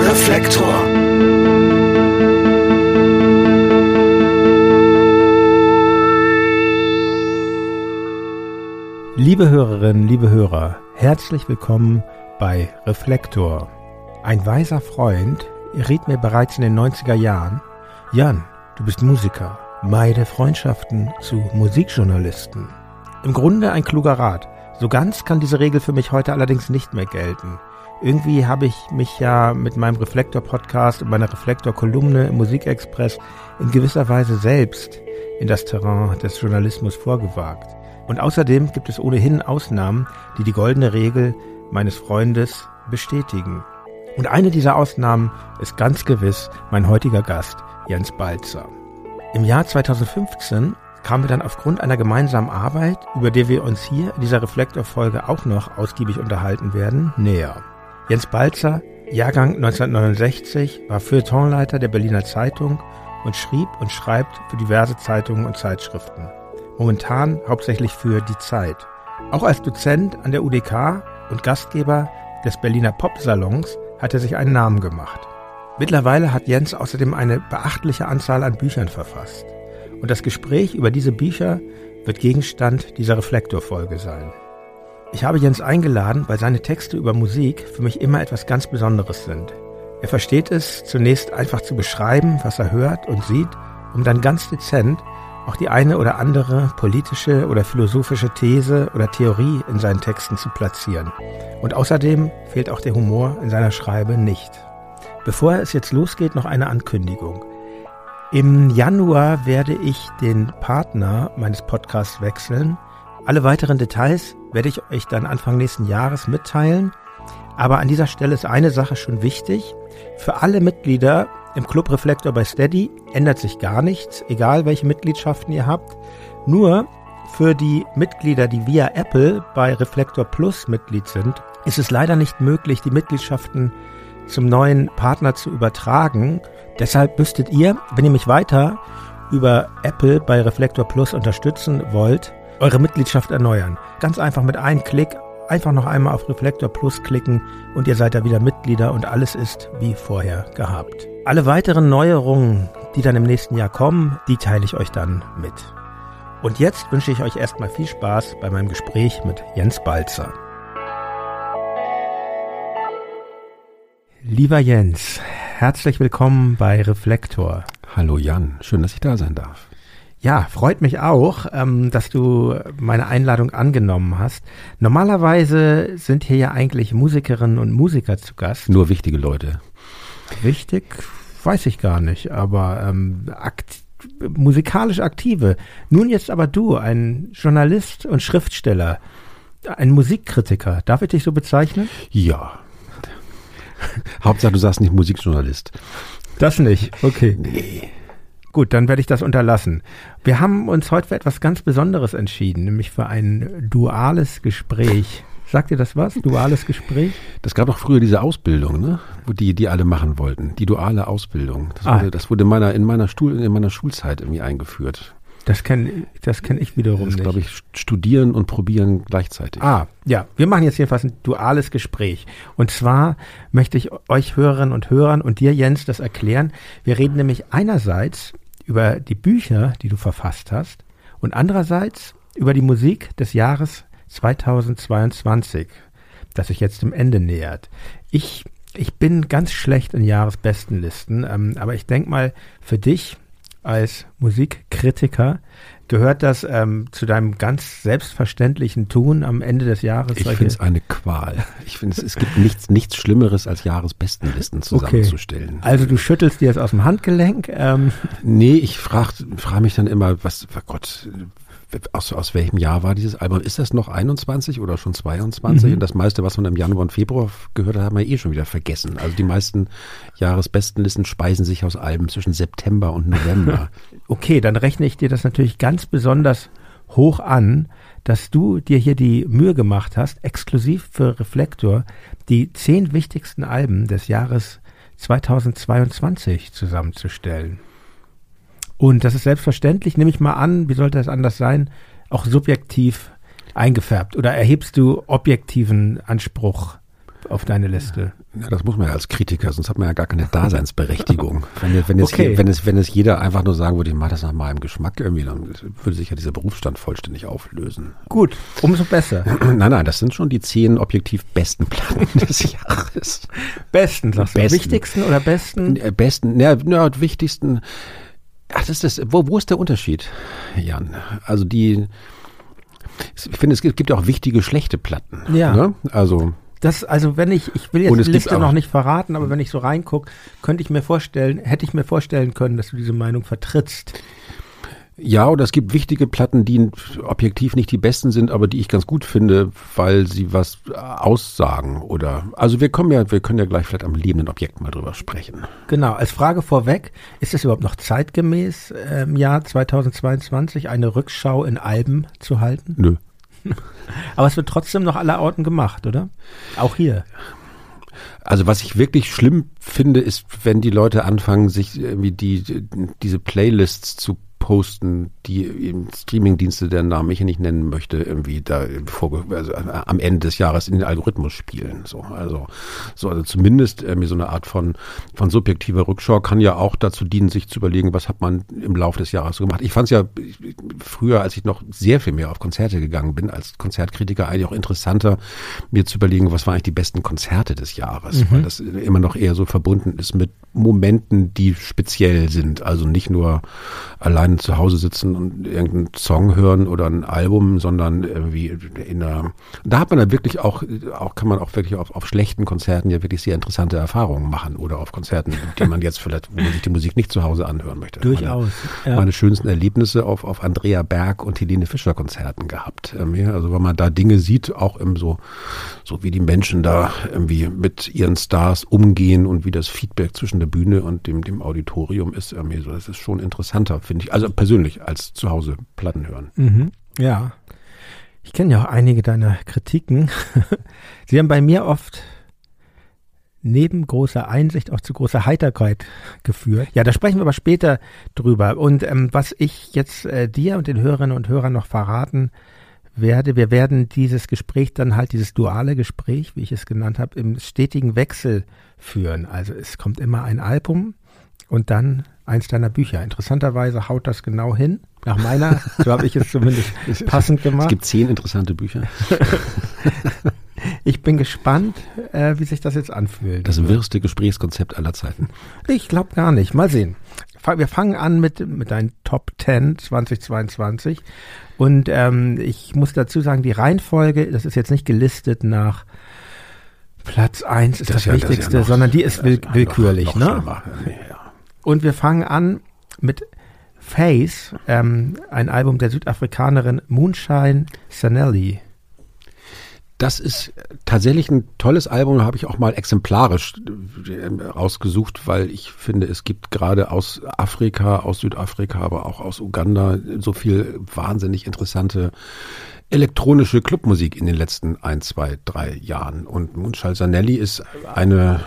Reflektor. Liebe Hörerinnen, liebe Hörer, herzlich willkommen bei Reflektor. Ein weiser Freund riet mir bereits in den 90er Jahren, Jan, du bist Musiker, meide Freundschaften zu Musikjournalisten. Im Grunde ein kluger Rat. So ganz kann diese Regel für mich heute allerdings nicht mehr gelten. Irgendwie habe ich mich ja mit meinem Reflektor-Podcast und meiner Reflektor-Kolumne im Musikexpress in gewisser Weise selbst in das Terrain des Journalismus vorgewagt. Und außerdem gibt es ohnehin Ausnahmen, die die goldene Regel meines Freundes bestätigen. Und eine dieser Ausnahmen ist ganz gewiss mein heutiger Gast, Jens Balzer. Im Jahr 2015 kamen wir dann aufgrund einer gemeinsamen Arbeit, über die wir uns hier in dieser Reflektor-Folge auch noch ausgiebig unterhalten werden, näher. Jens Balzer, Jahrgang 1969, war Feuilletonleiter der Berliner Zeitung und schrieb und schreibt für diverse Zeitungen und Zeitschriften. Momentan hauptsächlich für die Zeit. Auch als Dozent an der UDK und Gastgeber des Berliner Popsalons hat er sich einen Namen gemacht. Mittlerweile hat Jens außerdem eine beachtliche Anzahl an Büchern verfasst. Und das Gespräch über diese Bücher wird Gegenstand dieser Reflektorfolge sein. Ich habe Jens eingeladen, weil seine Texte über Musik für mich immer etwas ganz Besonderes sind. Er versteht es, zunächst einfach zu beschreiben, was er hört und sieht, um dann ganz dezent auch die eine oder andere politische oder philosophische These oder Theorie in seinen Texten zu platzieren. Und außerdem fehlt auch der Humor in seiner Schreibe nicht. Bevor es jetzt losgeht, noch eine Ankündigung. Im Januar werde ich den Partner meines Podcasts wechseln. Alle weiteren Details werde ich euch dann Anfang nächsten Jahres mitteilen. Aber an dieser Stelle ist eine Sache schon wichtig. Für alle Mitglieder im Club Reflektor bei Steady ändert sich gar nichts, egal welche Mitgliedschaften ihr habt. Nur für die Mitglieder, die via Apple bei Reflektor Plus Mitglied sind, ist es leider nicht möglich, die Mitgliedschaften zum neuen Partner zu übertragen. Deshalb müsstet ihr, wenn ihr mich weiter über Apple bei Reflektor Plus unterstützen wollt, eure Mitgliedschaft erneuern. Ganz einfach mit einem Klick, einfach noch einmal auf Reflektor Plus klicken und ihr seid da wieder Mitglieder und alles ist wie vorher gehabt. Alle weiteren Neuerungen, die dann im nächsten Jahr kommen, die teile ich euch dann mit. Und jetzt wünsche ich euch erstmal viel Spaß bei meinem Gespräch mit Jens Balzer. Lieber Jens, herzlich willkommen bei Reflektor. Hallo Jan, schön, dass ich da sein darf. Ja, freut mich auch, dass du meine Einladung angenommen hast. Normalerweise sind hier ja eigentlich Musikerinnen und Musiker zu Gast. Nur wichtige Leute. Wichtig? Weiß ich gar nicht, aber musikalisch aktive. Nun jetzt aber du, ein Journalist und Schriftsteller, ein Musikkritiker. Darf ich dich so bezeichnen? Ja. Hauptsache, du sagst nicht Musikjournalist. Das nicht, okay. Nee. Gut, dann werde ich das unterlassen. Wir haben uns heute für etwas ganz Besonderes entschieden, nämlich für ein duales Gespräch. Sagt ihr das was? Duales Gespräch? Das gab doch früher diese Ausbildung, ne? Wo die alle machen wollten. Die duale Ausbildung. Das wurde in meiner Schulzeit irgendwie eingeführt. Das kenn ich wiederum nicht. Das glaube ich, studieren und probieren gleichzeitig. Ah, ja. Wir machen jetzt jedenfalls ein duales Gespräch. Und zwar möchte ich euch Hörerinnen und Hörern und dir, Jens, das erklären. Wir reden nämlich einerseits über die Bücher, die du verfasst hast, und andererseits über die Musik des Jahres 2022, das sich jetzt dem Ende nähert. Ich bin ganz schlecht in Jahresbestenlisten, aber ich denke mal, für dich als Musikkritiker gehört das zu deinem ganz selbstverständlichen Tun am Ende des Jahres? Ich finde es eine Qual. Ich finde, es gibt nichts Schlimmeres, als Jahresbestenlisten zusammenzustellen. Okay. Also du schüttelst dir das aus dem Handgelenk? Nee, ich frage mich dann immer, aus welchem Jahr war dieses Album? Ist das noch 21 oder schon 22? Mhm. Und das meiste, was man im Januar und Februar gehört hat, haben wir schon wieder vergessen. Also die meisten Jahresbestenlisten speisen sich aus Alben zwischen September und November. Okay, dann rechne ich dir das natürlich ganz besonders hoch an, dass du dir hier die Mühe gemacht hast, exklusiv für Reflektor die 10 wichtigsten Alben des Jahres 2022 zusammenzustellen. Und das ist selbstverständlich, nehme ich mal an, wie sollte das anders sein, auch subjektiv eingefärbt? Oder erhebst du objektiven Anspruch auf deine Liste? Ja, das muss man ja als Kritiker, sonst hat man ja gar keine Daseinsberechtigung. Wenn es jeder einfach nur sagen würde, ich mache das nach meinem Geschmack irgendwie, dann würde sich ja dieser Berufsstand vollständig auflösen. Gut, umso besser. Nein, das sind schon die 10 objektiv besten Platten des Jahres. Besten, sagst du? Wichtigsten oder besten? Besten, ja, wichtigsten. Ach, wo ist der Unterschied, Jan? Also ich finde, es gibt ja auch wichtige, schlechte Platten. Ja. Ne? Also ich will jetzt die Liste noch nicht verraten, aber wenn ich so reingucke, hätte ich mir vorstellen können, dass du diese Meinung vertrittst. Ja, oder es gibt wichtige Platten, die objektiv nicht die besten sind, aber die ich ganz gut finde, weil sie was aussagen wir können ja gleich vielleicht am lebenden Objekt mal drüber sprechen. Genau, als Frage vorweg, ist es überhaupt noch zeitgemäß, im Jahr 2022 eine Rückschau in Alben zu halten? Nö. Aber es wird trotzdem noch allerorten gemacht, oder? Auch hier. Also was ich wirklich schlimm finde, ist, wenn die Leute anfangen, sich irgendwie diese Playlists zu posten, die im Streamingdienste, deren Namen ich hier nicht nennen möchte, irgendwie am Ende des Jahres in den Algorithmus spielen. Also zumindest so eine Art von subjektiver Rückschau kann ja auch dazu dienen, sich zu überlegen, was hat man im Laufe des Jahres so gemacht. Ich fand es ja früher, als ich noch sehr viel mehr auf Konzerte gegangen bin, als Konzertkritiker eigentlich auch interessanter, mir zu überlegen, was waren eigentlich die besten Konzerte des Jahres, weil das immer noch eher so verbunden ist mit Momenten, die speziell sind. Also nicht nur allein zu Hause sitzen und irgendeinen Song hören oder ein Album, sondern irgendwie da hat man dann wirklich auch kann man auch wirklich auf schlechten Konzerten ja wirklich sehr interessante Erfahrungen machen oder auf Konzerten, die man jetzt vielleicht, wo man sich die Musik nicht zu Hause anhören möchte. Durchaus. Meine schönsten Erlebnisse auf Andrea Berg und Helene Fischer Konzerten gehabt. Also wenn man da Dinge sieht, auch im so wie die Menschen da irgendwie mit ihren Stars umgehen und wie das Feedback zwischen der Bühne und dem Auditorium ist, irgendwie so, das ist schon interessanter, finde ich. Also persönlich als zu Hause Platten hören. Mhm, ja. Ich kenne ja auch einige deiner Kritiken. Sie haben bei mir oft neben großer Einsicht auch zu großer Heiterkeit geführt. Ja, da sprechen wir aber später drüber. Und was ich jetzt dir und den Hörerinnen und Hörern noch verraten werde, wir werden dieses Gespräch dann halt, dieses duale Gespräch, wie ich es genannt habe, im stetigen Wechsel führen. Also es kommt immer ein Album und dann eins deiner Bücher. Interessanterweise haut das genau hin. Nach meiner, so habe ich es zumindest passend gemacht. Es gibt 10 interessante Bücher. Ich bin gespannt, wie sich das jetzt anfühlt. Das wirrste Gesprächskonzept aller Zeiten. Ich glaube gar nicht. Mal sehen. Wir fangen an mit deinen Top 10 2022. Und ich muss dazu sagen, die Reihenfolge, das ist jetzt nicht gelistet nach Platz 1 ist das Wichtigste, sondern die ist willkürlich. Noch ne? Ja. Und wir fangen an mit Faith, ein Album der Südafrikanerin Moonshine Sanelli. Das ist tatsächlich ein tolles Album, habe ich auch mal exemplarisch rausgesucht, weil ich finde, es gibt gerade aus Afrika, aus Südafrika, aber auch aus Uganda so viel wahnsinnig interessante elektronische Clubmusik in den letzten 1, 2, 3 Jahren. Und Moonshine Sanelli ist eine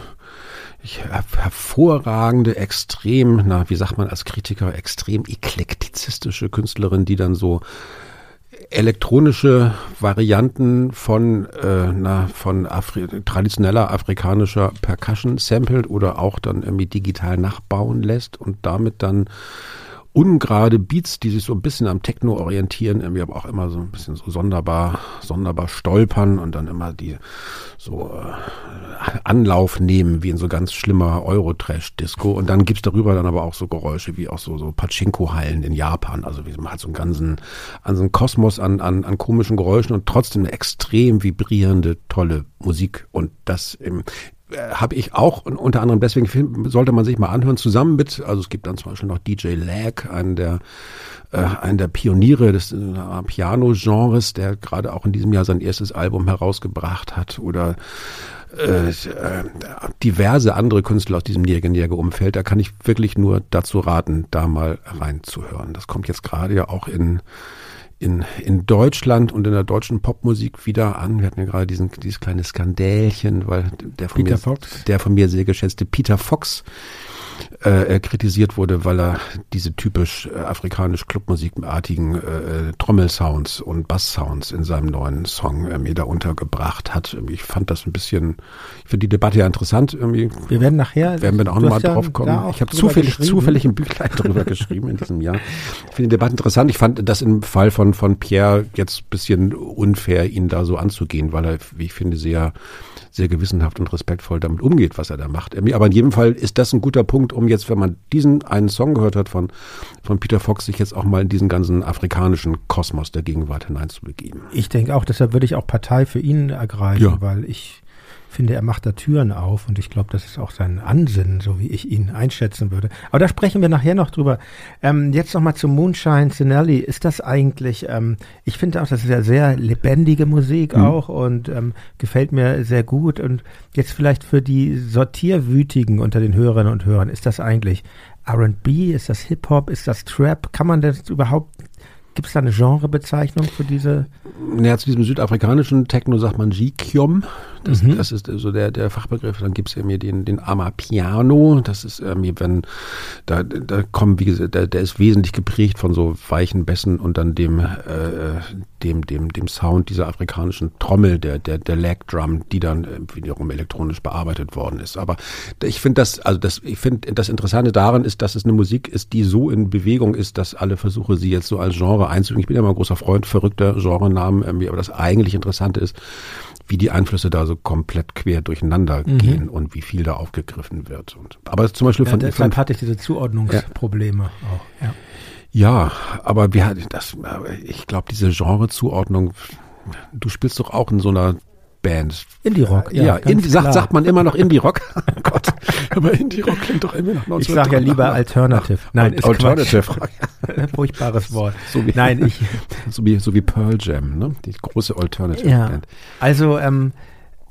hervorragende, extrem, wie sagt man als Kritiker, extrem eklektizistische Künstlerin, die dann so elektronische Varianten von traditioneller afrikanischer Percussion samplet oder auch dann irgendwie digital nachbauen lässt und damit dann ungerade Beats, die sich so ein bisschen am Techno orientieren, irgendwie aber auch immer so ein bisschen so sonderbar stolpern und dann immer die so Anlauf nehmen, wie in so ganz schlimmer Euro-Trash-Disco. Und dann gibt's darüber dann aber auch so Geräusche wie auch so Pachinko-Hallen in Japan. Also wie man hat so einen ganzen Kosmos an komischen Geräuschen und trotzdem eine extrem vibrierende, tolle Musik. Und das habe ich auch unter anderem, deswegen sollte man sich mal anhören, zusammen mit, also es gibt dann zum Beispiel noch DJ Lag, einen der Pioniere des Piano-Genres, der gerade auch in diesem Jahr sein erstes Album herausgebracht hat, oder diverse andere Künstler aus diesem Niger-Umfeld. Da kann ich wirklich nur dazu raten, da mal reinzuhören. Das kommt jetzt gerade ja auch in Deutschland und in der deutschen Popmusik wieder an. Wir hatten ja gerade dieses kleine Skandälchen, weil der von mir sehr geschätzte Peter Fox kritisiert wurde, weil er diese typisch afrikanisch Clubmusikartigen Trommelsounds und Basssounds in seinem neuen Song mir da untergebracht hat. Ich fand das ein bisschen, ich finde die Debatte ja interessant. Irgendwie. Wir werden nachher, auch nochmal drauf kommen. Ich habe zufällig ein Büchlein drüber geschrieben in diesem Jahr. Ich finde die Debatte interessant. Ich fand das im Fall von Pierre jetzt ein bisschen unfair, ihn da so anzugehen, weil er, wie ich finde, sehr, sehr gewissenhaft und respektvoll damit umgeht, was er da macht. Aber in jedem Fall ist das ein guter Punkt, um jetzt, wenn man diesen einen Song gehört hat von Peter Fox, sich jetzt auch mal in diesen ganzen afrikanischen Kosmos der Gegenwart hineinzubegeben. Ich denke auch, deshalb würde ich auch Partei für ihn ergreifen, ja. Weil ich finde, er macht da Türen auf und ich glaube, das ist auch sein Ansinnen, so wie ich ihn einschätzen würde. Aber da sprechen wir nachher noch drüber. Jetzt nochmal zu Moonshine Cinelli. Ist das eigentlich, ich finde auch, das ist ja sehr lebendige Musik auch und gefällt mir sehr gut. Und jetzt vielleicht für die Sortierwütigen unter den Hörerinnen und Hörern, ist das eigentlich R&B, ist das Hip-Hop, ist das Trap? Kann man das überhaupt... Gibt es da eine Genrebezeichnung für diese? Ja, zu diesem südafrikanischen Techno sagt man Gikiom. Das ist so der Fachbegriff. Dann gibt es ja mir den Amapiano. Das ist mir, wenn, da kommen, wie gesagt, der ist wesentlich geprägt von so weichen Bässen und dann dem Sound dieser afrikanischen Trommel, der Lagdrum, die dann wiederum elektronisch bearbeitet worden ist. Aber ich finde das Interessante daran ist, dass es eine Musik ist, die so in Bewegung ist, dass alle Versuche, sie jetzt so als Genre einzuüben. Ich bin ja mal ein großer Freund verrückter Genrenamen, aber das eigentlich Interessante ist, wie die Einflüsse da so komplett quer durcheinander gehen und wie viel da aufgegriffen wird. Aber zum Beispiel deshalb hatte ich diese Zuordnungsprobleme auch. Ja. Ja, aber ich glaube, diese Genrezuordnung, du spielst doch auch in so einer Band. Indie-Rock, ja. Sagt man immer noch Indie-Rock. Oh Gott, aber Indie-Rock klingt doch immer noch. Ich sage ja lieber Alternative. Nein, ist Alternative. Furchtbares Wort. So wie Pearl Jam, ne? Die große Alternative-Band. Ja. Also,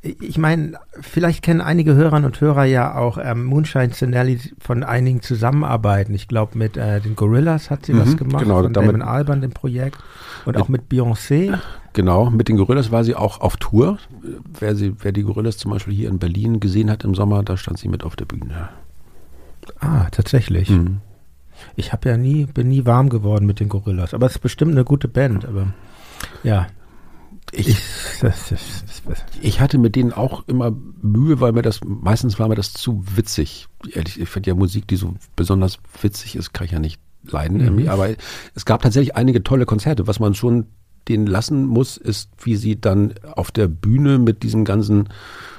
ich meine, vielleicht kennen einige Hörerinnen und Hörer ja auch Moonshine Cinelli von einigen Zusammenarbeiten. Ich glaube, mit den Gorillaz hat sie was gemacht, genau, und Damon Albarn im Projekt und auch mit Beyoncé. Genau, mit den Gorillaz war sie auch auf Tour. Wer die Gorillaz zum Beispiel hier in Berlin gesehen hat im Sommer, da stand sie mit auf der Bühne. Ah, tatsächlich. Mhm. Ich bin nie warm geworden mit den Gorillaz, aber es ist bestimmt eine gute Band. Aber ja. Ich hatte mit denen auch immer Mühe, weil meistens war mir das zu witzig. Ehrlich, ich finde ja Musik, die so besonders witzig ist, kann ich ja nicht leiden irgendwie. Aber es gab tatsächlich einige tolle Konzerte. Was man schon denen lassen muss, ist, wie sie dann auf der Bühne mit diesem ganzen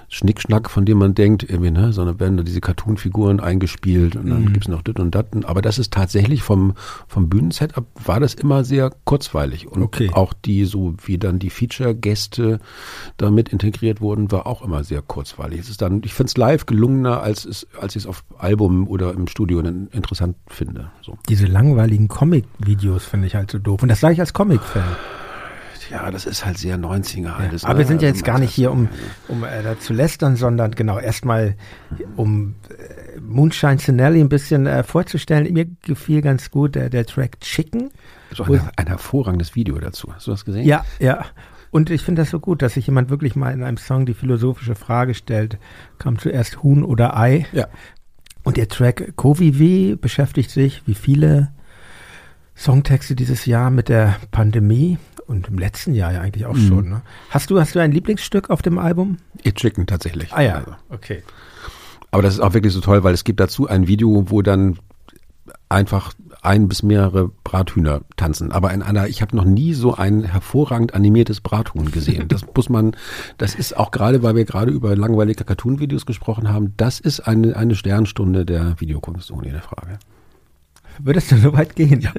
Schnickschnack, von dem man denkt, irgendwie, ne, sondern werden da diese Cartoon-Figuren eingespielt und dann gibt's noch dit und dat. Aber das ist tatsächlich vom Bühnensetup war das immer sehr kurzweilig. Und auch so wie dann die Feature-Gäste damit integriert wurden, war auch immer sehr kurzweilig. Es ist dann, ich find's live gelungener, als ich es auf Album oder im Studio interessant finde. So. Diese langweiligen Comic-Videos finde ich halt so doof. Und das sage ich als Comic-Fan. Ja, das ist halt sehr 90er alles. Aber wir sind ja jetzt gar nicht hier, um zu lästern, sondern genau erstmal, um Moonshine Cinelli ein bisschen vorzustellen. Mir gefiel ganz gut der Track Chicken. Das ist auch ein hervorragendes Video dazu. Hast du das gesehen? Ja, ja. Und ich finde das so gut, dass sich jemand wirklich mal in einem Song die philosophische Frage stellt, kam zuerst Huhn oder Ei. Ja. Und der Track Covivi beschäftigt sich, wie viele Songtexte dieses Jahr, mit der Pandemie. Und im letzten Jahr ja eigentlich auch schon. Ne? Hast du ein Lieblingsstück auf dem Album? Eat Chicken tatsächlich. Ah ja, also. Okay. Aber das ist auch wirklich so toll, weil es gibt dazu ein Video, wo dann einfach ein bis mehrere Brathühner tanzen. Aber ich habe noch nie so ein hervorragend animiertes Brathuhn gesehen. Das das ist auch gerade, weil wir gerade über langweilige Cartoon-Videos gesprochen haben, das ist eine Sternstunde der Videokunst, ohne jede Frage. Würdest du so weit gehen? Ja.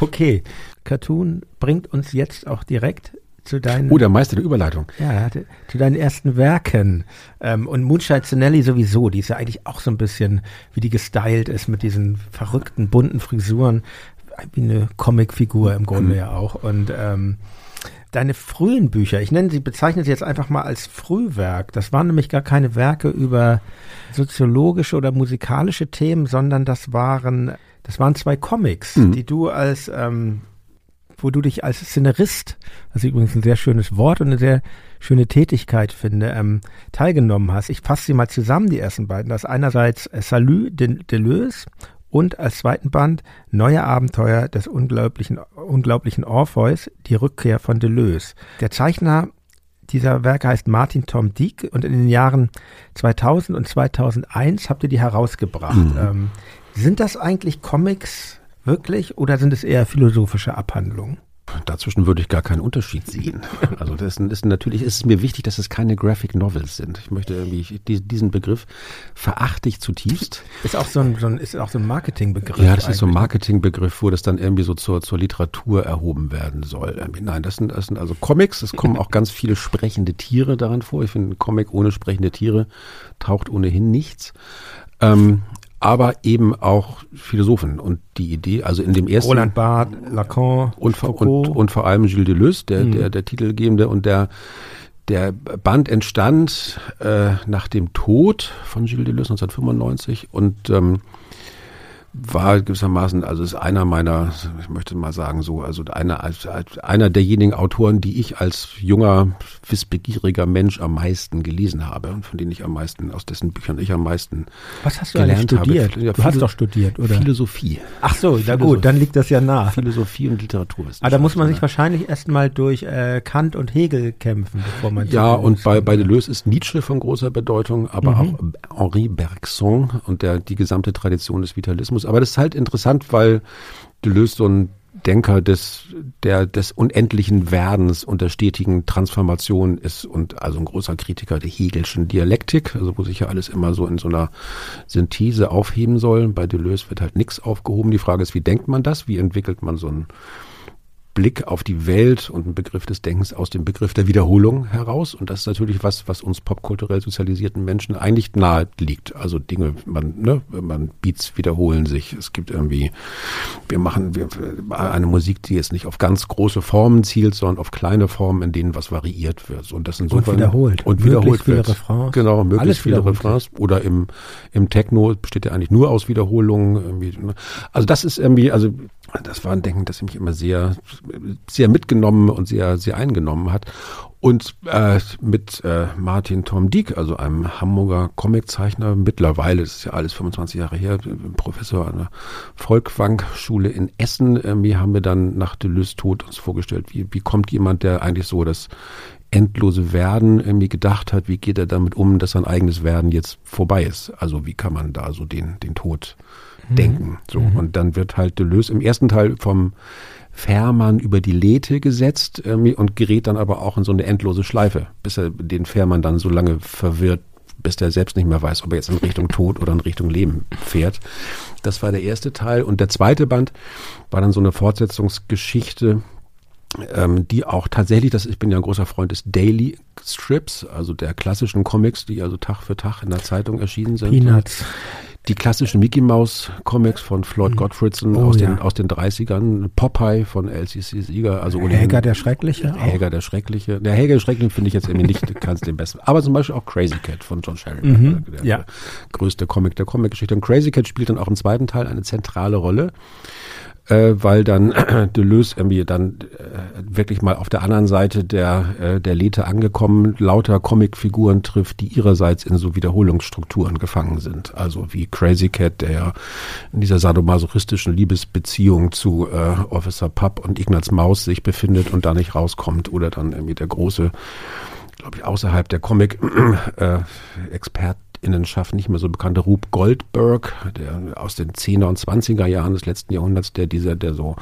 Okay, Cartoon bringt uns jetzt auch direkt zu deinen... Oh, der Meister der Überleitung. Ja, zu deinen ersten Werken. Und Moonshine Cinelli sowieso, die ist ja eigentlich auch so ein bisschen, wie die gestylt ist, mit diesen verrückten, bunten Frisuren, wie eine Comicfigur im Grunde ja auch. Und deine frühen Bücher, bezeichne sie jetzt einfach mal als Frühwerk. Das waren nämlich gar keine Werke über soziologische oder musikalische Themen, sondern das waren zwei Comics, die du als wo du dich als Szenerist, das ist übrigens ein sehr schönes Wort und eine sehr schöne Tätigkeit finde, teilgenommen hast. Ich fasse sie mal zusammen, die ersten beiden. Das ist einerseits Salut Deleuze und als zweiten Band Neue Abenteuer des unglaublichen Orpheus, die Rückkehr von Deleuze. Der Zeichner dieser Werke heißt Martin Tom Dieck und in den Jahren 2000 und 2001 habt ihr die herausgebracht. Mhm. Sind das eigentlich Comics wirklich oder sind es eher philosophische Abhandlungen? Dazwischen würde ich gar keinen Unterschied sehen. Also natürlich ist es mir wichtig, dass es keine Graphic Novels sind. Ich möchte irgendwie diesen Begriff verachte ich zutiefst. Ist auch so ein Marketingbegriff. Ja, das eigentlich ist so ein Marketingbegriff, wo das dann irgendwie so zur Literatur erhoben werden soll. Nein, das sind also Comics. Es kommen auch ganz viele sprechende Tiere daran vor. Ich finde, ein Comic ohne sprechende Tiere taucht ohnehin nichts. Aber eben auch Philosophen und die Idee, also in dem ersten Roland Barthes, Lacan und vor allem Gilles Deleuze, der Titelgebende und der Band entstand nach dem Tod von Gilles Deleuze 1995 und war gewissermaßen, also ist einer meiner, ich möchte mal sagen so, also einer derjenigen Autoren, die ich als junger, wissbegieriger Mensch am meisten gelesen habe und von denen ich am meisten, aus dessen Büchern ich am meisten was hast du gelernt eigentlich studiert? Habe. Ja, du hast doch studiert, oder? Philosophie. Ach so, na gut, dann liegt das ja nah. Philosophie und Literaturwissenschaft. Aber da muss man sich wahrscheinlich erstmal durch Kant und Hegel kämpfen, bevor man... Ja, und bei Deleuze ist Nietzsche von großer Bedeutung, aber auch Henri Bergson und die gesamte Tradition des Vitalismus. Aber das ist halt interessant, weil Deleuze so ein Denker des unendlichen Werdens und der stetigen Transformation ist und also ein großer Kritiker der Hegelschen Dialektik, also wo sich ja alles immer so in so einer Synthese aufheben soll. Bei Deleuze wird halt nichts aufgehoben. Die Frage ist, wie denkt man das? Wie entwickelt man so einen Blick auf die Welt und einen Begriff des Denkens aus dem Begriff der Wiederholung heraus? Und das ist natürlich was uns popkulturell sozialisierten Menschen eigentlich nahe liegt. Also Dinge, man Beats wiederholen sich. Es gibt irgendwie, wir machen eine Musik, die jetzt nicht auf ganz große Formen zielt, sondern auf kleine Formen, in denen was variiert wird. Und das sind so wiederholt wird. Refrains. Genau, möglichst viele Refrains. Oder im Techno besteht ja eigentlich nur aus Wiederholungen. Also das ist irgendwie, also das war ein Denken, das mich immer sehr, sehr mitgenommen und sehr, sehr eingenommen hat. Und mit Martin Tom Dieck, also einem Hamburger Comiczeichner, mittlerweile, das ist ja alles 25 Jahre her, Professor an der Volkwang-Schule in Essen, haben wir dann nach Deleuze Tod uns vorgestellt, wie kommt jemand, der eigentlich so das endlose Werden irgendwie gedacht hat, wie geht er damit um, dass sein eigenes Werden jetzt vorbei ist? Also wie kann man da so den Tod denken? So. Und dann wird halt Deleuze im ersten Teil vom Fährmann über die Lethe gesetzt und gerät dann aber auch in so eine endlose Schleife, bis er den Fährmann dann so lange verwirrt, bis der selbst nicht mehr weiß, ob er jetzt in Richtung Tod oder in Richtung Leben fährt. Das war der erste Teil. Und der zweite Band war dann so eine Fortsetzungsgeschichte, die auch tatsächlich, ich bin ja ein großer Freund des Daily Strips, also der klassischen Comics, die also Tag für Tag in der Zeitung erschienen sind. Peanuts. Die klassischen Mickey-Maus-Comics von Floyd Gottfriedson aus den 30ern, Popeye von L.C.C. Seeger. Also Helga der Schreckliche. Der Helga der Schreckliche finde ich jetzt irgendwie nicht ganz den besten. Aber zum Beispiel auch Crazy Cat von John Sheridan, der größte Comic der Comic-Geschichte. Und Crazy Cat spielt dann auch im zweiten Teil eine zentrale Rolle, weil dann Deleuze irgendwie dann wirklich mal auf der anderen Seite der Lethe angekommen, lauter Comicfiguren trifft, die ihrerseits in so Wiederholungsstrukturen gefangen sind. Also wie Crazy Cat, der ja in dieser sadomasochistischen Liebesbeziehung zu Officer Pupp und Ignaz Maus sich befindet und da nicht rauskommt. Oder dann irgendwie der große, glaube ich, außerhalb der Comic-Expert Innenschaft nicht mehr so bekannte Rube Goldberg, der aus den 10er und 20er Jahren des letzten Jahrhunderts, der so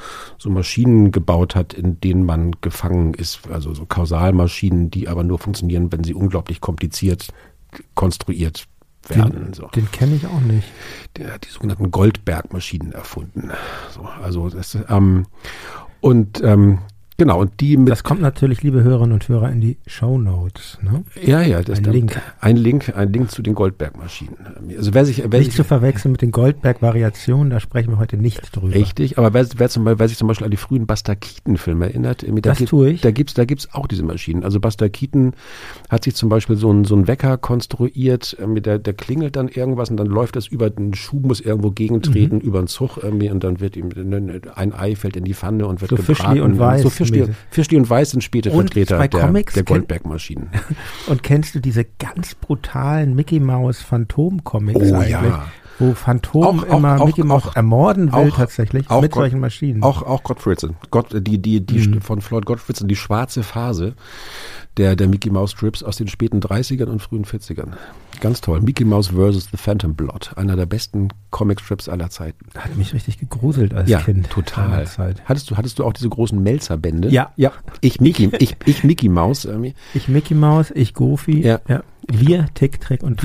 Maschinen gebaut hat, in denen man gefangen ist, also so Kausalmaschinen, die aber nur funktionieren, wenn sie unglaublich kompliziert konstruiert werden. Den kenne ich auch nicht. Der hat die sogenannten Goldberg-Maschinen erfunden. So, also das, und Genau, und die mit. Das kommt natürlich, liebe Hörerinnen und Hörer, in die Shownotes, ne? Ja, ja, das ist ein Link zu den Goldberg-Maschinen. Also nicht zu verwechseln mit den Goldberg-Variationen, da sprechen wir heute nicht drüber. Richtig, aber wer sich zum Beispiel an die frühen Buster Keaton-Filme erinnert, da gibt's auch diese Maschinen. Also Buster Keaton hat sich zum Beispiel so einen Wecker konstruiert, der klingelt dann irgendwas und dann läuft das über den Schuh, muss irgendwo gegentreten, über den Zug irgendwie, und dann wird ihm ein Ei fällt in die Pfanne und wird so gebraten. Fischli und Weiß. Fischli und Weiß sind späte Vertreter der Goldberg-Maschinen. Und kennst du diese ganz brutalen Mickey-Maus-Phantom-Comics eigentlich? Ja. Wo Phantom immer Mickey Mouse ermorden will tatsächlich mit solchen Maschinen. Auch Gottfriedson. Die von Floyd Gottfriedson, die schwarze Phase der Mickey Mouse Strips aus den späten 30ern und frühen 40ern. Ganz toll. Mickey Mouse vs. The Phantom Blot. Einer der besten Comic-Strips aller Zeiten. Hat mich richtig gegruselt als Kind. Ja, total. Hattest du auch diese großen Melzer-Bände? Ja. Ich Mickey Mouse. Ich Mickey Mouse, ich Goofy. Ja. Wir, Tick, Trick und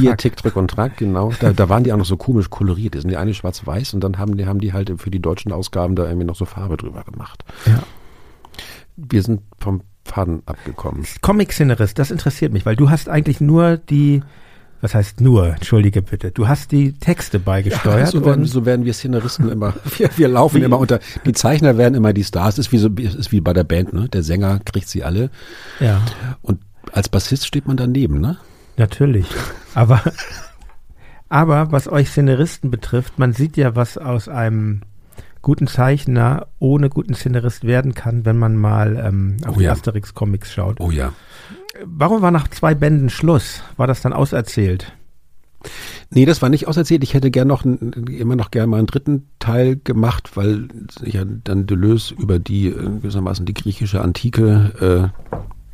Track. Genau. Da waren die auch noch so komisch koloriert. Die sind die eine schwarz-weiß und dann haben die halt für die deutschen Ausgaben da irgendwie noch so Farbe drüber gemacht. Ja. Wir sind vom Faden abgekommen. Comic-Szenerist, das interessiert mich, weil du hast eigentlich nur was heißt nur, entschuldige bitte, du hast die Texte beigesteuert. Ja, so werden wir Szenaristen immer, wir laufen immer unter, die Zeichner werden immer die Stars, ist wie bei der Band, ne? Der Sänger kriegt sie alle. Ja. Und als Bassist steht man daneben, ne? Natürlich, aber was euch Szenaristen betrifft, man sieht ja, was aus einem guten Zeichner ohne guten Szenarist werden kann, wenn man mal auf die Asterix-Comics schaut. Oh ja. Warum war nach 2 Bänden Schluss? War das dann auserzählt? Nee, das war nicht auserzählt. Ich hätte immer noch mal einen dritten Teil gemacht, weil ja dann Deleuze über die gewissermaßen die griechische Antike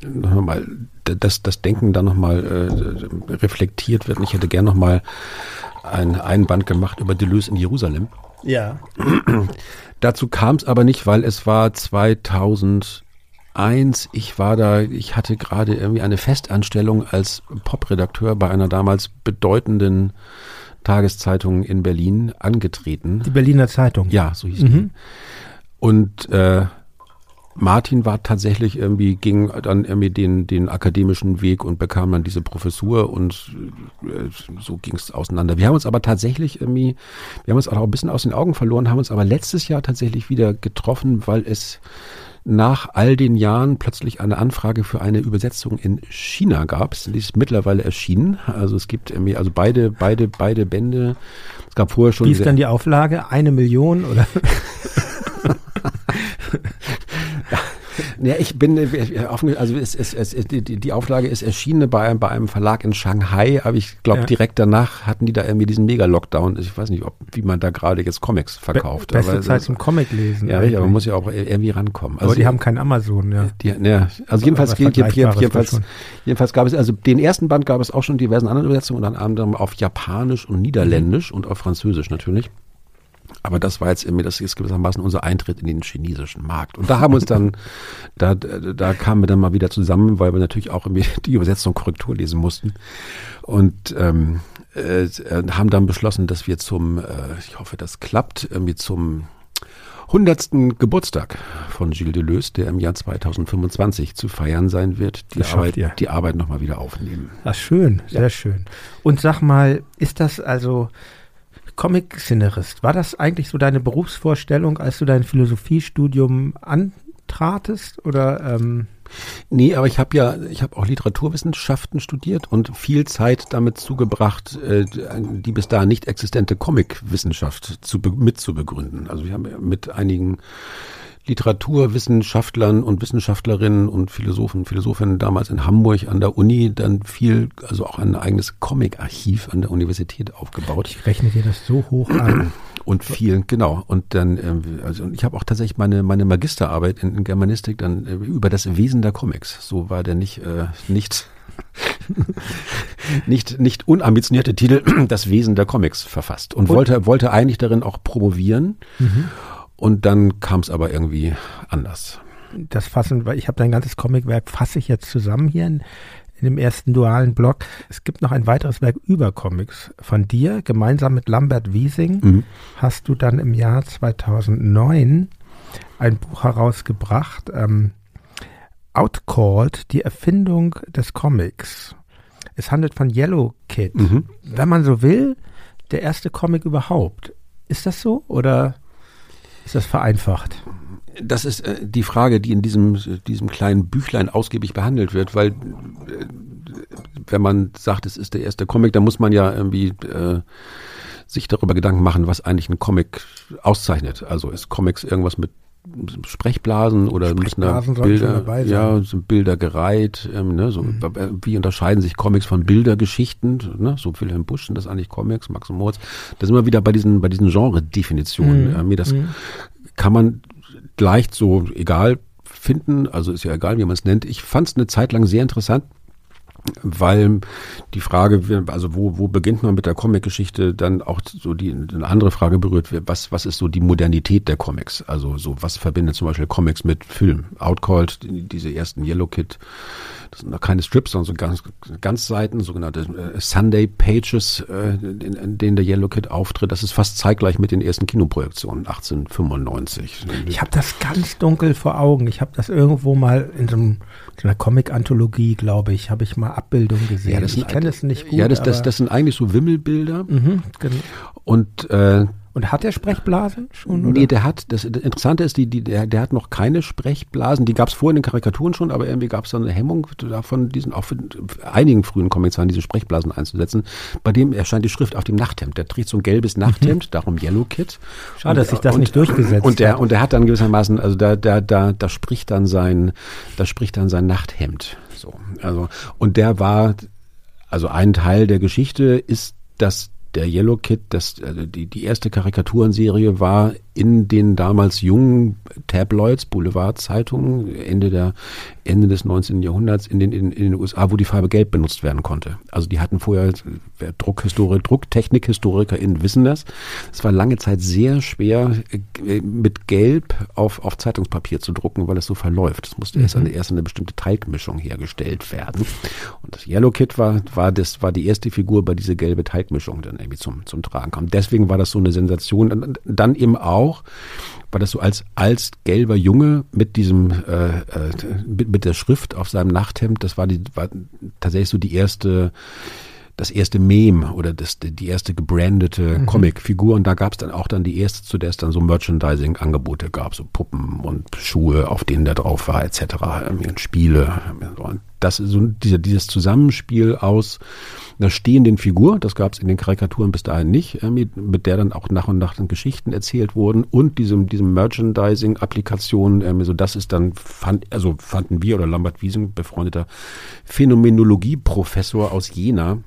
nochmal das Denken dann nochmal reflektiert wird. Ich hätte gern nochmal einen Band gemacht über Deleuze in Jerusalem. Ja. Dazu kam es aber nicht, weil es war 2001. Ich hatte gerade irgendwie eine Festanstellung als Popredakteur bei einer damals bedeutenden Tageszeitung in Berlin angetreten. Die Berliner Zeitung. Ja, so hieß die. Und Martin war tatsächlich irgendwie, ging dann irgendwie den akademischen Weg und bekam dann diese Professur und so ging es auseinander. Wir haben uns aber tatsächlich auch ein bisschen aus den Augen verloren, haben uns aber letztes Jahr tatsächlich wieder getroffen, weil es nach all den Jahren plötzlich eine Anfrage für eine Übersetzung in China gab. Die ist mittlerweile erschienen. Also es gibt irgendwie, also beide Bände. Es gab vorher schon. Wie ist dann die Auflage? 1 Million oder? Ja, die Auflage ist erschienen bei einem Verlag in Shanghai, aber ich glaube, direkt danach hatten die da irgendwie diesen Mega-Lockdown. Ich weiß nicht, wie man da gerade jetzt Comics verkauft. Beste Zeit zum Comic lesen. Ja, aber man muss ja auch irgendwie rankommen. Also, aber die haben keinen Amazon, ja. Jedenfalls gab es, also den ersten Band gab es auch schon diversen anderen Übersetzungen, unter anderem auf Japanisch und Niederländisch und auf Französisch natürlich. Aber das war jetzt das ist gewissermaßen unser Eintritt in den chinesischen Markt. Und da haben uns dann, da kamen wir dann mal wieder zusammen, weil wir natürlich auch die Übersetzung Korrektur lesen mussten. Und haben dann beschlossen, dass wir ich hoffe, das klappt, zum 100. Geburtstag von Gilles Deleuze, der im Jahr 2025 zu feiern sein wird, die Arbeit nochmal wieder aufnehmen. Ach, schön, sehr schön. Und sag mal, ist das also Comic-Szenerist, war das eigentlich so deine Berufsvorstellung, als du dein Philosophiestudium antratest? Oder, Nee, aber ich habe auch Literaturwissenschaften studiert und viel Zeit damit zugebracht, die bis dahin nicht existente Comic-Wissenschaft mitzubegründen. Also wir haben mit einigen Literaturwissenschaftlern und Wissenschaftlerinnen und Philosophen und Philosophinnen damals in Hamburg an der Uni dann also auch ein eigenes Comic-Archiv an der Universität aufgebaut. Ich rechne dir das so hoch an. Und vielen, genau. Und dann, ich habe auch tatsächlich meine Magisterarbeit in Germanistik dann über das Wesen der Comics. So war der nicht unambitionierte Titel, das Wesen der Comics verfasst. Und wollte eigentlich darin auch promovieren. Mhm. Und dann kam es aber irgendwie anders. Weil ich habe dein ganzes Comicwerk fasse ich jetzt zusammen hier in dem ersten dualen Block. Es gibt noch ein weiteres Werk über Comics von dir. Gemeinsam mit Lambert Wiesing hast du dann im Jahr 2009 ein Buch herausgebracht, Outcalled die Erfindung des Comics. Es handelt von Yellow Kid. Mhm. Wenn man so will, der erste Comic überhaupt. Ist das so oder ist das vereinfacht? Das ist die Frage, die in diesem kleinen Büchlein ausgiebig behandelt wird, weil wenn man sagt, es ist der erste Comic, dann muss man ja irgendwie sich darüber Gedanken machen, was eigentlich ein Comic auszeichnet. Also ist Comics irgendwas mit Sprechblasen oder müssen da Bilder, dabei sein. Ja, sind Bilder gereiht, ne, so, wie unterscheiden sich Comics von Bildergeschichten, ne, so Wilhelm Busch sind das eigentlich Comics, Max und Moritz, da sind wir wieder bei diesen Genre-Definitionen, das kann man leicht so egal finden, also ist ja egal, wie man es nennt. Ich fand es eine Zeit lang sehr interessant, weil die Frage, also wo beginnt man mit der Comic-Geschichte, dann auch so eine andere Frage berührt wird, was ist so die Modernität der Comics? Also so, was verbindet zum Beispiel Comics mit Film? Outcalled, diese ersten Yellow Kid, das sind noch keine Strips, sondern so ganz Seiten, sogenannte Sunday Pages, in denen der Yellow Kid auftritt. Das ist fast zeitgleich mit den ersten Kinoprojektionen, 1895. Ich habe das ganz dunkel vor Augen. Ich habe das irgendwo mal in so einer Comic-Anthologie, glaube ich, habe ich mal Abbildung gesehen. Ja, ich kenne es nicht gut. Ja, das sind eigentlich so Wimmelbilder. Mhm, genau. Und hat der Sprechblasen schon? Nee, oder? Das Interessante ist, der hat noch keine Sprechblasen. Die gab es vorher in den Karikaturen schon, aber irgendwie gab es dann eine Hemmung davon, auch für einigen frühen Comics diese Sprechblasen einzusetzen. Bei dem erscheint die Schrift auf dem Nachthemd. Der trägt so ein gelbes Nachthemd, darum Yellow Kid. Schade, dass sich das nicht durchgesetzt hat. Und der hat dann gewissermaßen, also da spricht dann sein Nachthemd. So, also, und der war, also ein Teil der Geschichte ist, dass der Yellow Kid, die erste Karikaturenserie war in den damals jungen Tabloids, Boulevardzeitungen, Ende des 19. Jahrhunderts in den USA, wo die Farbe Gelb benutzt werden konnte. Also die hatten vorher, DrucktechnikhistorikerInnen wissen das, es war lange Zeit sehr schwer, mit Gelb auf Zeitungspapier zu drucken, weil es so verläuft. Es musste erst eine bestimmte Teigmischung hergestellt werden. Und das Yellow Kid war die erste Figur, bei dieser gelbe Teigmischung dann irgendwie zum Tragen kam. Deswegen war das so eine Sensation. Und dann eben auch, weil das so als gelber Junge mit diesem mit der Schrift auf seinem Nachthemd, das war tatsächlich so das erste Meme oder die erste gebrandete Comicfigur. Und da gab es dann auch die erste, zu der es dann so Merchandising-Angebote gab, so Puppen und Schuhe, auf denen der drauf war, etc. Und Spiele. Und das ist so dieses Zusammenspiel aus einer stehenden Figur, das gab es in den Karikaturen bis dahin nicht, mit der dann auch nach und nach Geschichten erzählt wurden und diesem Merchandising-Applikationen, so das ist dann, fanden wir oder Lambert Wiesen, befreundeter Phänomenologie-Professor aus Jena,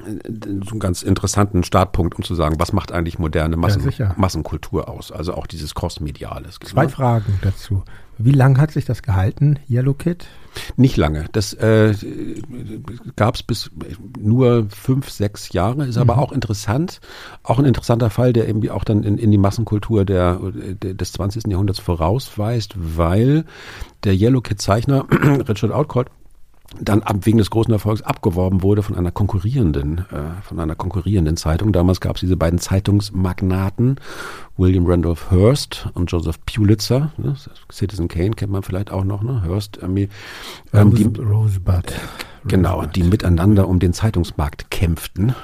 so einen ganz interessanten Startpunkt, um zu sagen, was macht eigentlich moderne Massenkultur aus? Also auch dieses Crossmediales. Zwei Fragen dazu. Wie lange hat sich das gehalten, Yellow Kid? Nicht lange. Das gab es bis nur 5, 6 Jahre. Ist aber auch interessant. Auch ein interessanter Fall, der irgendwie auch dann in die Massenkultur des 20. Jahrhunderts vorausweist, weil der Yellow Kid-Zeichner Richard Outcalled dann wegen des großen Erfolgs abgeworben wurde von einer konkurrierenden Zeitung. Damals gab es diese beiden Zeitungsmagnaten, William Randolph Hearst und Joseph Pulitzer. Ne? Citizen Kane kennt man vielleicht auch noch. Ne? Hearst, Rosebud. Genau, die miteinander um den Zeitungsmarkt kämpften.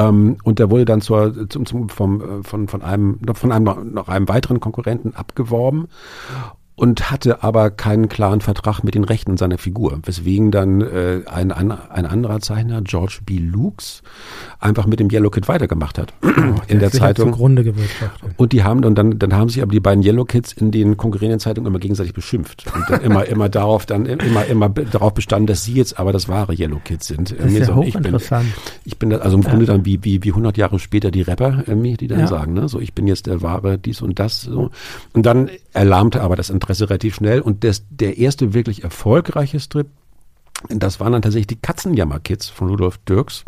Und der wurde dann von einem weiteren Konkurrenten abgeworben. Und hatte aber keinen klaren Vertrag mit den Rechten seiner Figur, weswegen dann ein anderer Zeichner, George B. Lukes, einfach mit dem Yellow Kid weitergemacht hat in der Zeitung. Zugrunde gewirtschaftet. Und die haben dann haben sich aber die beiden Yellow Kids in den konkurrierenden Zeitungen immer gegenseitig beschimpft und dann immer darauf bestanden, dass sie jetzt aber das wahre Yellow Kid sind. Das ist ja hochinteressant. Ich bin also im Grunde dann wie 100 Jahre später die Rapper, die dann sagen, ne, so ich bin jetzt der wahre dies und das. So. Und dann erlahmte aber das Interesse relativ schnell und der erste wirklich erfolgreiche Strip, das waren dann tatsächlich die Katzenjammer-Kids von Rudolf Dirks,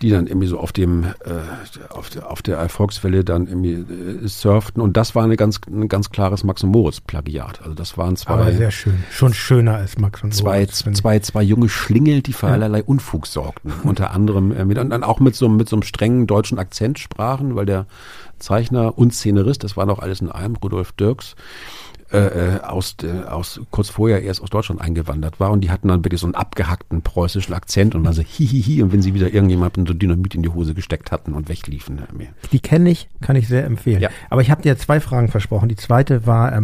die dann irgendwie so auf der Erfolgswelle dann irgendwie surften und das war ein ganz klares Max und Moritz-Plagiat. Also das waren zwei... Aber sehr schön. Schon schöner als Max und Moritz. Zwei junge Schlingel, die für allerlei Unfug sorgten. Unter anderem und dann auch mit so einem strengen deutschen Akzent sprachen, weil der Zeichner und Szenarist, das war noch alles in einem, Rudolf Dirks, kurz vorher erst aus Deutschland eingewandert war, und die hatten dann wirklich so einen abgehackten preußischen Akzent und dann so hihihi, und wenn sie wieder irgendjemanden so Dynamit in die Hose gesteckt hatten und wegliefen. Die kenne ich, kann ich sehr empfehlen. Ja. Aber ich habe dir 2 Fragen versprochen. Die zweite war,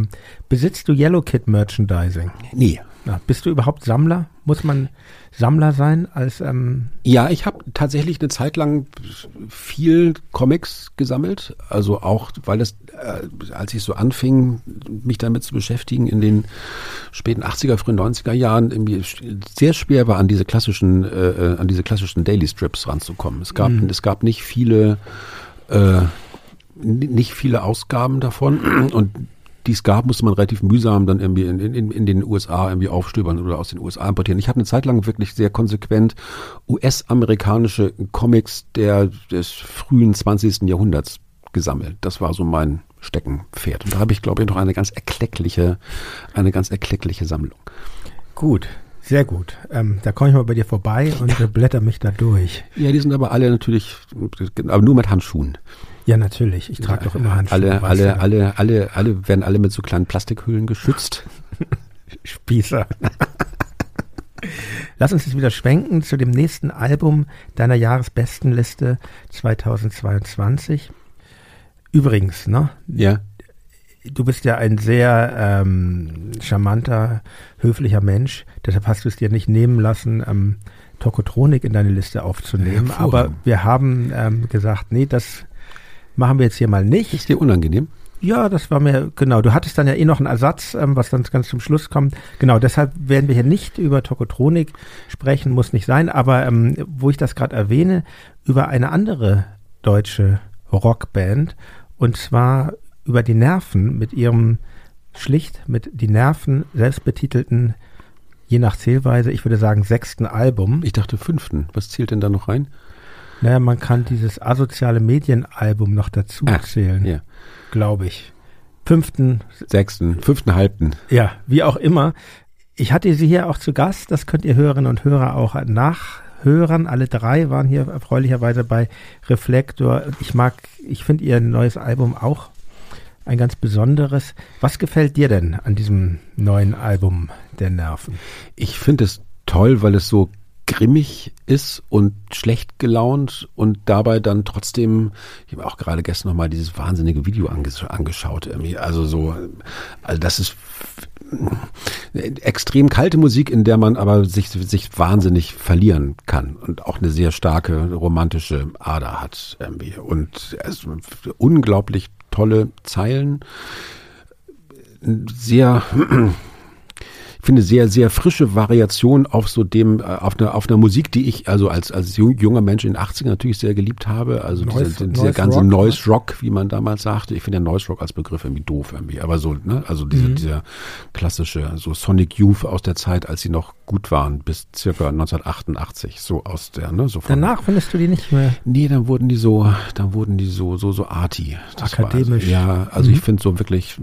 besitzt du Yellow Kid Merchandising? Nee. Na, bist du überhaupt Sammler? Muss man Sammler sein als? Ja, ich habe tatsächlich eine Zeit lang viel Comics gesammelt, also auch, weil es, als ich so anfing, mich damit zu beschäftigen in den späten 80er, frühen 90er Jahren, irgendwie sehr schwer war, an diese klassischen Daily Strips ranzukommen. Es gab nicht viele, Ausgaben davon, und die es gab, musste man relativ mühsam dann irgendwie in den USA irgendwie aufstöbern oder aus den USA importieren. Ich habe eine Zeit lang wirklich sehr konsequent US-amerikanische Comics des frühen 20. Jahrhunderts gesammelt. Das war so mein Steckenpferd. Und da habe ich, glaube ich, noch eine ganz erkleckliche Sammlung. Gut. Sehr gut. Da komme ich mal bei dir vorbei und blätter mich da durch. Ja, die sind aber alle natürlich, aber nur mit Handschuhen. Ja, natürlich. Ich trage doch immer Handschuhe. Alle werden mit so kleinen Plastikhüllen geschützt. Spießer. Lass uns jetzt wieder schwenken zu dem nächsten Album deiner Jahresbestenliste 2022. Übrigens, ne? Ja. Du bist ja ein sehr charmanter, höflicher Mensch. Deshalb hast du es dir nicht nehmen lassen, Tokotronik in deine Liste aufzunehmen. Ja, aber wir haben gesagt, nee, das machen wir jetzt hier mal nicht. Ist dir unangenehm? Ja, das war mir, genau. Du hattest dann ja eh noch einen Ersatz, was dann ganz zum Schluss kommt. Genau, deshalb werden wir hier nicht über Tokotronik sprechen, muss nicht sein. Aber wo ich das gerade erwähne, über eine andere deutsche Rockband, und zwar über die Nerven mit ihrem Die Nerven selbstbetitelten, je nach Zählweise, ich würde sagen 6. Album. Ich dachte 5. Was zählt denn da noch rein? Naja, man kann dieses asoziale Medienalbum noch dazu zählen, ja. Glaube ich. 5., 6., 5., 5. Ja, wie auch immer. Ich hatte sie hier auch zu Gast, das könnt ihr Hörerinnen und Hörer auch nachhören. Alle 3 waren hier erfreulicherweise bei Reflektor. Ich finde ihr neues Album auch ein ganz besonderes. Was gefällt dir denn an diesem neuen Album der Nerven? Ich finde es toll, weil es so grimmig ist und schlecht gelaunt und dabei dann trotzdem, ich habe auch gerade gestern nochmal dieses wahnsinnige Video angeschaut. Irgendwie. Also das ist extrem kalte Musik, in der man aber sich wahnsinnig verlieren kann und auch eine sehr starke romantische Ader hat. Irgendwie. Und also unglaublich tolle Zeilen, ich finde sehr, sehr frische Variation auf so auf einer Musik, die ich also als junger Mensch in den 80ern natürlich sehr geliebt habe, also dieser ganze Noise Rock, wie man damals sagte. Ich finde ja Noise Rock als Begriff irgendwie doof irgendwie, aber so, ne, also dieser klassische, so Sonic Youth aus der Zeit, als sie noch gut waren, bis circa 1988, so aus der, ne, so von. Danach findest du die nicht mehr? Nee, dann wurden die so arty. Das akademisch. Ja, also ich finde so wirklich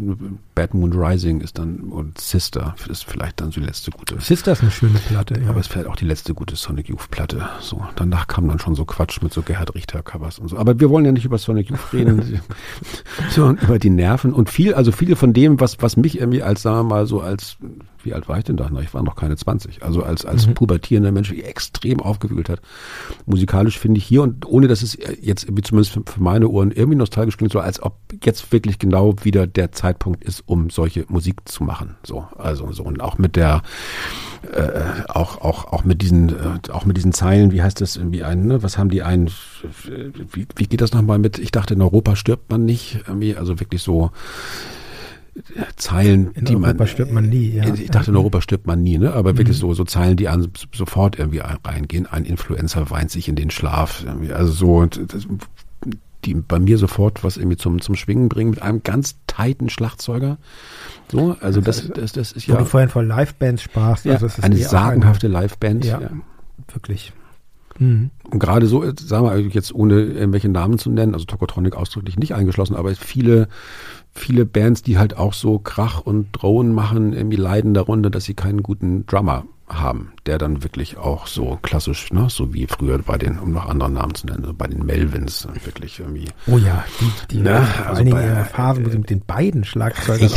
Bad Moon Rising ist dann, und Sister ist vielleicht dann die letzte gute. Sister ist eine schöne Platte, ja. Aber es fällt auch die letzte gute Sonic Youth Platte. So, danach kam dann schon so Quatsch mit so Gerhard Richter Covers und so. Aber wir wollen ja nicht über Sonic Youth reden, sondern über die Nerven und viele von dem, was mich irgendwie als, sagen wir mal so als, wie alt war ich denn da? Na, ich war noch keine 20. Also als pubertierender Mensch extrem aufgewühlt hat. Musikalisch finde ich hier, und ohne dass es jetzt zumindest für meine Ohren irgendwie nostalgisch klingt, so als ob jetzt wirklich genau wieder der Zeitpunkt ist, um solche Musik zu machen. So, also so, und auch mit der auch mit diesen Zeilen, wie heißt das irgendwie ein, ne? Was haben die einen, wie geht das nochmal mit? Ich dachte, in Europa stirbt man nicht, irgendwie, also wirklich so Zeilen, die man... In Europa stirbt man nie, ja. Ich dachte, in Europa stirbt man nie, ne? Aber wirklich so Zeilen, die an sofort irgendwie reingehen. Ein Influencer weint sich in den Schlaf, irgendwie. Also so, und das, die bei mir sofort was irgendwie zum Schwingen bringen, mit einem ganz tighten Schlagzeuger. So, also das ist ja... Wo du vorhin von Livebands sprachst. Ja, also es ist eine sagenhafte Liveband. Ja, ja, wirklich. Mhm. Und gerade so, sagen wir jetzt ohne irgendwelche Namen zu nennen, also Tokotronik ausdrücklich nicht eingeschlossen, aber viele Bands, die halt auch so Krach und Drohnen machen, irgendwie leiden darunter, dass sie keinen guten Drummer haben, der dann wirklich auch so klassisch, ne, so wie früher bei den, um noch anderen Namen zu nennen, so bei den Melvins wirklich irgendwie. Oh ja, die ne, also vor allem Phasen, wo sie mit den beiden Schlagzeugern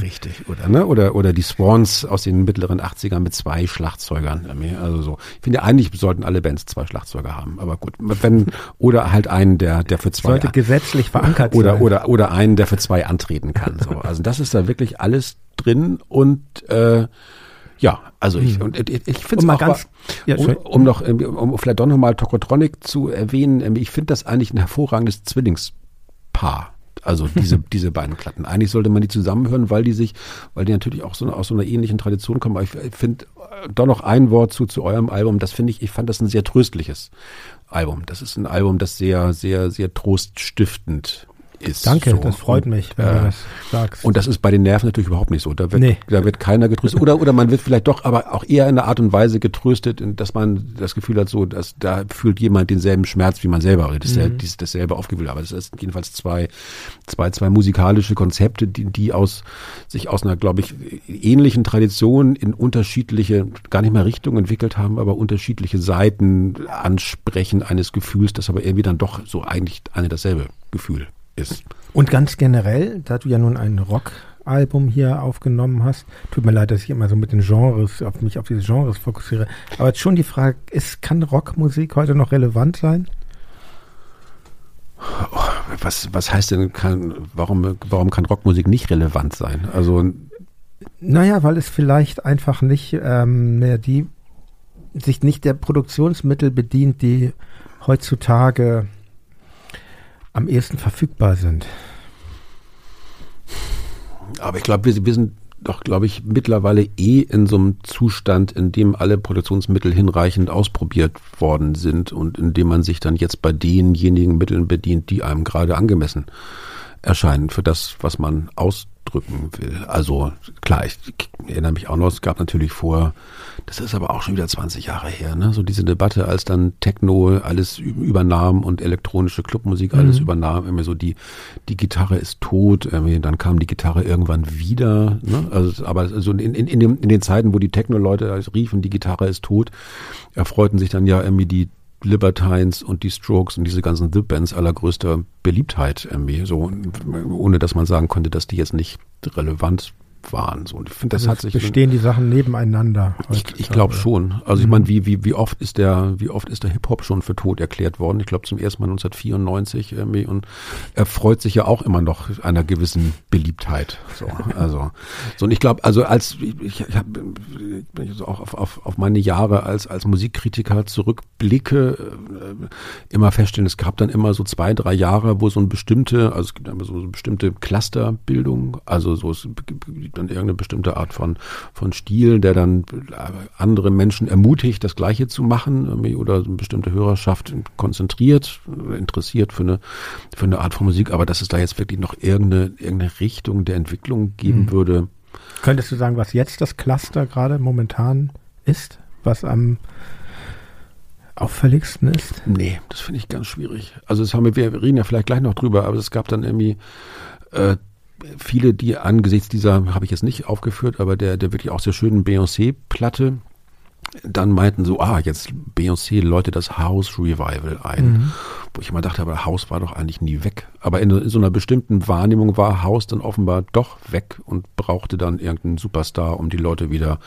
Richtig, oder ne, oder die Swans aus den mittleren 80ern mit 2 Schlagzeugern, also so. Ich finde, eigentlich sollten alle Bands 2 Schlagzeuger haben, aber gut, wenn oder halt einen, der für 2 sollte gesetzlich verankert sein. Oder einen, der für 2 antreten kann, so. Also das ist da wirklich alles drin und ja, also ich finde es mal ganz, um vielleicht doch nochmal Tokotronic zu erwähnen, ich finde das eigentlich ein hervorragendes Zwillingspaar. Also diese beiden Platten. Eigentlich sollte man die zusammenhören, weil die natürlich auch aus so einer ähnlichen Tradition kommen. Aber ich finde doch noch ein Wort zu eurem Album. Das finde ich fand das ein sehr tröstliches Album. Das ist ein Album, das sehr, sehr, sehr troststiftend ist. Danke, so. Das freut mich, wenn du das sagst. Und das ist bei den Nerven natürlich überhaupt nicht so. Da wird keiner getröstet. Oder man wird vielleicht doch, aber auch eher in einer Art und Weise getröstet, dass man das Gefühl hat, so, dass da fühlt jemand denselben Schmerz wie man selber, oder dasselbe aufgewühlt. Aber das ist jedenfalls zwei musikalische Konzepte, die sich aus einer, glaube ich, ähnlichen Tradition in unterschiedliche, gar nicht mal Richtungen entwickelt haben, aber unterschiedliche Seiten ansprechen eines Gefühls, das aber irgendwie dann doch so eigentlich dasselbe Gefühl ist. Und ganz generell, da du ja nun ein Rock-Album hier aufgenommen hast, tut mir leid, dass ich immer so mit den Genres, auf diese Genres fokussiere, aber jetzt schon die Frage ist, kann Rockmusik heute noch relevant sein? Oh, was heißt denn, warum kann Rockmusik nicht relevant sein? Also, naja, weil es vielleicht einfach nicht mehr sich nicht der Produktionsmittel bedient, die heutzutage am ehesten verfügbar sind. Aber ich glaube, wir sind doch, glaube ich, mittlerweile in so einem Zustand, in dem alle Produktionsmittel hinreichend ausprobiert worden sind und in dem man sich dann jetzt bei denjenigen Mitteln bedient, die einem gerade angemessen erscheinen für das, was man ausdrücken will. Also klar, ich erinnere mich auch noch, es gab natürlich das ist aber auch schon wieder 20 Jahre her, ne? So diese Debatte, als dann Techno alles übernahm und elektronische Clubmusik alles übernahm, immer so die Gitarre ist tot, dann kam die Gitarre irgendwann wieder, ne? Also, aber so in den Zeiten, wo die Techno-Leute riefen, die Gitarre ist tot, erfreuten sich dann ja irgendwie die Libertines und die Strokes und diese ganzen The-Bands allergrößter Beliebtheit irgendwie, so, ohne dass man sagen konnte, dass die jetzt nicht relevant waren. So, und ich finde, das also hat sich bestehen die Sachen nebeneinander. Ich glaube schon. Also ich meine, wie oft ist der Hip-Hop schon für tot erklärt worden? Ich glaube zum ersten Mal 1994 irgendwie, und er freut sich ja auch immer noch einer gewissen Beliebtheit. So, also so, und ich glaube, also als ich habe so auch auf meine Jahre als Musikkritiker zurückblicke, immer feststellen, es gab dann immer so 2, 3 Jahre, wo es gibt immer so bestimmte Clusterbildung, also so es dann irgendeine bestimmte Art von Stil, der dann andere Menschen ermutigt, das Gleiche zu machen, oder eine bestimmte Hörerschaft konzentriert, interessiert für eine Art von Musik, aber dass es da jetzt wirklich noch irgendeine Richtung der Entwicklung geben würde. Könntest du sagen, was jetzt das Cluster gerade momentan ist, was am auffälligsten ist? Nee, das finde ich ganz schwierig. Also wir reden ja vielleicht gleich noch drüber, aber es gab dann irgendwie viele, die angesichts dieser, habe ich jetzt nicht aufgeführt, aber der wirklich auch sehr schönen Beyoncé-Platte, dann meinten so, jetzt Beyoncé läutet das House-Revival ein. Wo ich immer dachte, aber House war doch eigentlich nie weg. Aber in so einer bestimmten Wahrnehmung war House dann offenbar doch weg und brauchte dann irgendeinen Superstar, um die Leute wieder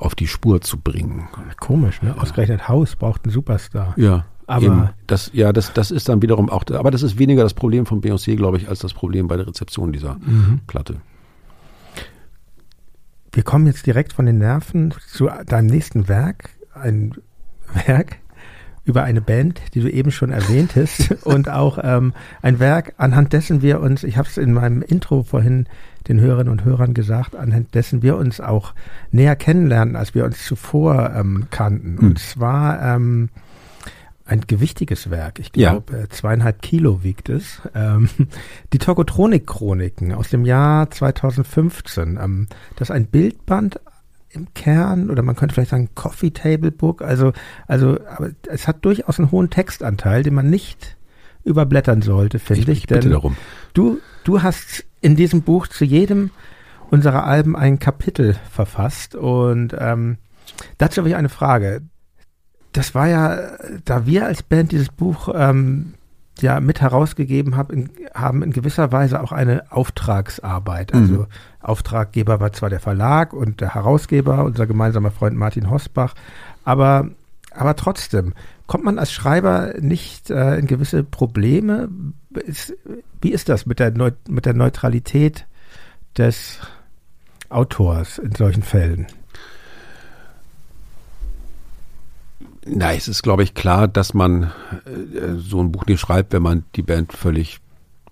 auf die Spur zu bringen. Komisch, ne? Ja. Ausgerechnet House braucht einen Superstar. Ja. Aber eben, das ist dann wiederum auch, aber das ist weniger das Problem von Beyoncé, glaube ich, als das Problem bei der Rezeption dieser Platte. Wir kommen jetzt direkt von den Nerven zu deinem nächsten Werk, ein Werk über eine Band, die du eben schon erwähnt hast, und auch ein Werk, anhand dessen wir uns, ich habe es in meinem Intro vorhin den Hörerinnen und Hörern gesagt, anhand dessen wir uns auch näher kennenlernen, als wir uns zuvor kannten. Und zwar ein gewichtiges Werk. Ich glaube, 2,5 Kilo wiegt es. Die Tokotronic-Chroniken aus dem Jahr 2015. Das ist ein Bildband im Kern, oder man könnte vielleicht sagen Coffee Table Book. Also, aber es hat durchaus einen hohen Textanteil, den man nicht überblättern sollte, finde ich. Ich bitte darum. Du hast in diesem Buch zu jedem unserer Alben ein Kapitel verfasst, und Dazu habe ich eine Frage. Das war ja, da wir als Band dieses Buch ja mit herausgegeben haben in gewisser Weise auch eine Auftragsarbeit. Also Auftraggeber war zwar der Verlag und der Herausgeber, unser gemeinsamer Freund Martin Hosbach, aber trotzdem, kommt man als Schreiber nicht in gewisse Probleme? Wie ist das mit der Neutralität des Autors in solchen Fällen? Na, es ist, glaube ich, klar, dass man so ein Buch nicht schreibt, wenn man die Band völlig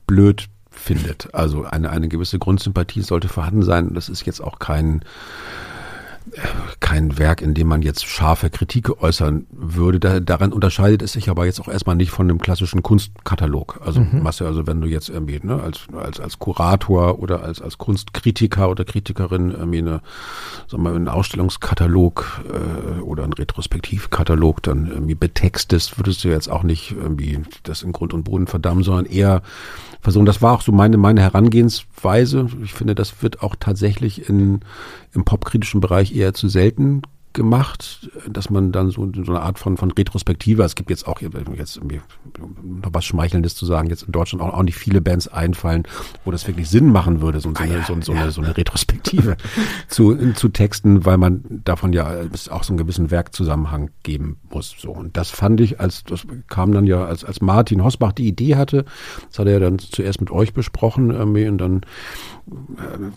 blöd findet. Also eine gewisse Grundsympathie sollte vorhanden sein. Das ist jetzt auch kein Werk, in dem man jetzt scharfe Kritik äußern würde. Daran unterscheidet es sich aber jetzt auch erstmal nicht von einem klassischen Kunstkatalog. Also, also wenn du jetzt irgendwie als Kurator oder als Kunstkritiker oder Kritikerin irgendwie einen Ausstellungskatalog oder einen Retrospektivkatalog dann irgendwie betextest, würdest du jetzt auch nicht irgendwie das in Grund und Boden verdammen, sondern eher versuchen. Das war auch so meine Herangehensweise. Ich finde, das wird auch tatsächlich im popkritischen Bereich eher zu selten gemacht, dass man dann so eine Art von Retrospektive, es gibt jetzt auch, jetzt noch was Schmeichelndes zu sagen, jetzt in Deutschland auch nicht viele Bands einfallen, wo das wirklich Sinn machen würde, so eine Retrospektive zu texten, weil man davon ja auch so einen gewissen Werkzusammenhang geben muss. So. Und das fand ich, das kam dann ja, als Martin Hosbach die Idee hatte, das hat er ja dann zuerst mit euch besprochen, und dann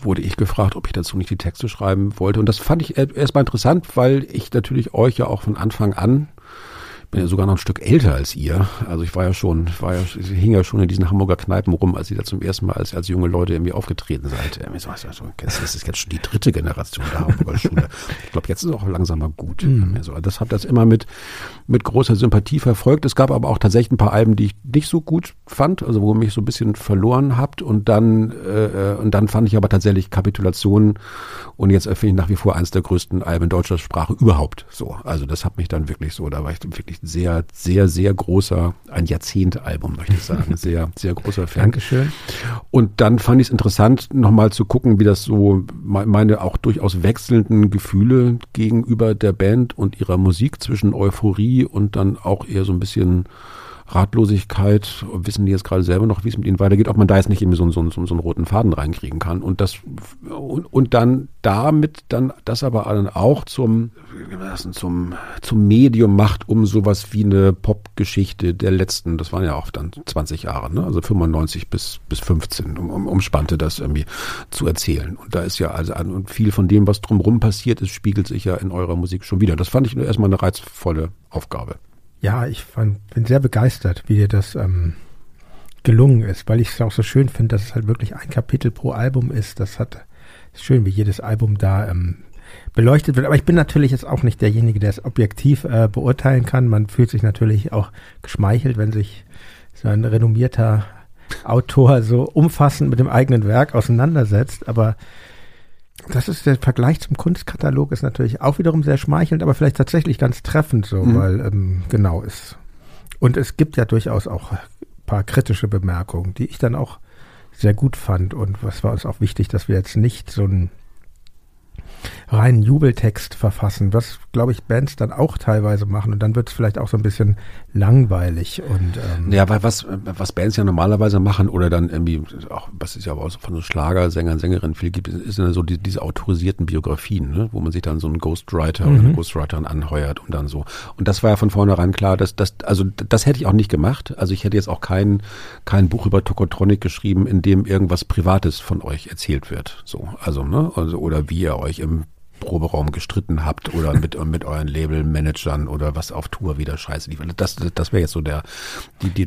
wurde ich gefragt, ob ich dazu nicht die Texte schreiben wollte. Und das fand ich erstmal interessant, weil ich natürlich euch ja auch von Anfang an, bin ja sogar noch ein Stück älter als ihr, also ich ich hing ja schon in diesen Hamburger Kneipen rum, als ihr da zum ersten Mal als junge Leute irgendwie aufgetreten seid. Das ist jetzt schon die dritte Generation der Hamburger Schule. Ich glaube, jetzt ist es auch langsam mal gut. Das habe ich immer mit großer Sympathie verfolgt. Es gab aber auch tatsächlich ein paar Alben, die ich nicht so gut fand, also wo ihr mich so ein bisschen verloren habt. Und dann fand ich aber tatsächlich Kapitulationen, und jetzt finde ich nach wie vor eines der größten Alben deutscher Sprache überhaupt. So, also das hat mich dann wirklich so, da war ich wirklich sehr, sehr, sehr großer, ein Jahrzehntalbum, möchte ich sagen, sehr, sehr großer Fan. Dankeschön. Und dann fand ich es interessant, nochmal zu gucken, wie das so meine auch durchaus wechselnden Gefühle gegenüber der Band und ihrer Musik zwischen Euphorie und dann auch eher so ein bisschen Ratlosigkeit, wissen die jetzt gerade selber noch, wie es mit ihnen weitergeht, ob man da jetzt nicht eben so einen roten Faden reinkriegen kann. Und das und dann damit dann das aber dann auch zum Medium macht, um sowas wie eine Popgeschichte der letzten, das waren ja auch dann 20 Jahre, ne? Also 95 bis 15 umspannte das irgendwie zu erzählen. Und da ist ja und viel von dem, was drumherum passiert ist, spiegelt sich ja in eurer Musik schon wieder. Das fand ich erstmal eine reizvolle Aufgabe. Ja, bin sehr begeistert, wie dir das gelungen ist, weil ich es auch so schön finde, dass es halt wirklich ein Kapitel pro Album ist. Das ist schön, wie jedes Album da beleuchtet wird. Aber ich bin natürlich jetzt auch nicht derjenige, der es objektiv beurteilen kann. Man fühlt sich natürlich auch geschmeichelt, wenn sich so ein renommierter Autor so umfassend mit dem eigenen Werk auseinandersetzt. Aber das ist der Vergleich zum Kunstkatalog, ist natürlich auch wiederum sehr schmeichelnd, aber vielleicht tatsächlich ganz treffend so, weil genau ist. Und es gibt ja durchaus auch ein paar kritische Bemerkungen, die ich dann auch sehr gut fand, und was war uns auch wichtig, dass wir jetzt nicht so einen reinen Jubeltext verfassen, was, glaube ich, Bands dann auch teilweise machen, und dann wird es vielleicht auch so ein bisschen langweilig. Und ja, weil was Bands ja normalerweise machen, oder dann irgendwie, auch was es ja aber auch von so Schlagersängern, Sängerinnen viel gibt, ist ja so diese autorisierten Biografien, ne? Wo man sich dann so einen Ghostwriter oder eine Ghostwriterin anheuert und dann so. Und das war ja von vornherein klar, dass das hätte ich auch nicht gemacht. Also ich hätte jetzt auch kein Buch über Tokotronic geschrieben, in dem irgendwas Privates von euch erzählt wird. So, also, ne? Also, oder wie ihr euch im Proberaum gestritten habt oder mit euren Labelmanagern oder was auf Tour wieder Scheiße liefert. Das wäre jetzt so die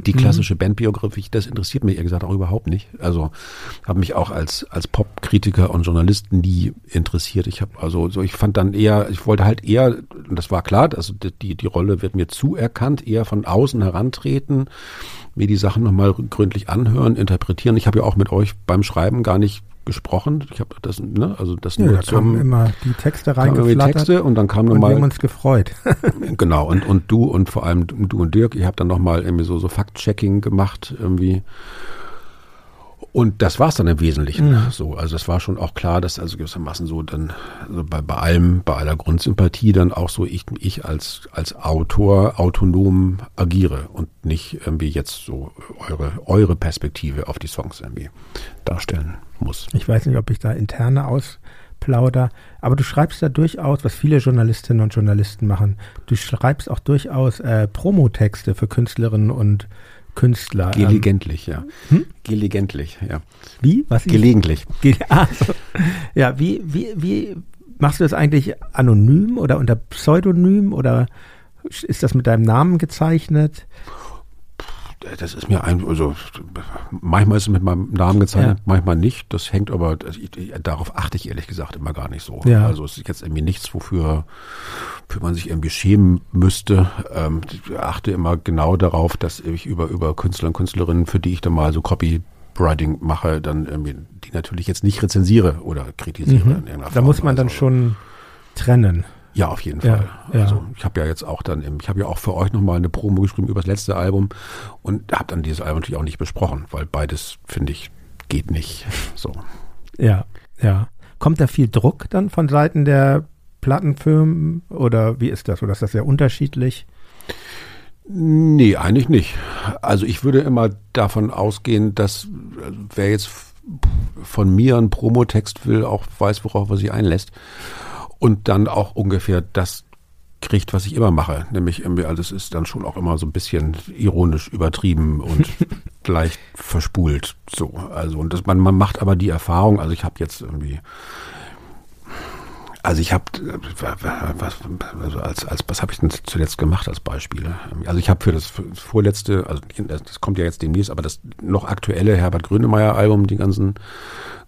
klassische Bandbiografie. Das interessiert mich, ehrlich gesagt, auch überhaupt nicht. Also habe mich auch als Popkritiker und Journalist nie interessiert. Ich wollte halt eher, und das war klar, also die Rolle wird mir zuerkannt, eher von außen herantreten, mir die Sachen nochmal gründlich anhören, interpretieren. Ich habe ja auch mit euch beim Schreiben gar nicht gesprochen. Ich habe das, ne, also das ja, nur da kamen immer die Texte reingeflattert, und dann kam nochmal. Wir haben uns gefreut. Genau, und du und vor allem du und Dirk, ihr habt dann nochmal irgendwie so Fact-Checking gemacht irgendwie. Und das war es dann im Wesentlichen so. Also es war schon auch klar, dass also gewissermaßen so dann also bei aller Grundsympathie dann auch so ich als Autor autonom agiere und nicht irgendwie jetzt so eure Perspektive auf die Songs irgendwie darstellen muss. Ich weiß nicht, ob ich da interne ausplauder, aber du schreibst da durchaus, was viele Journalistinnen und Journalisten machen, du schreibst auch durchaus Promotexte für Künstlerinnen und Künstler. Gelegentlich, Gelegentlich, ja. Wie? Was? Gelegentlich. Ja, wie machst du das eigentlich anonym oder unter Pseudonym oder ist das mit deinem Namen gezeichnet? Das ist mir also manchmal ist es mit meinem Namen gezeichnet, manchmal nicht. Das hängt aber, darauf achte ich ehrlich gesagt immer gar nicht so. Ja. Also es ist jetzt irgendwie nichts, wofür man sich irgendwie schämen müsste. Ich achte immer genau darauf, dass ich über Künstler und Künstlerinnen, für die ich dann mal so Copywriting mache, dann irgendwie die natürlich jetzt nicht rezensiere oder kritisiere. In irgendeiner Form. Da muss man dann schon trennen. Ja, auf jeden Fall. Ja. Also ich habe ja jetzt auch ich habe ja auch für euch nochmal eine Promo geschrieben über das letzte Album und habe dann dieses Album natürlich auch nicht besprochen, weil beides, finde ich, geht nicht. So. Ja. Kommt da viel Druck dann von Seiten der Plattenfirmen oder wie ist das? Oder ist das sehr unterschiedlich? Nee, eigentlich nicht. Also ich würde immer davon ausgehen, dass wer jetzt von mir einen Promotext will, auch weiß, worauf er sich einlässt. Und dann auch ungefähr das kriegt, was ich immer mache. Nämlich, also es ist dann schon auch immer so ein bisschen ironisch übertrieben und leicht verspult. So. Also, und das, man macht aber die Erfahrung, also ich habe jetzt irgendwie. Also ich habe, was habe ich denn zuletzt gemacht als Beispiel? Also ich habe für das vorletzte, also das kommt ja jetzt demnächst, aber das noch aktuelle Herbert Grönemeyer-Album, die ganzen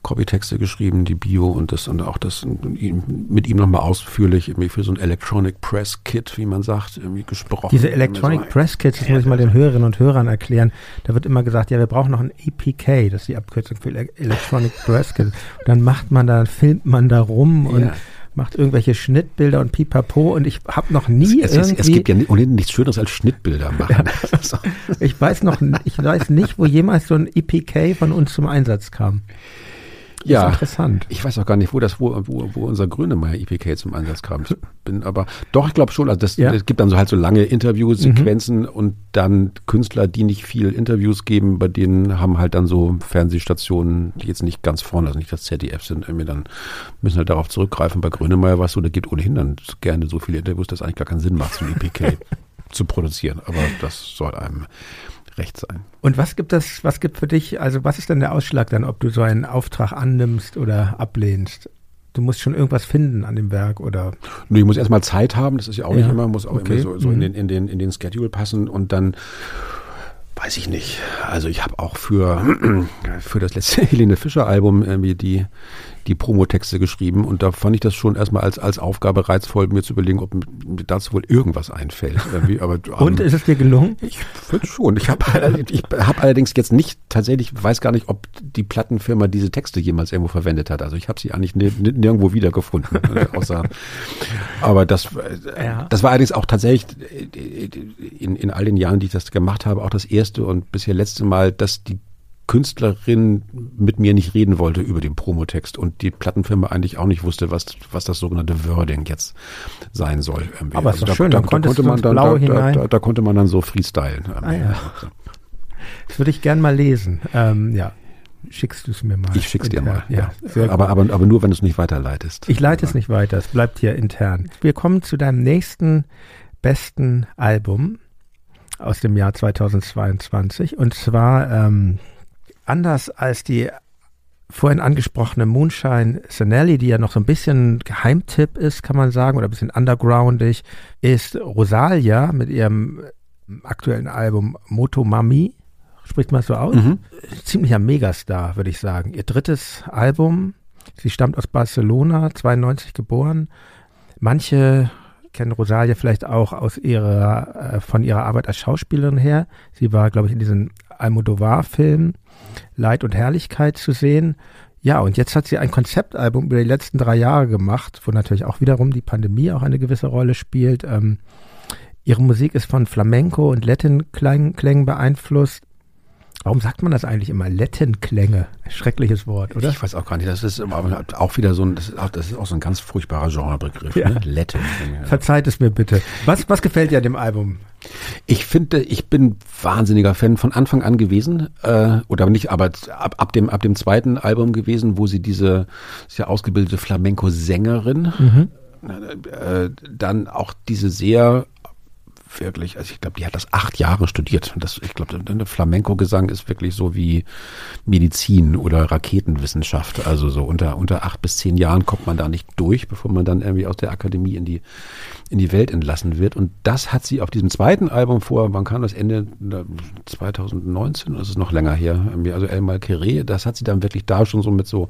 Copytexte geschrieben, die Bio und das und auch das mit ihm nochmal ausführlich irgendwie für so ein Electronic Press Kit, wie man sagt, irgendwie gesprochen. Diese Electronic so Press Kits, das muss ich mal den Hörerinnen und Hörern erklären, da wird immer gesagt, ja, wir brauchen noch ein EPK, das ist die Abkürzung für Electronic Press Kit. Und dann filmt man da rum und macht irgendwelche Schnittbilder und Pipapo und ich habe noch nie es gibt ja nichts Schöneres als Schnittbilder machen. Ja. Ich weiß nicht, wo jemals so ein EPK von uns zum Einsatz kam. Das ist interessant. Ich weiß auch gar nicht, wo unser Grönemeyer EPK zum Einsatz kam. Ich bin aber doch, ich glaube schon, also es gibt dann so halt so lange Interviewsequenzen und dann Künstler, die nicht viel Interviews geben, bei denen haben halt dann so Fernsehstationen, die jetzt nicht ganz vorne, also nicht das ZDF sind, irgendwie dann müssen halt darauf zurückgreifen. Bei Grönemeyer war es so, da gibt ohnehin dann gerne so viele Interviews, dass eigentlich gar keinen Sinn macht, so ein EPK zu produzieren. Aber das soll einem recht sein. Und was gibt für dich, also was ist denn der Ausschlag dann, ob du so einen Auftrag annimmst oder ablehnst? Du musst schon irgendwas finden an dem Werk oder? Nee, ich muss erstmal Zeit haben, das ist ja auch nicht immer, muss auch immer so in den Schedule passen und dann weiß ich nicht. Also ich habe auch für das letzte Helene Fischer Album irgendwie die Promotexte geschrieben und da fand ich das schon erstmal als Aufgabe reizvoll, mir zu überlegen, ob mir dazu wohl irgendwas einfällt. Aber, und ist es dir gelungen? Ich finde schon. Ich habe allerdings jetzt nicht tatsächlich, weiß gar nicht, ob die Plattenfirma diese Texte jemals irgendwo verwendet hat. Also ich habe sie eigentlich nirgendwo wiedergefunden. Aber das war allerdings auch tatsächlich in all den Jahren, die ich das gemacht habe, auch das erste und bisher letzte Mal, dass die Künstlerin mit mir nicht reden wollte über den Promotext und die Plattenfirma eigentlich auch nicht wusste, was das sogenannte Wording jetzt sein soll. Aber es ist schön, da konnte man dann so freestylen. Das würde ich gern mal lesen. Schickst du es mir mal? Ich schick's dir mal. Ja. Aber nur, wenn du es nicht weiterleitest. Ich leite es nicht weiter, es bleibt hier intern. Wir kommen zu deinem nächsten besten Album aus dem Jahr 2022 und zwar anders als die vorhin angesprochene Moonshine Sanelli, die ja noch so ein bisschen Geheimtipp ist, kann man sagen, oder ein bisschen undergroundig, ist Rosalia mit ihrem aktuellen Album Motomami, spricht man so aus? Ziemlicher Megastar, würde ich sagen. Ihr drittes Album, sie stammt aus Barcelona, 92 geboren. Manche kennen Rosalia vielleicht auch aus von ihrer Arbeit als Schauspielerin her. Sie war, glaube ich, in diesem Almodovar-Film Leid und Herrlichkeit zu sehen. Ja, und jetzt hat sie ein Konzeptalbum über die letzten 3 Jahre gemacht, wo natürlich auch wiederum die Pandemie auch eine gewisse Rolle spielt. Ihre Musik ist von Flamenco und Latin-Klängen beeinflusst. Warum sagt man das eigentlich immer? Lettenklänge. Schreckliches Wort, oder? Ich weiß auch gar nicht. Das ist auch wieder so ein, das ist auch so ein ganz furchtbarer Genrebegriff. Ja. Ne? Lettenklänge. Verzeiht es mir bitte. Was gefällt dir an dem Album? Ich finde, ich bin wahnsinniger Fan von Anfang an gewesen, oder nicht, aber ab dem zweiten Album gewesen, wo sie diese ausgebildete Flamenco-Sängerin, dann auch diese sehr wirklich, also ich glaube, die hat das 8 Jahre studiert. Das, ich glaube, der Flamenco-Gesang ist wirklich so wie Medizin oder Raketenwissenschaft. Also so unter 8 bis 10 Jahren kommt man da nicht durch, bevor man dann irgendwie aus der Akademie in die Welt entlassen wird. Und das hat sie auf diesem zweiten Album vor, wann kam das, Ende 2019, das ist noch länger her, also El Malqueré, das hat sie dann wirklich da schon so mit so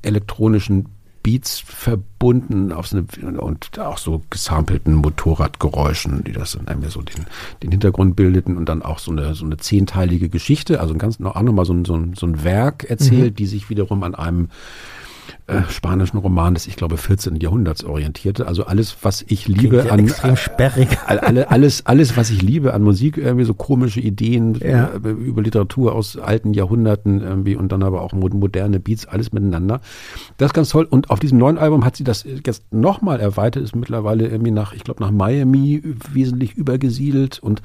elektronischen Beats verbunden auf so eine, und auch so gesampelten Motorradgeräuschen, die das dann einmal so den Hintergrund bildeten und dann auch so eine 10-teilige Geschichte, also nochmal so ein Werk erzählt, die sich wiederum an einem spanischen Roman des, ich glaube, 14. Jahrhunderts orientierte. Also alles, was ich liebe ja an alles, was ich liebe an Musik, irgendwie so komische Ideen über Literatur aus alten Jahrhunderten irgendwie und dann aber auch moderne Beats, alles miteinander. Das ist ganz toll. Und auf diesem neuen Album hat sie das jetzt nochmal erweitert, ist mittlerweile irgendwie nach Miami wesentlich übergesiedelt und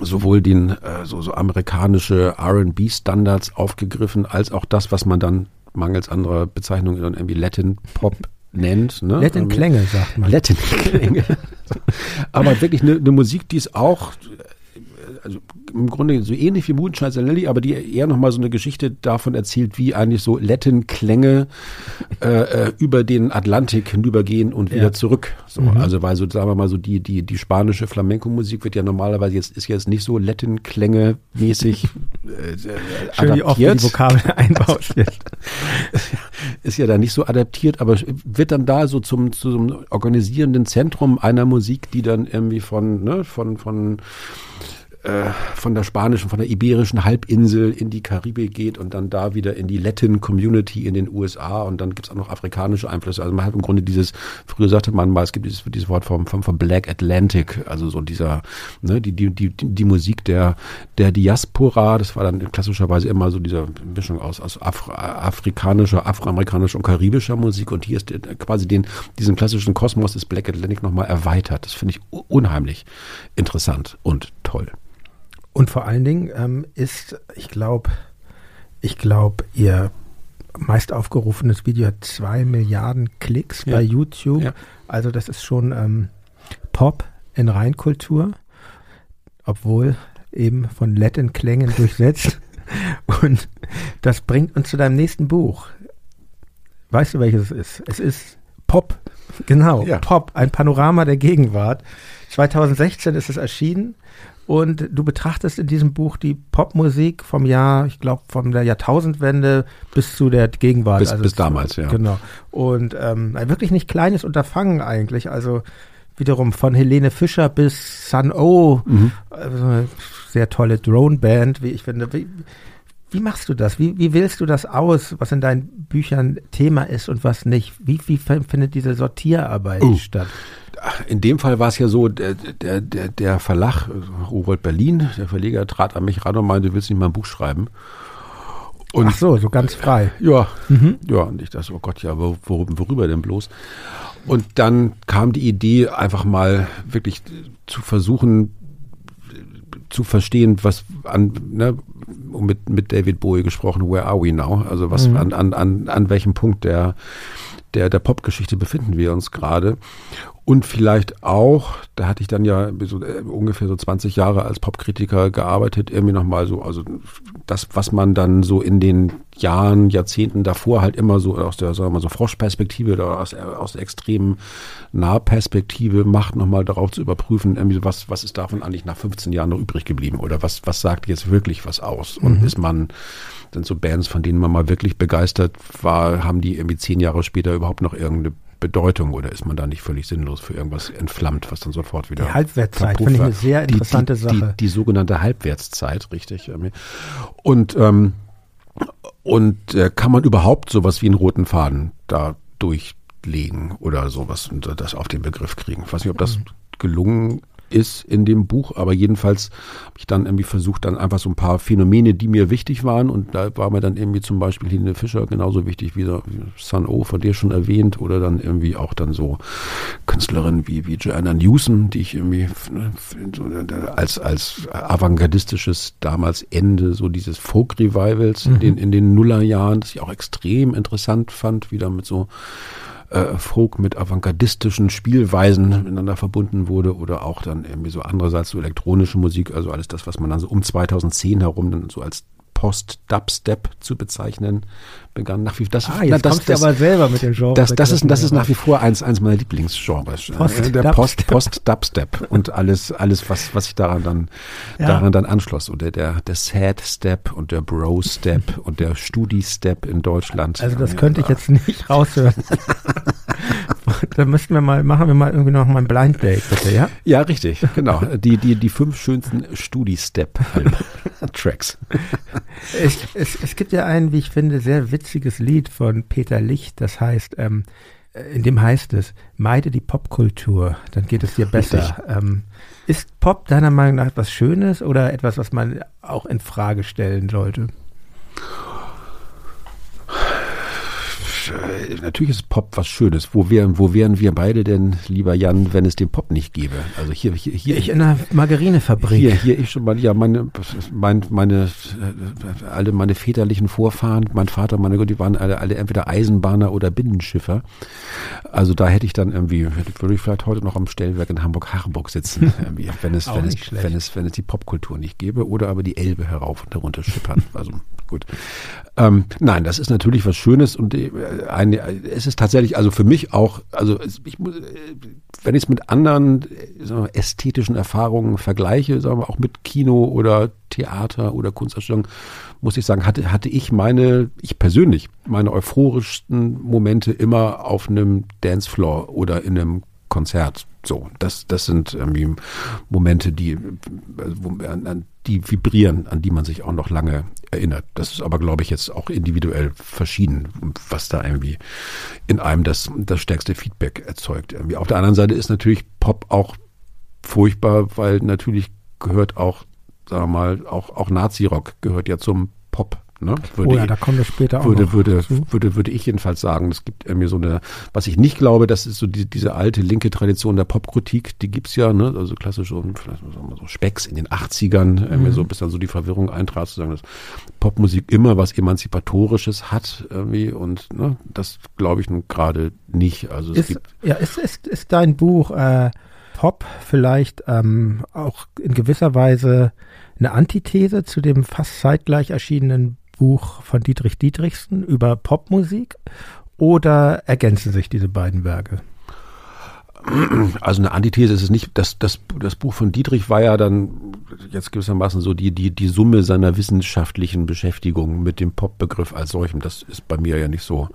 sowohl den so amerikanische R&B-Standards aufgegriffen, als auch das, was man dann mangels anderer Bezeichnung dann irgendwie Latin-Pop nennt. Ne? Latin-Klänge, sagt man. Latin-Klänge. Aber wirklich eine Musik, die ist auch, also im Grunde so ähnlich wie Moon Shines the Lily, aber die eher nochmal so eine Geschichte davon erzählt, wie eigentlich so Latin-Klänge über den Atlantik hinübergehen und wieder zurück. So, also weil so, sagen wir mal so, die spanische Flamenco-Musik wird ja normalerweise jetzt nicht so Latin-Klänge-mäßig adaptiert. Schön, wie oft die Vokabeln einbaut. Ist ja da nicht so adaptiert, aber wird dann da so zum organisierenden Zentrum einer Musik, die dann irgendwie von der iberischen Halbinsel in die Karibik geht und dann da wieder in die Latin-Community in den USA und dann gibt's auch noch afrikanische Einflüsse. Also man hat im Grunde dieses, früher sagte man mal, es gibt dieses Wort vom Black Atlantic, also so dieser, ne, die Musik der Diaspora, das war dann klassischerweise immer so diese Mischung aus afroamerikanischer und karibischer Musik und hier ist quasi diesen klassischen Kosmos des Black Atlantic nochmal erweitert. Das finde ich unheimlich interessant und toll. Und vor allen Dingen ist, ich glaube, ihr meist aufgerufenes Video hat 2 Milliarden Klicks bei YouTube. Ja. Also das ist schon Pop in Reinkultur, obwohl eben von Latin-Klängen durchsetzt. Und das bringt uns zu deinem nächsten Buch. Weißt du, welches es ist? Es ist Pop. Genau, ja. Pop, ein Panorama der Gegenwart. 2016 ist es erschienen. Und du betrachtest in diesem Buch die Popmusik vom Jahr, ich glaube, von der Jahrtausendwende bis zu der Gegenwart. Bis damals, ja. Genau. Und ein wirklich nicht kleines Unterfangen eigentlich. Also wiederum von Helene Fischer bis Sun O. Also eine sehr tolle Drone-Band, wie ich finde. Wie machst du das? Wie wählst du das aus, was in deinen Büchern Thema ist und was nicht? Wie findet diese Sortierarbeit statt? In dem Fall war es ja so, der Verlag, Rowohlt Berlin, der Verleger trat an mich ran und meinte, du willst nicht mal ein Buch schreiben. Und ach so ganz frei. Ja, ja, und ich dachte, oh Gott, ja, worüber denn bloß? Und dann kam die Idee, einfach mal wirklich zu versuchen, zu verstehen, was an, ne, mit David Bowie gesprochen, where are we now? Also was an welchem Punkt der Popgeschichte befinden wir uns gerade? Und vielleicht auch, da hatte ich dann ja so, ungefähr so 20 Jahre als Popkritiker gearbeitet, irgendwie nochmal so, also das, was man dann so in den Jahren, Jahrzehnten davor halt immer so aus der, sagen wir mal so Froschperspektive oder aus der extremen Nahperspektive macht, nochmal darauf zu überprüfen, irgendwie so, was ist davon eigentlich nach 15 Jahren noch übrig geblieben oder was sagt jetzt wirklich was aus? Und ist man, sind so Bands, von denen man mal wirklich begeistert war, haben die irgendwie 10 Jahre später überhaupt noch irgendeine Bedeutung oder ist man da nicht völlig sinnlos für irgendwas entflammt, was dann sofort wieder. Die Halbwertszeit finde ich eine sehr interessante Sache. Die sogenannte Halbwertszeit, richtig. Und, kann man überhaupt sowas wie einen roten Faden da durchlegen oder sowas und das auf den Begriff kriegen? Ich weiß nicht, ob das gelungen ist in dem Buch, aber jedenfalls habe ich dann irgendwie versucht, dann einfach so ein paar Phänomene, die mir wichtig waren, und da war mir dann irgendwie zum Beispiel Helene Fischer genauso wichtig wie Sun Oh, von dir schon erwähnt, oder dann irgendwie auch dann so Künstlerinnen wie Joanna Newsom, die ich irgendwie als avantgardistisches damals Ende so dieses Folk-Revivals in den Nullerjahren, das ich auch extrem interessant fand, wieder mit so Folk mit avantgardistischen Spielweisen miteinander verbunden wurde, oder auch dann irgendwie so andererseits so elektronische Musik, also alles das, was man dann so um 2010 herum dann so als Post-Dubstep zu bezeichnen begann. Das ist nach wie vor eins meiner Lieblingsgenres. Der Post-Dubstep und alles was sich daran dann anschloss. Und der Sad-Step und der Bro-Step und der Studi-Step in Deutschland. Also das könnte ich jetzt nicht raushören. Da machen wir mal irgendwie noch mal ein Blind Date, bitte, ja? Ja, richtig, genau. Die 5 schönsten Studi-Step-Tracks. Es gibt ja ein, wie ich finde, sehr witziges Lied von Peter Licht, das heißt, in dem heißt es, meide die Popkultur, dann geht es dir besser. Ist Pop deiner Meinung nach etwas Schönes oder etwas, was man auch in Frage stellen sollte? Natürlich ist Pop was Schönes. Wo wären wir beide denn, lieber Jan, wenn es den Pop nicht gäbe? Also hier ich in einer Margarinefabrik. Hier ich schon mal, ja, alle meine väterlichen Vorfahren, mein Vater, meine Gott, die waren alle entweder Eisenbahner oder Binnenschiffer. Also da hätte ich dann würde ich vielleicht heute noch am Stellwerk in Hamburg-Harburg sitzen, wenn es die Popkultur nicht gäbe, oder aber die Elbe herauf und herunter schippern. Also gut. Nein, das ist natürlich was Schönes, und es ist tatsächlich, also für mich auch, also wenn ich es mit anderen ästhetischen Erfahrungen vergleiche, sagen wir auch mit Kino oder Theater oder Kunstausstellung, muss ich sagen, hatte ich persönlich meine euphorischsten Momente immer auf einem Dancefloor oder in einem Konzert. So, das sind irgendwie Momente, die vibrieren, an die man sich auch noch lange erinnert. Das ist aber, glaube ich, jetzt auch individuell verschieden, was da irgendwie in einem das stärkste Feedback erzeugt. Irgendwie. Auf der anderen Seite ist natürlich Pop auch furchtbar, weil natürlich gehört auch, sagen wir mal, auch Nazi-Rock gehört ja zum Pop. Ne? Da kommen wir später auch noch. Würde ich jedenfalls sagen, es gibt irgendwie so eine, was ich nicht glaube, das ist so diese alte linke Tradition der Popkritik, die gibt's ja, ne? Also klassisch vielleicht so Specks in den 80ern, so, bis dann so die Verwirrung eintrat, zu sagen, dass Popmusik immer was Emanzipatorisches hat irgendwie, und ne? Das glaube ich nun gerade nicht. Also ist dein Buch Pop vielleicht auch in gewisser Weise eine Antithese zu dem fast zeitgleich erschienenen Buch von Dietrich Dietrichsen über Popmusik, oder ergänzen sich diese beiden Werke? Also eine Antithese ist es nicht. Das Buch von Dietrich war ja dann jetzt gewissermaßen so die Summe seiner wissenschaftlichen Beschäftigung mit dem Pop-Begriff als solchem. Das ist bei mir ja nicht so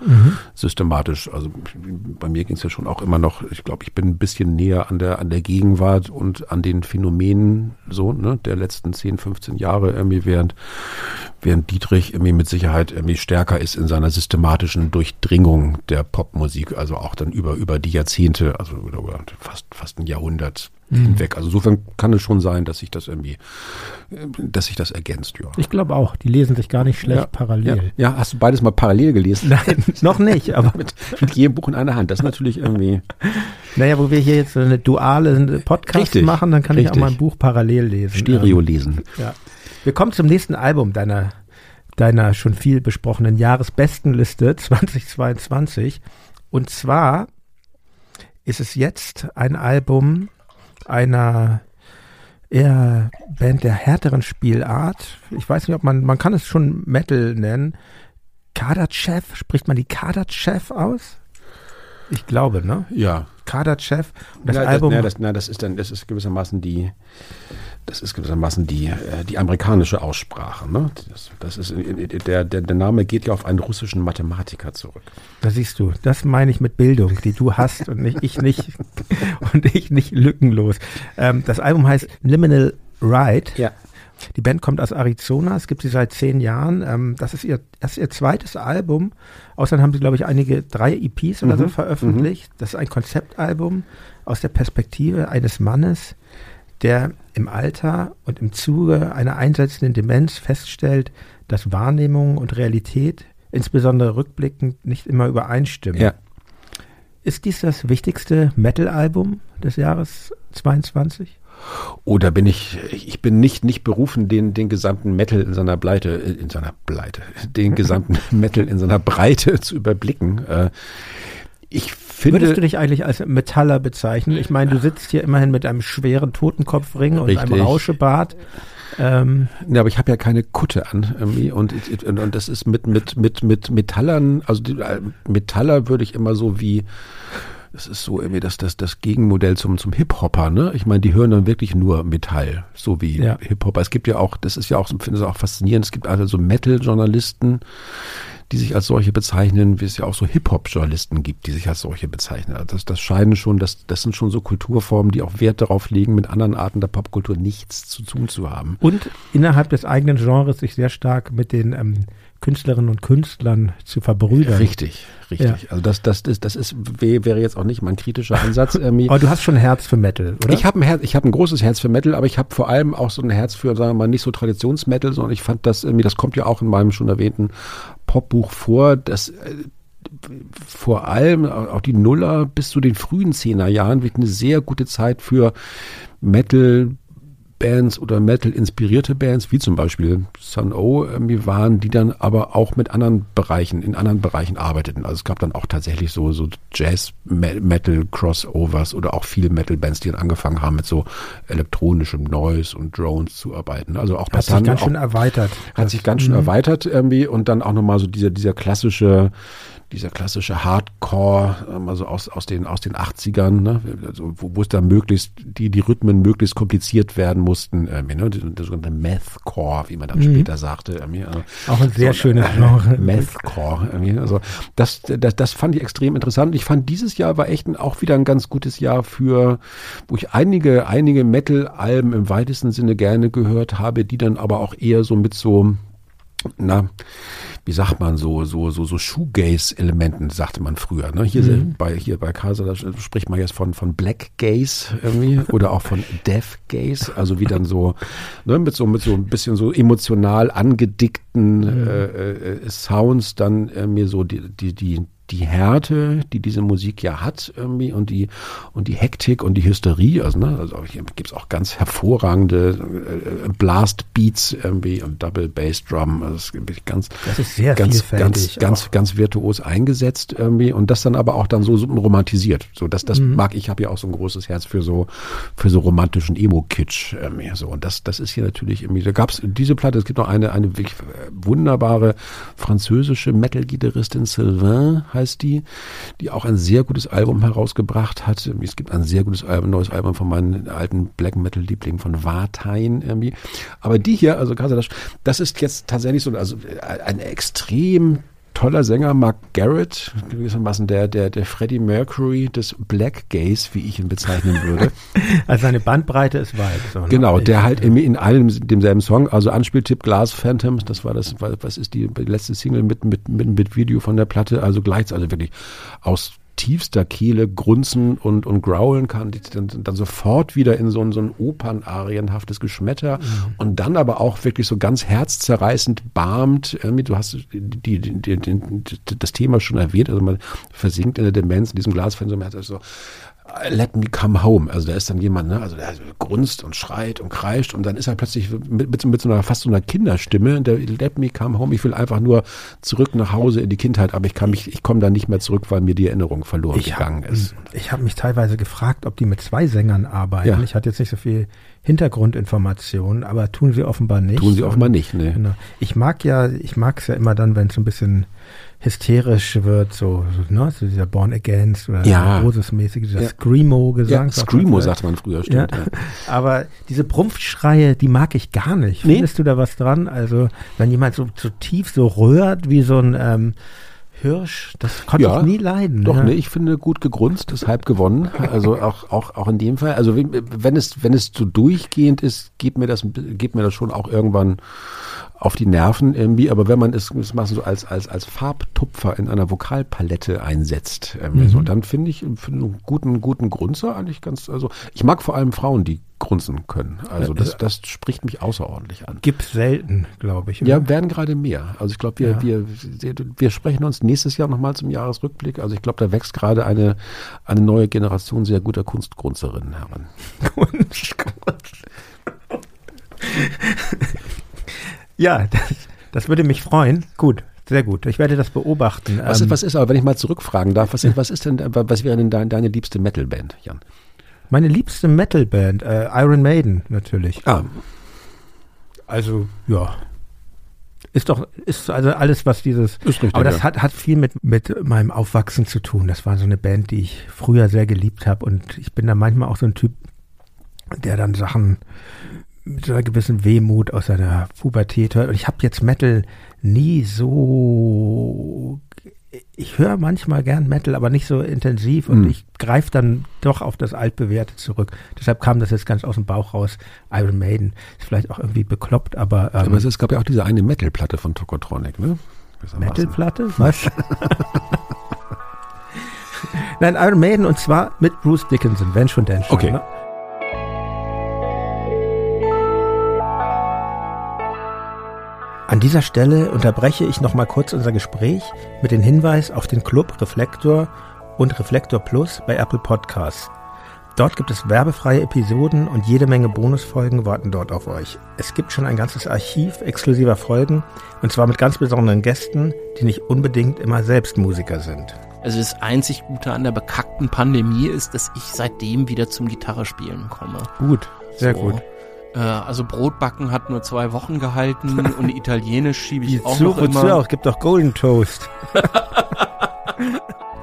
systematisch. Also bei mir ging es ja schon auch immer noch, ich glaube, ich bin ein bisschen näher an der Gegenwart und an den Phänomenen so, ne, der letzten 10, 15 Jahre irgendwie, während Dietrich irgendwie mit Sicherheit irgendwie stärker ist in seiner systematischen Durchdringung der Popmusik, also auch dann über die Jahrzehnte, also oder fast ein Jahrhundert hinweg. Also insofern kann es schon sein, dass sich das ergänzt. Ja. Ich glaube auch, die lesen sich gar nicht schlecht parallel. Ja, hast du beides mal parallel gelesen? Nein, noch nicht. Aber mit jedem Buch in einer Hand, das ist natürlich irgendwie... Naja, wo wir hier jetzt so eine duale Podcast machen, dann kann ich auch mal ein Buch parallel lesen. Stereo lesen. Ja. Wir kommen zum nächsten Album deiner schon viel besprochenen Jahresbestenliste 2022. Und zwar ist es jetzt ein Album einer eher Band der härteren Spielart. Ich weiß nicht, ob man kann es schon Metal nennen. Kadertschew, spricht man die Kadertschew aus? Ich glaube, ne? Ja. Kadertschew. Das ist gewissermaßen die amerikanische Aussprache. Ne? Das ist der Name geht ja auf einen russischen Mathematiker zurück. Da siehst du, das meine ich mit Bildung, die du hast und ich nicht lückenlos. Das Album heißt Liminal Ride. Ja. Die Band kommt aus Arizona, es gibt sie seit 10 Jahren. Das ist ihr zweites Album. Außerdem haben sie, glaube ich, 3 EPs oder so veröffentlicht. Das ist ein Konzeptalbum aus der Perspektive eines Mannes, der im Alter und im Zuge einer einsetzenden Demenz feststellt, dass Wahrnehmung und Realität, insbesondere rückblickend, nicht immer übereinstimmen. Ja. Ist dies das wichtigste Metal-Album des Jahres 22? Oder bin ich bin nicht berufen, den gesamten Metal in seiner Breite zu überblicken. Ich finde, würdest du dich eigentlich als Metaller bezeichnen? Ich meine, du sitzt hier immerhin mit einem schweren Totenkopfring und richtig. Einem Rauschebart. Ja, aber ich habe ja keine Kutte an irgendwie und das ist mit Metallern, also Metaller würde ich immer so wie, das ist so irgendwie das Gegenmodell zum Hip-Hopper, ne? Ich meine, die hören dann wirklich nur Metall, so wie ja. Hip-Hopper. Es gibt ja auch, das ist ja auch, finde ich auch faszinierend, es gibt also so Metal-Journalisten, die sich als solche bezeichnen, wie es ja auch so Hip-Hop-Journalisten gibt, die sich als solche bezeichnen. Also das sind schon so Kulturformen, die auch Wert darauf legen, mit anderen Arten der Popkultur nichts zu tun zu haben. Und innerhalb des eigenen Genres sich sehr stark mit den Künstlerinnen und Künstlern zu verbrüdern. Richtig. Ja. Also das wäre jetzt auch nicht mein kritischer Ansatz. Aber du hast schon ein Herz für Metal, oder? Ich habe ein großes Herz für Metal, aber ich habe vor allem auch so ein Herz für, sagen wir mal, nicht so Traditionsmetal, sondern ich fand das irgendwie, das kommt ja auch in meinem schon erwähnten Popbuch vor, dass vor allem auch die Nuller bis zu den frühen 10er Jahren wird eine sehr gute Zeit für Metal Bands oder Metal-inspirierte Bands, wie zum Beispiel Sun-O, waren, die dann aber auch mit in anderen Bereichen arbeiteten. Also es gab dann auch tatsächlich so Jazz-Metal-Crossovers oder auch viele Metal-Bands, die dann angefangen haben, mit so elektronischem Noise und Drones zu arbeiten. Also auch hat sich ganz schön erweitert. Hat sich ganz schön erweitert irgendwie und dann auch nochmal so dieser klassische Hardcore, also aus den 80ern, ne? Also wo es da möglichst, die Rhythmen möglichst kompliziert werden mussten, ne? Der sogenannte Mathcore, wie man dann später sagte. Also auch ein sehr schönes Genre. Mathcore. Also das fand ich extrem interessant. Ich fand, dieses Jahr war echt auch wieder ein ganz gutes Jahr wo ich einige Metal-Alben im weitesten Sinne gerne gehört habe, die dann aber auch eher so mit so, na, wie sagt man, so Shoegaze-Elementen, sagte man früher, ne? Hier bei Kaiser, da spricht man jetzt von Black Gaze irgendwie oder auch von Death Gaze, also wie dann so, ne, mit so ein bisschen so emotional angedickten Sounds dann mir so die Härte, die diese Musik ja hat irgendwie und die Hektik und die Hysterie, also hier gibt's auch ganz hervorragende Blast Beats irgendwie und Double Bass Drum, also das ist ganz virtuos eingesetzt irgendwie und das dann aber auch dann so romantisiert, so das mag ich, habe ja auch so ein großes Herz für so romantischen Emo-Kitsch so und das ist hier natürlich irgendwie, da gab's diese Platte, es gibt noch eine wirklich wunderbare französische Metal-Gitarristin, Sylvain heißt die auch ein sehr gutes Album herausgebracht hat. Es gibt ein sehr gutes Album, neues Album von meinen alten Black Metal Lieblingen von Wartein irgendwie. Aber die hier, also Kasadasch, das ist jetzt tatsächlich so, also ein extrem toller Sänger, Mark Garrett, gewissermaßen der Freddie Mercury des Black Gaze, wie ich ihn bezeichnen würde. Also seine Bandbreite ist weit. So, genau, der halt in einem demselben Song, also Anspieltipp Glass Phantoms, das war das, was ist die letzte Single mit Video von der Platte, also gleichzeitig wirklich aus tiefster Kehle grunzen und growlen kann, die dann sofort wieder in so ein opernarienhaftes Geschmetter und dann aber auch wirklich so ganz herzzerreißend barmt. Du hast das Thema schon erwähnt, also man versinkt in der Demenz in diesem Glasfenster, also so Let Me Come Home. Also da ist dann jemand, ne? Also der grunzt und schreit und kreischt und dann ist er plötzlich mit so einer fast so einer Kinderstimme, der Let Me Come Home, ich will einfach nur zurück nach Hause in die Kindheit, aber ich komme da nicht mehr zurück, weil mir die Erinnerung verloren gegangen ist. Ich habe mich teilweise gefragt, ob die mit zwei Sängern arbeiten. Ja. Ich hatte jetzt nicht so viel Hintergrundinformationen, aber tun sie offenbar nicht. Ne. Genau. Ich mag's ja immer dann, wenn es so ein bisschen hysterisch wird, ne? So dieser Born Against oder Roses-mäßige, dieser Screamo-Gesang. Ja, Screamo sagte man früher, stimmt. Ja. Ja. Aber diese Prumpfschreie, die mag ich gar nicht. Nee. Findest du da was dran? Also, wenn jemand so tief so röhrt wie so ein Hirsch, das konnte ich nie leiden. Doch, ja. Ne, ich finde, gut gegrunzt ist halb gewonnen. Also auch in dem Fall. Also wenn es so durchgehend ist, geht mir das schon auch irgendwann auf die Nerven irgendwie, aber wenn man es mal so als Farbtupfer in einer Vokalpalette einsetzt, so, dann finde ich einen guten Grunzer eigentlich ganz, also ich mag vor allem Frauen, die grunzen können. Also das spricht mich außerordentlich an. Gibt selten, glaube ich. Oder? Ja, werden gerade mehr. Also ich glaube, wir sprechen uns nächstes Jahr nochmal zum Jahresrückblick. Also ich glaube, da wächst gerade eine neue Generation sehr guter Kunstgrunzerinnen heran. Kunstgrunz. Ja, das würde mich freuen. Gut, sehr gut. Ich werde das beobachten. Was ist aber, wenn ich mal zurückfragen darf, was wäre denn deine liebste Metalband, Jan? Meine liebste Metalband, Iron Maiden natürlich. Ah. Also, ja. Ist also alles, was dieses... Ist richtig, aber das hat viel mit meinem Aufwachsen zu tun. Das war so eine Band, die ich früher sehr geliebt habe. Und ich bin da manchmal auch so ein Typ, der dann Sachen... mit so einer gewissen Wehmut aus seiner Pubertät hört. Und ich habe jetzt Metal nie so... Ich höre manchmal gern Metal, aber nicht so intensiv. Und ich greife dann doch auf das Altbewährte zurück. Deshalb kam das jetzt ganz aus dem Bauch raus. Iron Maiden ist vielleicht auch irgendwie bekloppt, aber... aber es gab ja auch diese eine Metal-Platte von Tokotronic, ne? Metal-Platte? Was? Nein, Iron Maiden, und zwar mit Bruce Dickinson. Wenn schon, denn schon. Okay. Ne? An dieser Stelle unterbreche ich nochmal kurz unser Gespräch mit dem Hinweis auf den Club Reflektor und Reflektor Plus bei Apple Podcasts. Dort gibt es werbefreie Episoden und jede Menge Bonusfolgen warten dort auf euch. Es gibt schon ein ganzes Archiv exklusiver Folgen, und zwar mit ganz besonderen Gästen, die nicht unbedingt immer selbst Musiker sind. Also das einzig Gute an der bekackten Pandemie ist, dass ich seitdem wieder zum Gitarrespielen komme. Gut, sehr gut. Also Brotbacken hat nur 2 Wochen gehalten und Italienisch schiebe ich auch noch immer. Wozu auch? Es gibt doch Golden Toast.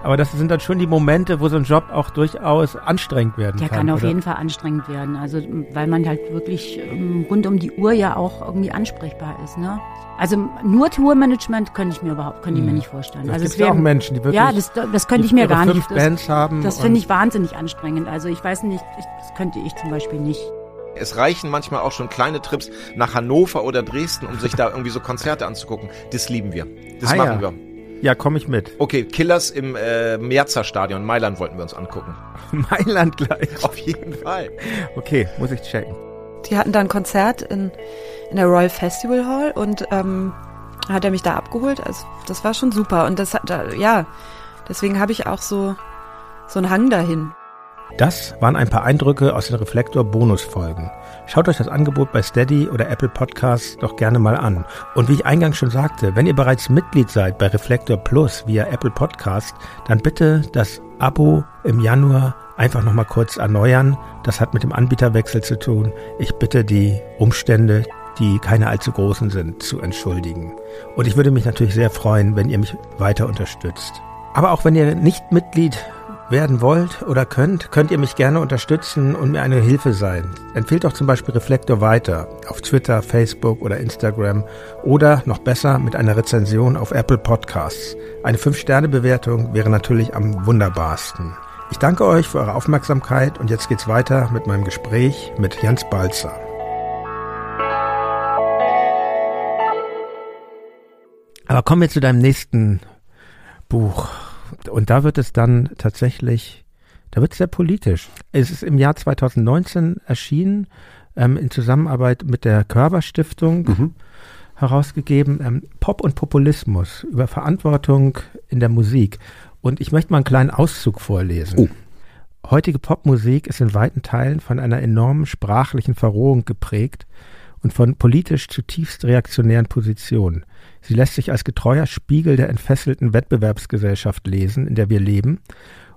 Aber das sind dann schon die Momente, wo so ein Job auch durchaus anstrengend werden kann. Der kann auf jeden Fall anstrengend werden, also weil man halt wirklich rund um die Uhr ja auch irgendwie ansprechbar ist, ne? Also nur Tourmanagement könnte ich mir nicht vorstellen. Das also es wären ja auch Menschen, die wirklich das könnte ich mir gar nicht. 5 Bands haben. Das finde ich wahnsinnig anstrengend. Also ich weiß nicht, das könnte ich zum Beispiel nicht. Es reichen manchmal auch schon kleine Trips nach Hannover oder Dresden, um sich da irgendwie so Konzerte anzugucken. Das lieben wir. Das machen wir. Ja, komm ich mit. Okay, Killers im Merzer Stadion. Mailand wollten wir uns angucken. Mailand gleich. Auf jeden Fall. Okay, muss ich checken. Die hatten da ein Konzert in der Royal Festival Hall und hat er mich da abgeholt. Also das war schon super. Und das deswegen habe ich auch so einen Hang dahin. Das waren ein paar Eindrücke aus den Reflektor-Bonusfolgen. Schaut euch das Angebot bei Steady oder Apple Podcasts doch gerne mal an. Und wie ich eingangs schon sagte, wenn ihr bereits Mitglied seid bei Reflektor Plus via Apple Podcast, dann bitte das Abo im Januar einfach nochmal kurz erneuern. Das hat mit dem Anbieterwechsel zu tun. Ich bitte die Umstände, die keine allzu großen sind, zu entschuldigen. Und ich würde mich natürlich sehr freuen, wenn ihr mich weiter unterstützt. Aber auch wenn ihr nicht Mitglied werden wollt oder könnt ihr mich gerne unterstützen und mir eine Hilfe sein. Empfehlt doch zum Beispiel Reflektor weiter auf Twitter, Facebook oder Instagram oder noch besser mit einer Rezension auf Apple Podcasts. Eine 5-Sterne-Bewertung wäre natürlich am wunderbarsten. Ich danke euch für eure Aufmerksamkeit und jetzt geht's weiter mit meinem Gespräch mit Jens Balzer. Aber kommen wir zu deinem nächsten Buch. Und da wird es dann tatsächlich, da wird es sehr politisch. Es ist im Jahr 2019 erschienen, in Zusammenarbeit mit der Körber-Stiftung herausgegeben, Pop und Populismus über Verantwortung in der Musik. Und ich möchte mal einen kleinen Auszug vorlesen. Oh. Heutige Popmusik ist in weiten Teilen von einer enormen sprachlichen Verrohung geprägt und von politisch zutiefst reaktionären Positionen. Sie lässt sich als getreuer Spiegel der entfesselten Wettbewerbsgesellschaft lesen, in der wir leben,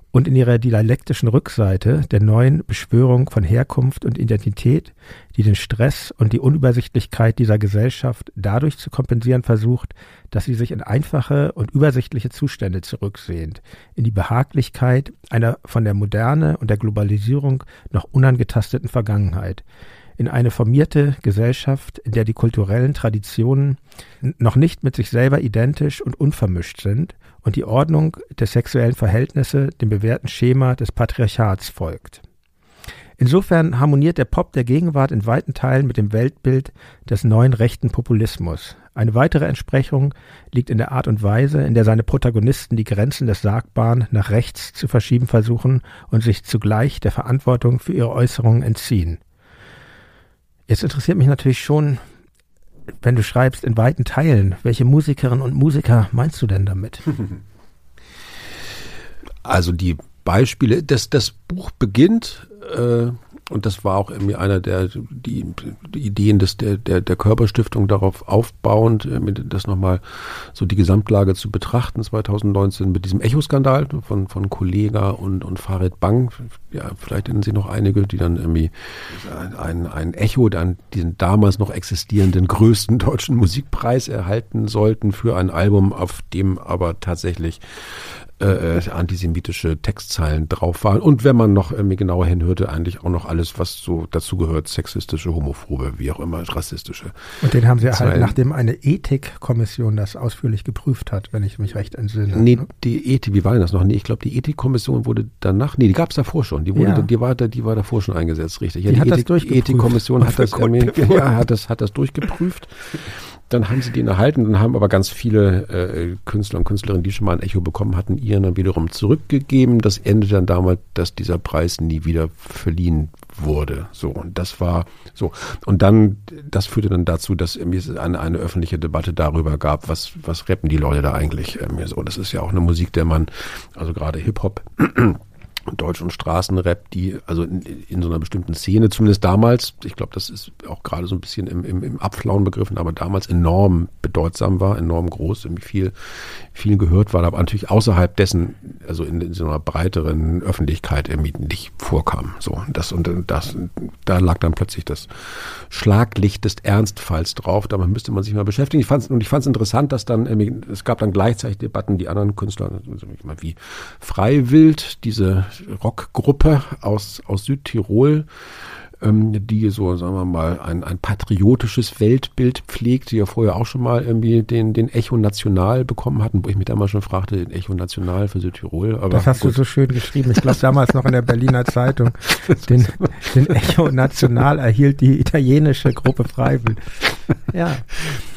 und in ihrer dialektischen Rückseite der neuen Beschwörung von Herkunft und Identität, die den Stress und die Unübersichtlichkeit dieser Gesellschaft dadurch zu kompensieren versucht, dass sie sich in einfache und übersichtliche Zustände zurücksehnt, in die Behaglichkeit einer von der Moderne und der Globalisierung noch unangetasteten Vergangenheit, in eine formierte Gesellschaft, in der die kulturellen Traditionen noch nicht mit sich selber identisch und unvermischt sind und die Ordnung der sexuellen Verhältnisse dem bewährten Schema des Patriarchats folgt. Insofern harmoniert der Pop der Gegenwart in weiten Teilen mit dem Weltbild des neuen rechten Populismus. Eine weitere Entsprechung liegt in der Art und Weise, in der seine Protagonisten die Grenzen des Sagbaren nach rechts zu verschieben versuchen und sich zugleich der Verantwortung für ihre Äußerungen entziehen. Jetzt interessiert mich natürlich schon, wenn du schreibst, in weiten Teilen, welche Musikerinnen und Musiker meinst du denn damit? Also die Beispiele, das Buch beginnt, und das war auch irgendwie einer die Ideen der Körperstiftung darauf aufbauend, das nochmal so die Gesamtlage zu betrachten 2019 mit diesem Echo-Skandal von Kollega und Farid Bang. Ja, vielleicht erinnern sich noch einige, die dann irgendwie ein Echo, dann diesen damals noch existierenden größten deutschen Musikpreis erhalten sollten für ein Album, auf dem aber tatsächlich antisemitische Textzeilen drauf waren. Und wenn man noch mir genauer hinhörte, eigentlich auch noch alles, was so dazu gehört, sexistische, homophobe, wie auch immer, rassistische. Und den haben sie erhalten, nachdem eine Ethikkommission das ausführlich geprüft hat, wenn ich mich recht entsinne. Nee, ne? Die Ethik, wie war denn das noch? Nee, ich glaube, die Ethikkommission wurde danach, die gab es davor schon. Die war davor schon eingesetzt, richtig. Ja, die hat das durchgeprüft. Die Ethikkommission hat das durchgeprüft. Dann haben sie den erhalten, dann haben aber ganz viele Künstler und Künstlerinnen, die schon mal ein Echo bekommen hatten, ihren dann wiederum zurückgegeben. Das endete dann damit, dass dieser Preis nie wieder verliehen wurde. So, und das war so. Und dann, das führte dann dazu, dass es eine öffentliche Debatte darüber gab, was rappen die Leute da eigentlich. So, das ist ja auch eine Musik, der man, also gerade Hip-Hop, Deutsch- und Straßenrap, die also in so einer bestimmten Szene, zumindest damals, ich glaube, das ist auch gerade so ein bisschen im Abflauen begriffen, aber damals enorm bedeutsam war, enorm groß, irgendwie viel gehört war, aber natürlich außerhalb dessen, also in so einer breiteren Öffentlichkeit irgendwie nicht vorkam. So, das, da lag dann plötzlich das Schlaglicht des Ernstfalls drauf, damit müsste man sich mal beschäftigen. Ich fand es interessant, dass dann, es gab dann gleichzeitig Debatten, die anderen Künstler, wie Freiwild, diese Rockgruppe aus Südtirol, die so, sagen wir mal, ein patriotisches Weltbild pflegt, die ja vorher auch schon mal irgendwie den Echo National bekommen hatten, wo ich mich damals schon fragte, den Echo National für Südtirol. Aber das hast du so schön geschrieben, ich glaube damals noch in der Berliner Zeitung. Den Echo National erhielt die italienische Gruppe Freiwild. Ja.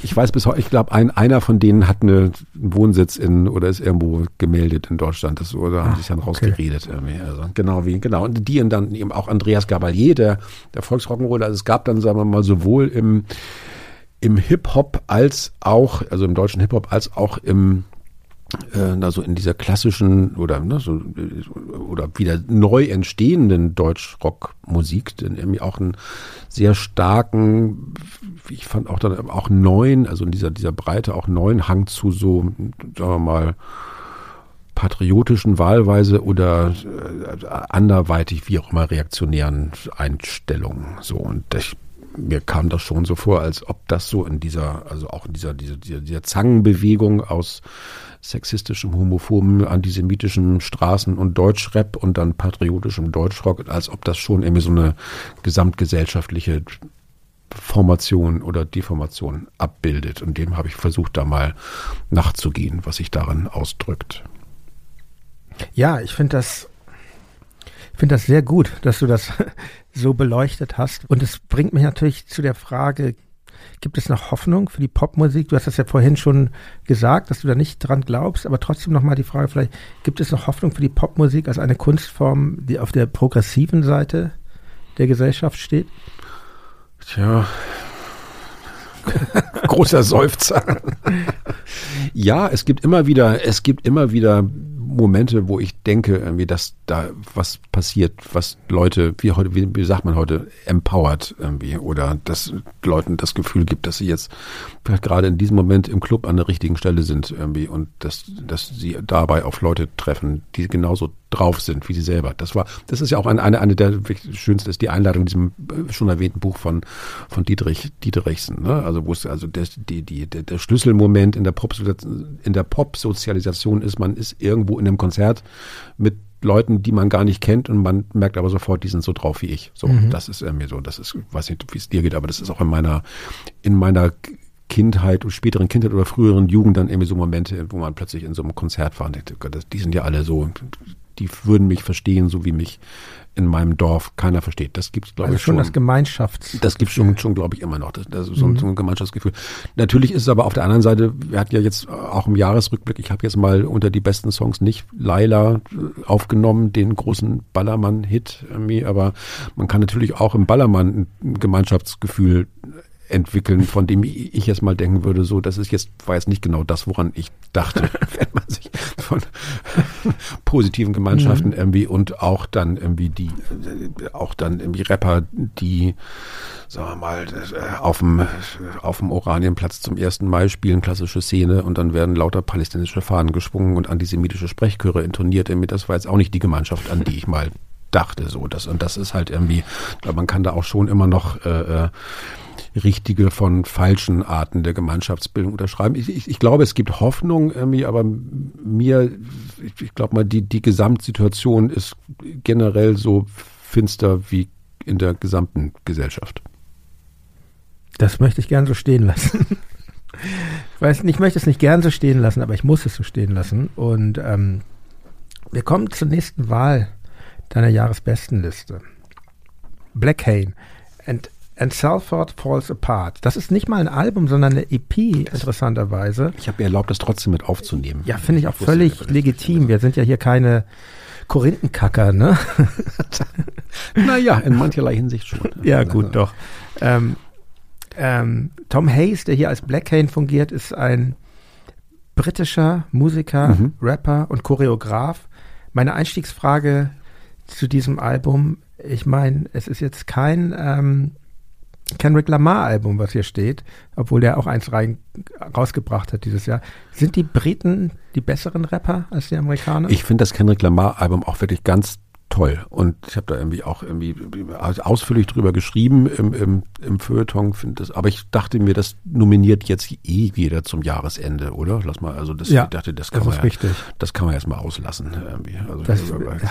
Ich weiß bis heute, ich glaube, einer von denen hat einen Wohnsitz oder ist irgendwo gemeldet in Deutschland, oder haben sich dann rausgeredet irgendwie. Also, genau. Und die dann eben auch Andreas Gabalier, der Volksrock'n'Roll, also es gab dann, sagen wir mal, sowohl im Hip-Hop als auch, also im deutschen Hip-Hop als auch also in dieser klassischen oder wieder neu entstehenden Deutschrockmusik, denn irgendwie auch einen sehr starken, ich fand auch dann auch neuen, also in dieser Breite auch neuen Hang zu so, sagen wir mal, patriotischen wahlweise oder anderweitig, wie auch immer, reaktionären Einstellungen. So, und mir kam das schon so vor, als ob das so in dieser Zangenbewegung aus sexistischem, homophoben, antisemitischem Straßen- und Deutschrap und dann patriotischem Deutschrock, als ob das schon irgendwie so eine gesamtgesellschaftliche Formation oder Deformation abbildet. Und dem habe ich versucht, da mal nachzugehen, was sich daran ausdrückt. Ja, ich finde das sehr gut, dass du das so beleuchtet hast. Und es bringt mich natürlich zu der Frage, gibt es noch Hoffnung für die Popmusik? Du hast das ja vorhin schon gesagt, dass du da nicht dran glaubst, aber trotzdem nochmal die Frage vielleicht, gibt es noch Hoffnung für die Popmusik als eine Kunstform, die auf der progressiven Seite der Gesellschaft steht? Tja, großer Seufzer. Ja, es gibt immer wieder Momente, wo ich denke, irgendwie, dass da was passiert, was Leute, wie sagt man heute, empowert irgendwie, oder dass Leuten das Gefühl gibt, dass sie jetzt gerade in diesem Moment im Club an der richtigen Stelle sind irgendwie und dass sie dabei auf Leute treffen, die genauso drauf sind wie sie selber. Das ist ja auch eine der schönsten, ist die Einladung in diesem schon erwähnten Buch von Dieterichsen, ne? Also wo es also der Schlüsselmoment in der Pop-Sozialisation ist, man ist irgendwo in einem Konzert mit Leuten, die man gar nicht kennt und man merkt aber sofort, die sind so drauf wie ich. So, Das ist mir so, das ist, weiß nicht, wie es dir geht, aber das ist auch in meiner Kindheit und späteren Kindheit oder früheren Jugend dann irgendwie so Momente, wo man plötzlich in so einem Konzert war und denkt, die sind ja alle so die würden mich verstehen, so wie mich in meinem Dorf keiner versteht. Das gibt es, glaube ich, schon. Also schon das Gemeinschaftsgefühl. Das gibt es schon, glaube ich, immer noch. Das ist so ein Gemeinschaftsgefühl. Natürlich ist es aber auf der anderen Seite, wir hatten ja jetzt auch im Jahresrückblick, ich habe jetzt mal unter die besten Songs nicht Laila aufgenommen, den großen Ballermann-Hit irgendwie, aber man kann natürlich auch im Ballermann ein Gemeinschaftsgefühl entwickeln, von dem ich jetzt mal denken würde, so, das ist jetzt, war jetzt nicht genau das, woran ich dachte, wenn man sich von positiven Gemeinschaften irgendwie und auch dann irgendwie die Rapper, die, sagen wir mal, auf dem Oranienplatz zum 1. Mai spielen, klassische Szene, und dann werden lauter palästinensische Fahnen geschwungen und antisemitische Sprechchöre intoniert, irgendwie, das war jetzt auch nicht die Gemeinschaft, an die ich mal dachte, so, das, und das ist halt irgendwie, ich glaube, man kann da auch schon immer noch, richtige von falschen Arten der Gemeinschaftsbildung unterschreiben. Ich glaube, es gibt Hoffnung irgendwie, aber ich glaube mal, die Gesamtsituation ist generell so finster wie in der gesamten Gesellschaft. Das möchte ich gern so stehen lassen. Ich möchte es nicht gern so stehen lassen, aber ich muss es so stehen lassen. Und wir kommen zur nächsten Wahl deiner Jahresbestenliste. Blackhain and Salford Falls Apart. Das ist nicht mal ein Album, sondern eine EP, interessanterweise. Ich habe mir erlaubt, das trotzdem mit aufzunehmen. Ja, finde ich auch völlig legitim. Wir sind ja hier keine Korinthenkacker, ne? Naja, in mancherlei Hinsicht schon. Ja, gut, also. Doch. Tom Hayes, der hier als Blackhain fungiert, ist ein britischer Musiker, Rapper und Choreograf. Meine Einstiegsfrage zu diesem Album, ich meine, es ist jetzt kein Kendrick Lamar-Album, was hier steht, obwohl der auch eins rausgebracht hat dieses Jahr. Sind die Briten die besseren Rapper als die Amerikaner? Ich finde das Kendrick Lamar-Album auch wirklich ganz toll. Und ich habe da irgendwie ausführlich drüber geschrieben im Feuilleton. Aber ich dachte mir, das nominiert jetzt eh jeder zum Jahresende, oder? Lass mal, also das, ja, ich dachte, das kann man erstmal auslassen. Also das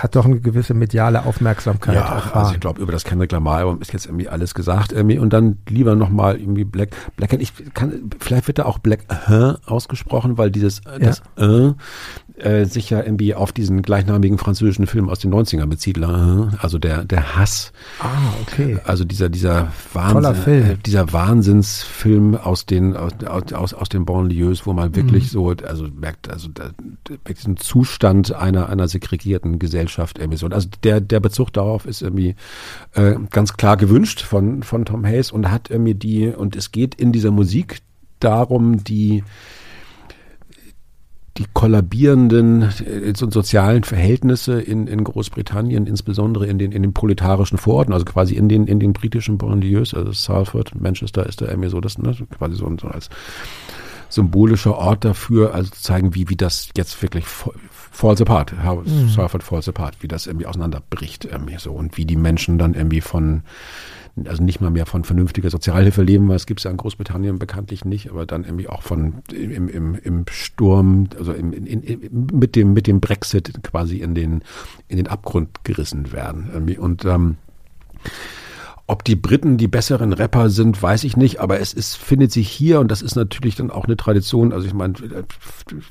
hat doch eine gewisse mediale Aufmerksamkeit. Ja, also ich glaube, über das Kendrick Lamar ist jetzt irgendwie alles gesagt. Und dann lieber nochmal irgendwie Black. Vielleicht wird da auch Black ausgesprochen, weil dieses sich ja irgendwie auf diesen gleichnamigen französischen Film aus den 90ern bezieht, also der Hass. Ah, okay. Also dieser Wahnsinnsfilm aus den Banlieues, wo man wirklich so, also merkt, also diesen Zustand einer segregierten Gesellschaft irgendwie so. Also der Bezug darauf ist irgendwie ganz klar gewünscht von Tom Hayes und hat irgendwie und es geht in dieser Musik darum, die kollabierenden sozialen Verhältnisse in Großbritannien, insbesondere in den proletarischen Vororten, also quasi in den britischen Banlieues, also Salford, Manchester ist da irgendwie so das, ne, quasi so als symbolischer Ort dafür, also zu zeigen, wie das jetzt wirklich falls apart, Salford falls apart, wie das irgendwie auseinanderbricht irgendwie so und wie die Menschen dann irgendwie also nicht mal mehr von vernünftiger Sozialhilfe leben, weil es gibt es ja in Großbritannien bekanntlich nicht, aber dann irgendwie auch im Sturm, also mit dem Brexit quasi in den Abgrund gerissen werden irgendwie. Und ob die Briten die besseren Rapper sind, weiß ich nicht, aber findet sich hier, und das ist natürlich dann auch eine Tradition, also ich meine,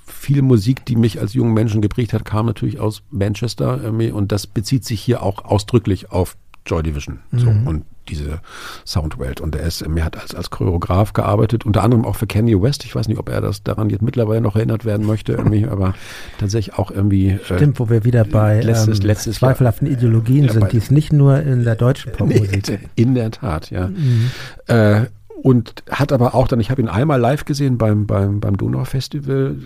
viel Musik, die mich als jungen Menschen geprägt hat, kam natürlich aus Manchester irgendwie, und das bezieht sich hier auch ausdrücklich auf Joy Division so, und diese Soundwelt. Und er hat als Choreograf gearbeitet, unter anderem auch für Kanye West. Ich weiß nicht, ob er das daran jetzt mittlerweile noch erinnert werden möchte, aber tatsächlich auch irgendwie. Stimmt, wo wir wieder bei zweifelhaften Ideologien sind, die es nicht nur in der deutschen Popmusik gibt. In der Tat, ja. Und hat aber auch dann, ich habe ihn einmal live gesehen beim Donau-Festival,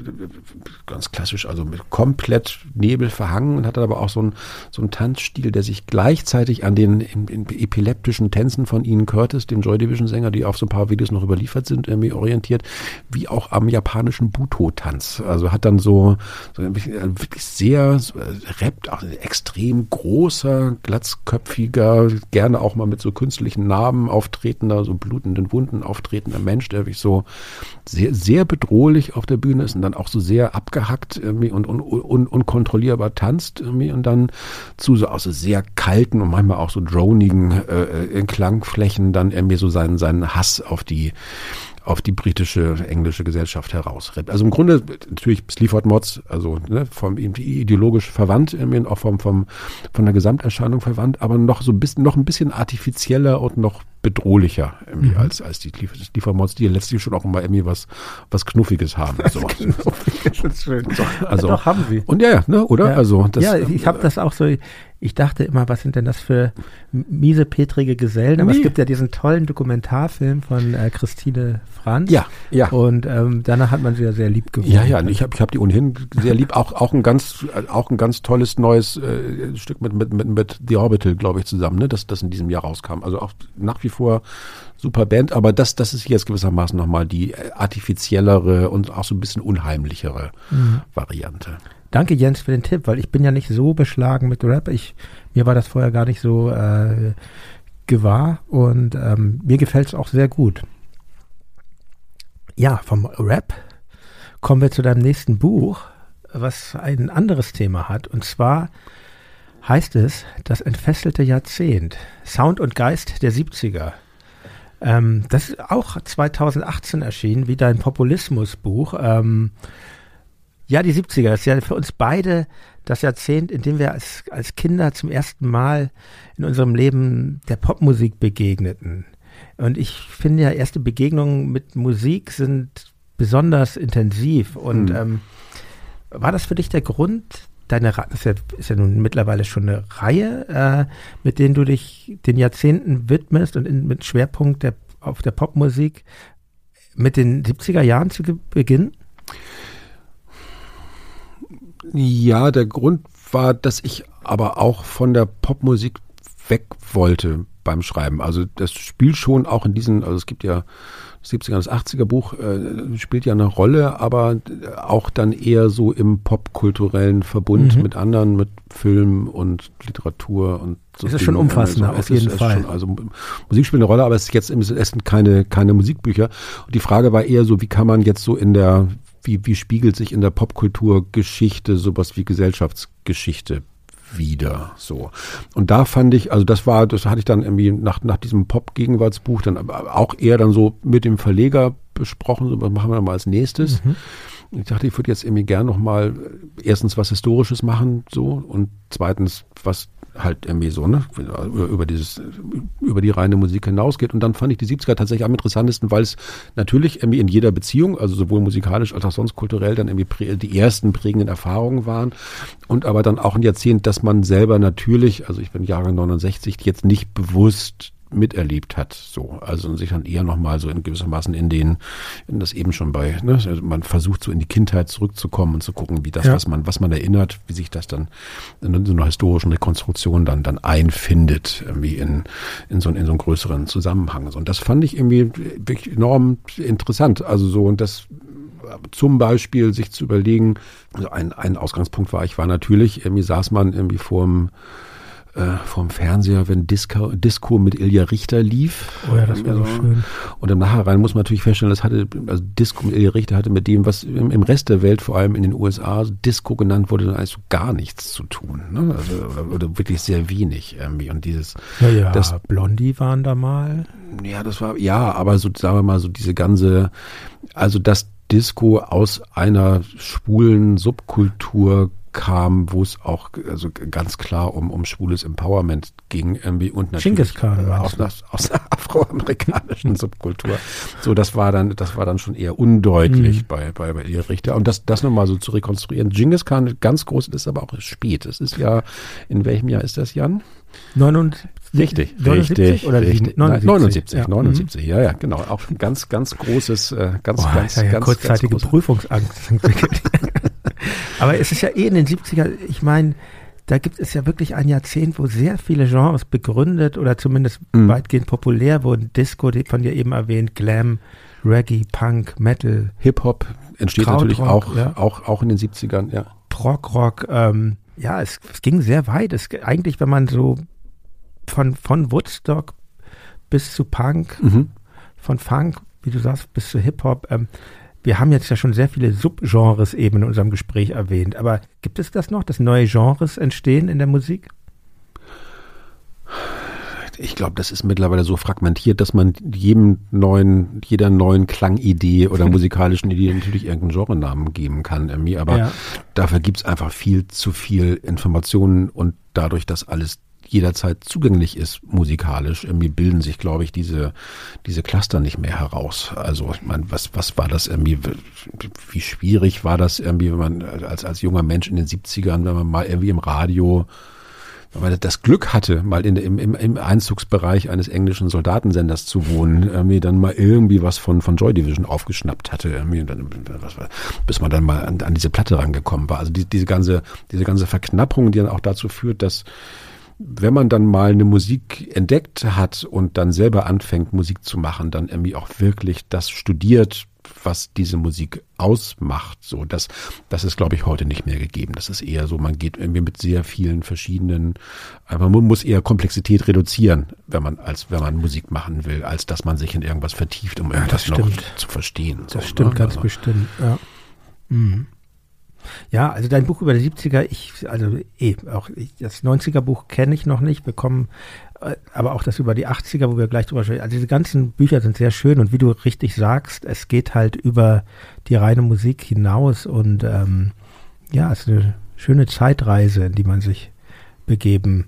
ganz klassisch, also mit komplett Nebel verhangen, und hat aber auch so einen Tanzstil, der sich gleichzeitig an den epileptischen Tänzen von Ian Curtis, dem Joy Division-Sänger, die auf so ein paar Videos noch überliefert sind, irgendwie orientiert, wie auch am japanischen Buto-Tanz. Also hat dann so wirklich sehr rappt, auch ein extrem großer, glatzköpfiger, gerne auch mal mit so künstlichen Narben auftretender, so blutenden Wunden auftretender Mensch, der wirklich so sehr, sehr bedrohlich auf der Bühne ist und dann auch so sehr abgehackt irgendwie und unkontrollierbar tanzt irgendwie, und dann zu so aus so sehr kalten und manchmal auch so dronigen Klangflächen dann irgendwie so seinen Hass auf die auf die britische, englische Gesellschaft heraus. Also im Grunde natürlich Sleaford Mods, also ne, vom ideologisch verwandt, auch von der Gesamterscheinung verwandt, aber noch so ein bisschen, artifizieller und noch bedrohlicher als die Sleaford Mods, die letztlich schon auch immer was Knuffiges haben. So. Knuffig, das ist schön. Also doch, haben sie. Und ja, ne, oder? Ja, also das, ja, ich habe das auch so. Ich dachte immer, was sind denn das für miese, petrige Gesellen? Aber es gibt ja diesen tollen Dokumentarfilm von Christine Franz. Ja, ja. Und danach hat man sie ja sehr lieb gewonnen. Ja, ja. Ich hab die ohnehin sehr lieb. Auch ein ganz tolles neues Stück mit The Orbital, glaube ich, zusammen, ne? Das in diesem Jahr rauskam. Also auch nach wie vor super Band. Aber das ist jetzt gewissermaßen nochmal die artifiziellere und auch so ein bisschen unheimlichere Variante. Danke, Jens, für den Tipp, weil ich bin ja nicht so beschlagen mit Rap. Mir war das vorher gar nicht so gewahr und mir gefällt es auch sehr gut. Ja, vom Rap kommen wir zu deinem nächsten Buch, was ein anderes Thema hat. Und zwar heißt es Das entfesselte Jahrzehnt, Sound und Geist der 70er. Das ist auch 2018 erschienen, wie dein Populismusbuch. Ja, die 70er, das ist ja für uns beide das Jahrzehnt, in dem wir als Kinder zum ersten Mal in unserem Leben der Popmusik begegneten. Und ich finde ja, erste Begegnungen mit Musik sind besonders intensiv. Und war das für dich der Grund, ist ja nun mittlerweile schon eine Reihe, mit denen du dich den Jahrzehnten widmest und mit Schwerpunkt auf der Popmusik mit den 70er Jahren zu beginnen? Ja, der Grund war, dass ich aber auch von der Popmusik weg wollte beim Schreiben. Also das spielt schon auch in diesen, also es gibt ja das 70er- und das 80er-Buch, spielt ja eine Rolle, aber auch dann eher so im popkulturellen Verbund mit anderen, mit Film und Literatur und so. Es ist schon umfassender, also, auf jeden Fall. Also Musik spielt eine Rolle, aber es ist jetzt im Essen keine Musikbücher. Und die Frage war eher so, wie kann man jetzt so in der Wie spiegelt sich in der Popkulturgeschichte sowas wie Gesellschaftsgeschichte wieder? So. Und da fand ich, also das hatte ich dann irgendwie nach diesem Pop-Gegenwartsbuch dann auch eher dann so mit dem Verleger besprochen, so, was machen wir dann mal als nächstes? Ich dachte, ich würde jetzt irgendwie gern nochmal erstens was Historisches machen, so, und zweitens was halt irgendwie so, ne, über die reine Musik hinausgeht. Und dann fand ich die 70er tatsächlich am interessantesten, weil es natürlich irgendwie in jeder Beziehung, also sowohl musikalisch als auch sonst kulturell, dann irgendwie die ersten prägenden Erfahrungen waren. Und aber dann auch ein Jahrzehnt, das man selber natürlich, also ich bin Jahre 69, jetzt nicht bewusst miterlebt hat, so. Also sich dann eher nochmal so in gewissermaßen in das eben schon bei, ne, also man versucht so in die Kindheit zurückzukommen und zu gucken, wie das, was man erinnert, wie sich das dann in so einer historischen Rekonstruktion dann einfindet, irgendwie in so einen größeren Zusammenhang. Und das fand ich irgendwie wirklich enorm interessant. Also so, und das zum Beispiel sich zu überlegen, also ein Ausgangspunkt war, ich war natürlich, irgendwie saß man irgendwie vorm Fernseher, wenn Disco mit Ilja Richter lief. Oh ja, das war so schön. Und im Nachhinein muss man natürlich feststellen, also Disco mit Ilja Richter hatte mit dem, was im Rest der Welt, vor allem in den USA, Disco genannt wurde, dann eigentlich so gar nichts zu tun. Ne? Also, oder wirklich sehr wenig irgendwie. Und das Blondie waren da mal. Ja, aber so, sagen wir mal, so diese ganze, also das Disco aus einer schwulen Subkultur kam, wo es auch also ganz klar um schwules Empowerment ging irgendwie und natürlich aus der afroamerikanischen Subkultur. So, das war dann schon eher undeutlich bei Ilja Richter. Und das nochmal so zu rekonstruieren. Dschingis Khan, ganz groß, ist aber auch spät. Es ist ja, in welchem Jahr ist das, Jan? 79, ja, genau. Auch ein ganz, ganz großes, kurzzeitige ganz große Prüfungsangst. Aber es ist ja in den 70er, ich meine, da gibt es ja wirklich ein Jahrzehnt, wo sehr viele Genres begründet oder zumindest weitgehend populär wurden. Disco, von dir eben erwähnt, Glam, Reggae, Punk, Metal. Hip-Hop entsteht Krautrock, natürlich auch in den 70ern, ja. Prog-Rock, ja, es ging sehr weit. Eigentlich, wenn man so von Woodstock bis zu Punk, von Funk, wie du sagst, bis zu Hip-Hop, wir haben jetzt ja schon sehr viele Subgenres eben in unserem Gespräch erwähnt, aber gibt es das noch, dass neue Genres entstehen in der Musik? ich glaube, das ist mittlerweile so fragmentiert, dass man jeder neuen Klangidee oder musikalischen Idee natürlich irgendeinen Genrenamen geben kann, irgendwie. Aber dafür gibt's einfach viel zu viel Informationen und dadurch, dass alles jederzeit zugänglich ist musikalisch, irgendwie bilden sich, glaube ich, diese Cluster nicht mehr heraus. Also ich meine, was war das irgendwie, wie schwierig war das irgendwie, wenn man als junger Mensch in den 70ern, wenn man mal irgendwie im Radio, wenn man das Glück hatte, mal im Einzugsbereich eines englischen Soldatensenders zu wohnen, irgendwie dann mal irgendwie was von Joy Division aufgeschnappt hatte, irgendwie, dann, bis man dann mal an diese Platte rangekommen war. Also diese ganze Verknappung, die dann auch dazu führt, dass wenn man dann mal eine Musik entdeckt hat und dann selber anfängt, Musik zu machen, dann irgendwie auch wirklich das studiert, was diese Musik ausmacht. So, das ist, glaube ich, heute nicht mehr gegeben. Das ist eher so, man geht irgendwie mit sehr vielen verschiedenen, aber man muss eher Komplexität reduzieren, wenn man Musik machen will, als dass man sich in irgendwas vertieft, um irgendwas noch zu verstehen. Das so, stimmt, ne? Ganz also, bestimmt, ja. Mhm. Ja, also dein Buch über die 70er, das 90er-Buch kenne ich noch nicht, bekommen, aber auch das über die 80er, wo wir gleich drüber sprechen. Also diese ganzen Bücher sind sehr schön und wie du richtig sagst, es geht halt über die reine Musik hinaus und es ist eine schöne Zeitreise, in die man sich begeben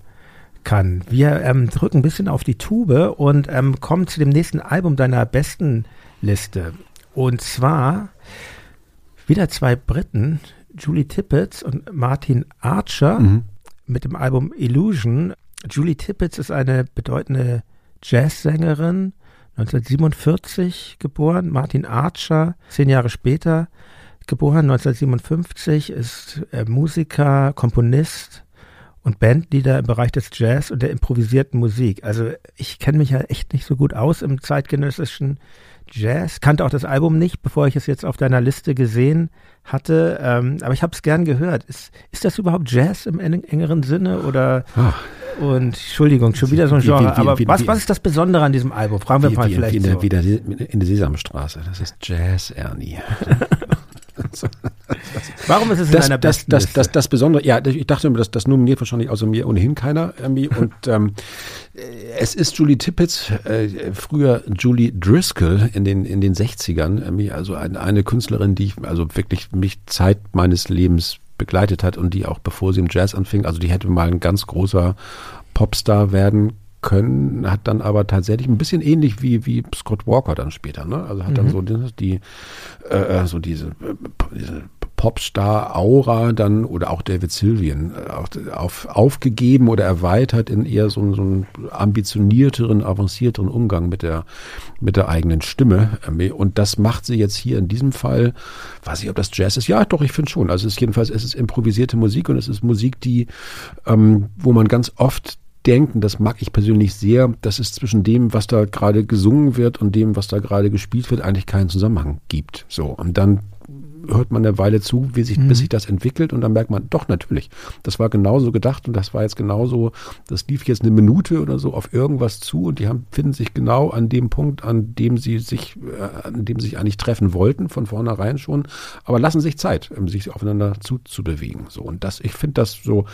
kann. Wir drücken ein bisschen auf die Tube und kommen zu dem nächsten Album deiner besten Liste und zwar wieder zwei Briten, Julie Tippett und Martin Archer mit dem Album Illusion. Julie Tippett ist eine bedeutende Jazzsängerin, 1947 geboren. Martin Archer, 10 Jahre später geboren, 1957, ist Musiker, Komponist und Bandleader im Bereich des Jazz und der improvisierten Musik. Also ich kenne mich ja echt nicht so gut aus im zeitgenössischen Jazz, kannte auch das Album nicht, bevor ich es jetzt auf deiner Liste gesehen hatte, aber ich habe es gern gehört. Ist das überhaupt Jazz im engeren Sinne oder? Und Entschuldigung, schon wieder so ein Genre, aber was ist das Besondere an diesem Album? Fragen wir mal vielleicht so. Wieder in der Sesamstraße, das ist Jazz, Ernie. Warum ist es in einer besten Liste? Das Besondere, ja, ich dachte immer, das nominiert wahrscheinlich außer mir ohnehin keiner irgendwie. Und es ist Julie Tippett, früher Julie Driscoll in den 60ern, irgendwie, also eine Künstlerin, die mich Zeit meines Lebens begleitet hat und die auch bevor sie im Jazz anfing, also die hätte mal ein ganz großer Popstar werden können, hat dann aber tatsächlich ein bisschen ähnlich wie Scott Walker dann später, ne? Also hat dann so diese Popstar-Aura dann oder auch David Sylvian aufgegeben oder erweitert in eher so einen ambitionierteren, avancierteren Umgang mit der eigenen Stimme. Und das macht sie jetzt hier in diesem Fall, weiß ich, ob das Jazz ist. Ja, doch, ich finde schon. Also es ist improvisierte Musik und es ist Musik, die, wo man ganz oft denken, das mag ich persönlich sehr, dass es zwischen dem, was da gerade gesungen wird und dem, was da gerade gespielt wird, eigentlich keinen Zusammenhang gibt. So, und dann hört man eine Weile zu, bis sich das entwickelt und dann merkt man, doch, natürlich, das war genauso gedacht und das war jetzt genauso, das lief jetzt eine Minute oder so auf irgendwas zu und die finden sich genau an dem Punkt, an dem sie sich eigentlich treffen wollten, von vornherein schon, aber lassen sich Zeit, sich aufeinander zuzubewegen. So, und das, ich finde das so,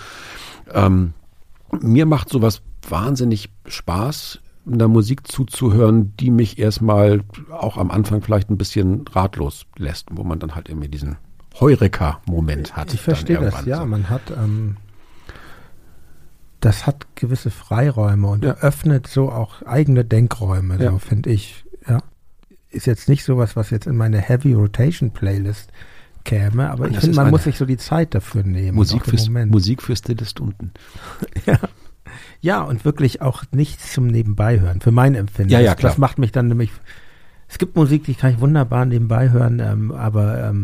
mir macht sowas wahnsinnig Spaß, einer Musik zuzuhören, die mich erstmal auch am Anfang vielleicht ein bisschen ratlos lässt, wo man dann halt irgendwie diesen Heureka-Moment hat. Ich verstehe das, ja. So. Man hat, das hat gewisse Freiräume und eröffnet so auch eigene Denkräume, so finde ich. Ja. Ist jetzt nicht sowas, was jetzt in meine Heavy Rotation Playlist käme, aber ich finde, man muss sich so die Zeit dafür nehmen. Musik für stille Stunden. Ja. Ja, und wirklich auch nichts zum Nebenbei hören, für mein Empfinden. Ja, klar. Das macht mich dann nämlich, es gibt Musik, die kann ich wunderbar nebenbei hören, aber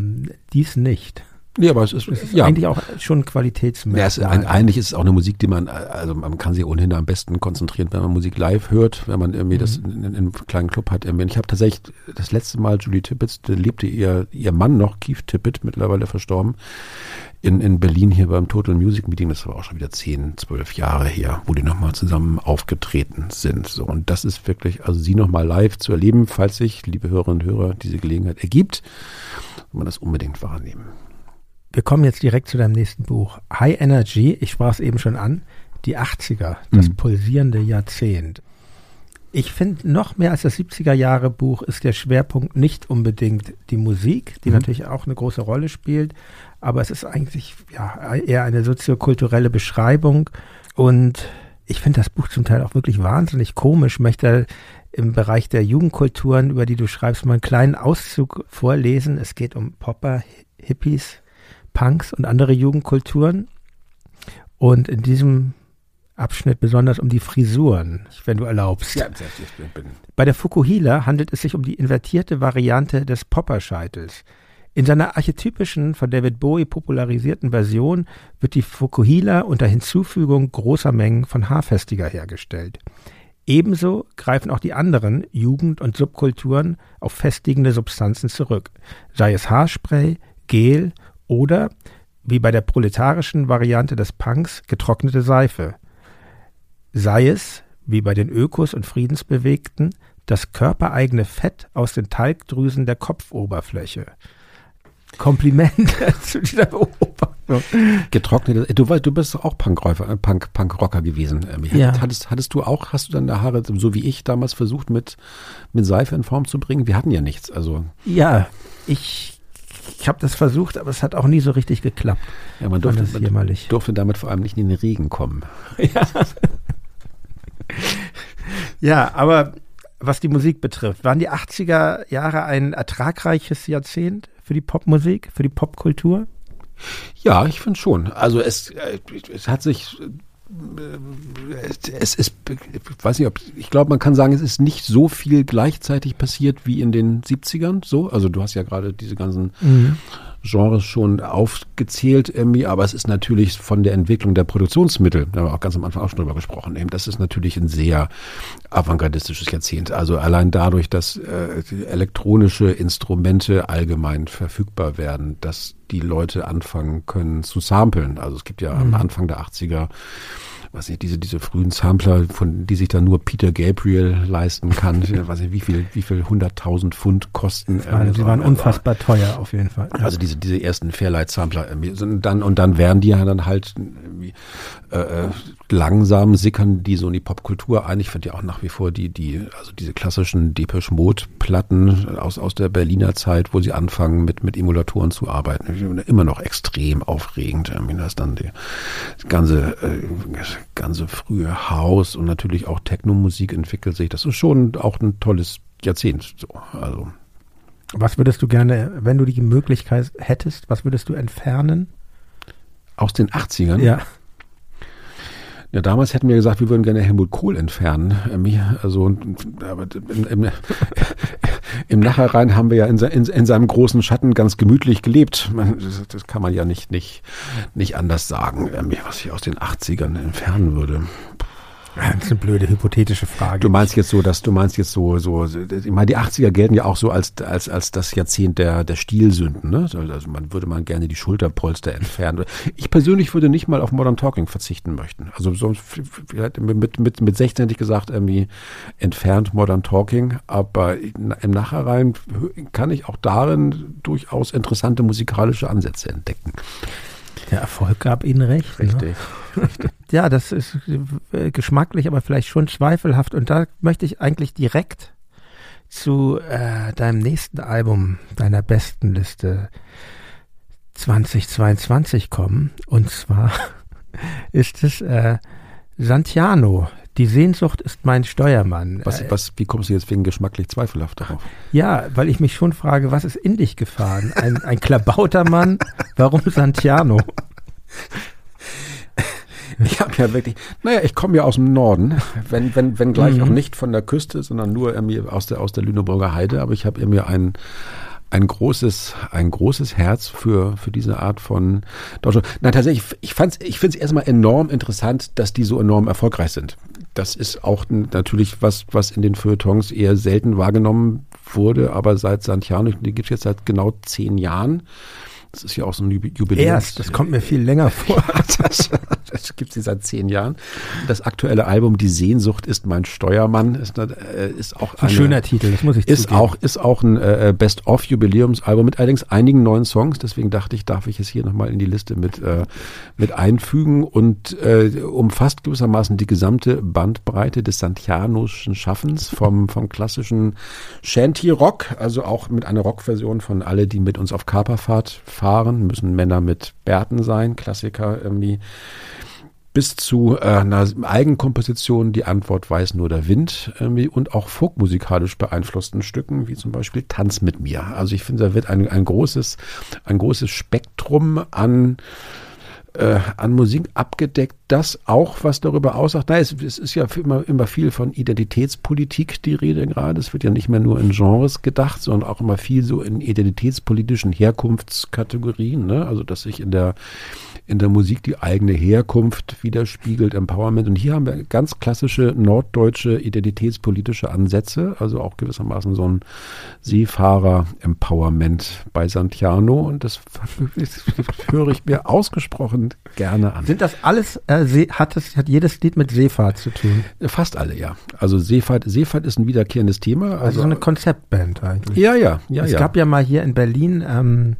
dies nicht. Ja, aber es ist eigentlich auch schon Qualitätsmerkmal. Ja, eigentlich ist es auch eine Musik, die man kann sich ohnehin am besten konzentrieren, wenn man Musik live hört, wenn man irgendwie das in einem kleinen Club hat. Ich habe tatsächlich das letzte Mal Julie Tippett, da lebte ihr Mann noch, Keith Tippett, mittlerweile verstorben, in Berlin hier beim Total Music Meeting, das war auch schon wieder 10, 12 Jahre her, wo die nochmal zusammen aufgetreten sind. So, und das ist wirklich, also sie nochmal live zu erleben, falls sich, liebe Hörerinnen und Hörer, diese Gelegenheit ergibt, soll man das unbedingt wahrnehmen. Wir kommen jetzt direkt zu deinem nächsten Buch. High Energy, ich sprach es eben schon an, die 80er, das pulsierende Jahrzehnt. Ich finde, noch mehr als das 70er-Jahre-Buch ist der Schwerpunkt nicht unbedingt die Musik, die natürlich auch eine große Rolle spielt, aber es ist eigentlich eher eine soziokulturelle Beschreibung. Und ich finde das Buch zum Teil auch wirklich wahnsinnig komisch. Möchte im Bereich der Jugendkulturen, über die du schreibst, mal einen kleinen Auszug vorlesen. Es geht um Popper, Hippies, Punks und andere Jugendkulturen. Und in diesem Abschnitt besonders um die Frisuren, wenn du erlaubst. Ja, bei der Fukuhila handelt es sich um die invertierte Variante des Popperscheitels. In seiner archetypischen, von David Bowie popularisierten Version wird die Fukuhila unter Hinzufügung großer Mengen von Haarfestiger hergestellt. Ebenso greifen auch die anderen Jugend- und Subkulturen auf festigende Substanzen zurück, sei es Haarspray, Gel oder, wie bei der proletarischen Variante des Punks, getrocknete Seife. Sei es, wie bei den Ökos und Friedensbewegten, das körpereigene Fett aus den Talgdrüsen der Kopfoberfläche. Kompliment zu dieser Beobachtung. Getrocknete, du bist auch Punkrocker gewesen. Ja. Hast du dann deine Haare, so wie ich damals, versucht mit Seife in Form zu bringen? Wir hatten ja nichts. Also. Ja, Ich habe das versucht, aber es hat auch nie so richtig geklappt. Ja, man durfte damit vor allem nicht in den Regen kommen. Ja. Ja, aber was die Musik betrifft, waren die 80er Jahre ein ertragreiches Jahrzehnt für die Popmusik, für die Popkultur? Ja, ich finde schon. Also es hat sich... Es ist, ich weiß nicht, ich glaube, man kann sagen, es ist nicht so viel gleichzeitig passiert wie in den 70ern, so. Also du hast ja gerade diese ganzen Genres schon aufgezählt irgendwie, aber es ist natürlich von der Entwicklung der Produktionsmittel, da haben wir auch ganz am Anfang auch schon drüber gesprochen, eben, das ist natürlich ein sehr avantgardistisches Jahrzehnt. Also allein dadurch, dass elektronische Instrumente allgemein verfügbar werden, dass die Leute anfangen können zu samplen. Also es gibt ja am Anfang der 80er, weiß nicht, diese frühen Sampler, von die sich dann nur Peter Gabriel leisten kann, weiß nicht, wie viel 100.000 Pfund kosten. Die waren unfassbar teuer auf jeden Fall. Also diese ersten Fairlight-Sampler und dann werden die ja dann halt langsam sickern die so in die Popkultur ein. Ich finde ja auch nach wie vor also diese klassischen Depeche Mode-Platten aus der Berliner Zeit, wo sie anfangen mit Emulatoren zu arbeiten, immer noch extrem aufregend. Da ist dann die ganze frühe House und natürlich auch Techno-Musik entwickelt sich. Das ist schon auch ein tolles Jahrzehnt. So, also. Was würdest du gerne, wenn du die Möglichkeit hättest, was würdest du entfernen? Aus den 80ern? Ja. Ja, damals hätten wir gesagt, wir würden gerne Helmut Kohl entfernen. Also, aber im Nachhinein haben wir ja in seinem großen Schatten ganz gemütlich gelebt. Das kann man ja nicht anders sagen, was ich aus den 80ern entfernen würde. Das ist eine blöde hypothetische Frage. Du meinst jetzt so, ich meine, die 80er gelten ja auch so als das Jahrzehnt der Stilsünden, ne? Also man würde gerne die Schulterpolster entfernen. Ich persönlich würde nicht mal auf Modern Talking verzichten möchten. Also so, mit 16 hätte ich gesagt, irgendwie entfernt Modern Talking, aber im Nachhinein kann ich auch darin durchaus interessante musikalische Ansätze entdecken. Der Erfolg gab ihnen recht. Richtig. Ne? Richtig. Ja, das ist geschmacklich, aber vielleicht schon zweifelhaft. Und da möchte ich eigentlich direkt zu deinem nächsten Album, deiner besten Liste 2022 kommen. Und zwar ist es Santiano. Die Sehnsucht ist mein Steuermann. Wie kommst du jetzt wegen geschmacklich zweifelhaft darauf? Ja, weil ich mich schon frage, was ist in dich gefahren? Ein Klabautermann, warum Santiano? Ich habe ja wirklich, ich komme ja aus dem Norden, wenn gleich auch nicht von der Küste, sondern nur aus der Lüneburger Heide, aber ich habe mir ein großes Herz für diese Art von Deutschland. Na, tatsächlich, ich finde es erstmal enorm interessant, dass die so enorm erfolgreich sind. Das ist auch natürlich was in den Feuilletons eher selten wahrgenommen wurde, aber seit Santiano, die gibt es jetzt seit genau 10 Jahren. Das ist ja auch so ein Jubiläum. Das kommt mir viel länger vor. Das gibt es seit 10 Jahren. Das aktuelle Album Die Sehnsucht ist mein Steuermann ist auch ein schöner Titel, das muss ich zugeben. Ist auch ein Best-of-Jubiläumsalbum mit allerdings einigen neuen Songs. Deswegen dachte ich, darf ich es hier nochmal in die Liste mit einfügen und umfasst gewissermaßen die gesamte Bandbreite des santianischen Schaffens vom klassischen Shanty-Rock, also auch mit einer Rockversion von Alle, die mit uns auf Kaperfahrt fahren, müssen Männer mit Bärten sein, Klassiker irgendwie, bis zu einer Eigenkomposition, die Antwort weiß nur der Wind irgendwie, und auch folkmusikalisch beeinflussten Stücken, wie zum Beispiel Tanz mit mir. Also ich finde, da wird ein großes Spektrum an Musik abgedeckt, das auch was darüber aussagt. Nein, es ist ja immer viel von Identitätspolitik die Rede gerade. Es wird ja nicht mehr nur in Genres gedacht, sondern auch immer viel so in identitätspolitischen Herkunftskategorien, ne? Also dass sich in der Musik die eigene Herkunft widerspiegelt, Empowerment. Und hier haben wir ganz klassische norddeutsche identitätspolitische Ansätze, also auch gewissermaßen so ein Seefahrer-Empowerment bei Santiano. Und das höre ich mir ausgesprochen gerne an. Sind das alles, hat jedes Lied mit Seefahrt zu tun? Fast alle, ja. Also Seefahrt ist ein wiederkehrendes Thema. Also so eine Konzeptband eigentlich. Ja. Es gab ja mal hier in Berlin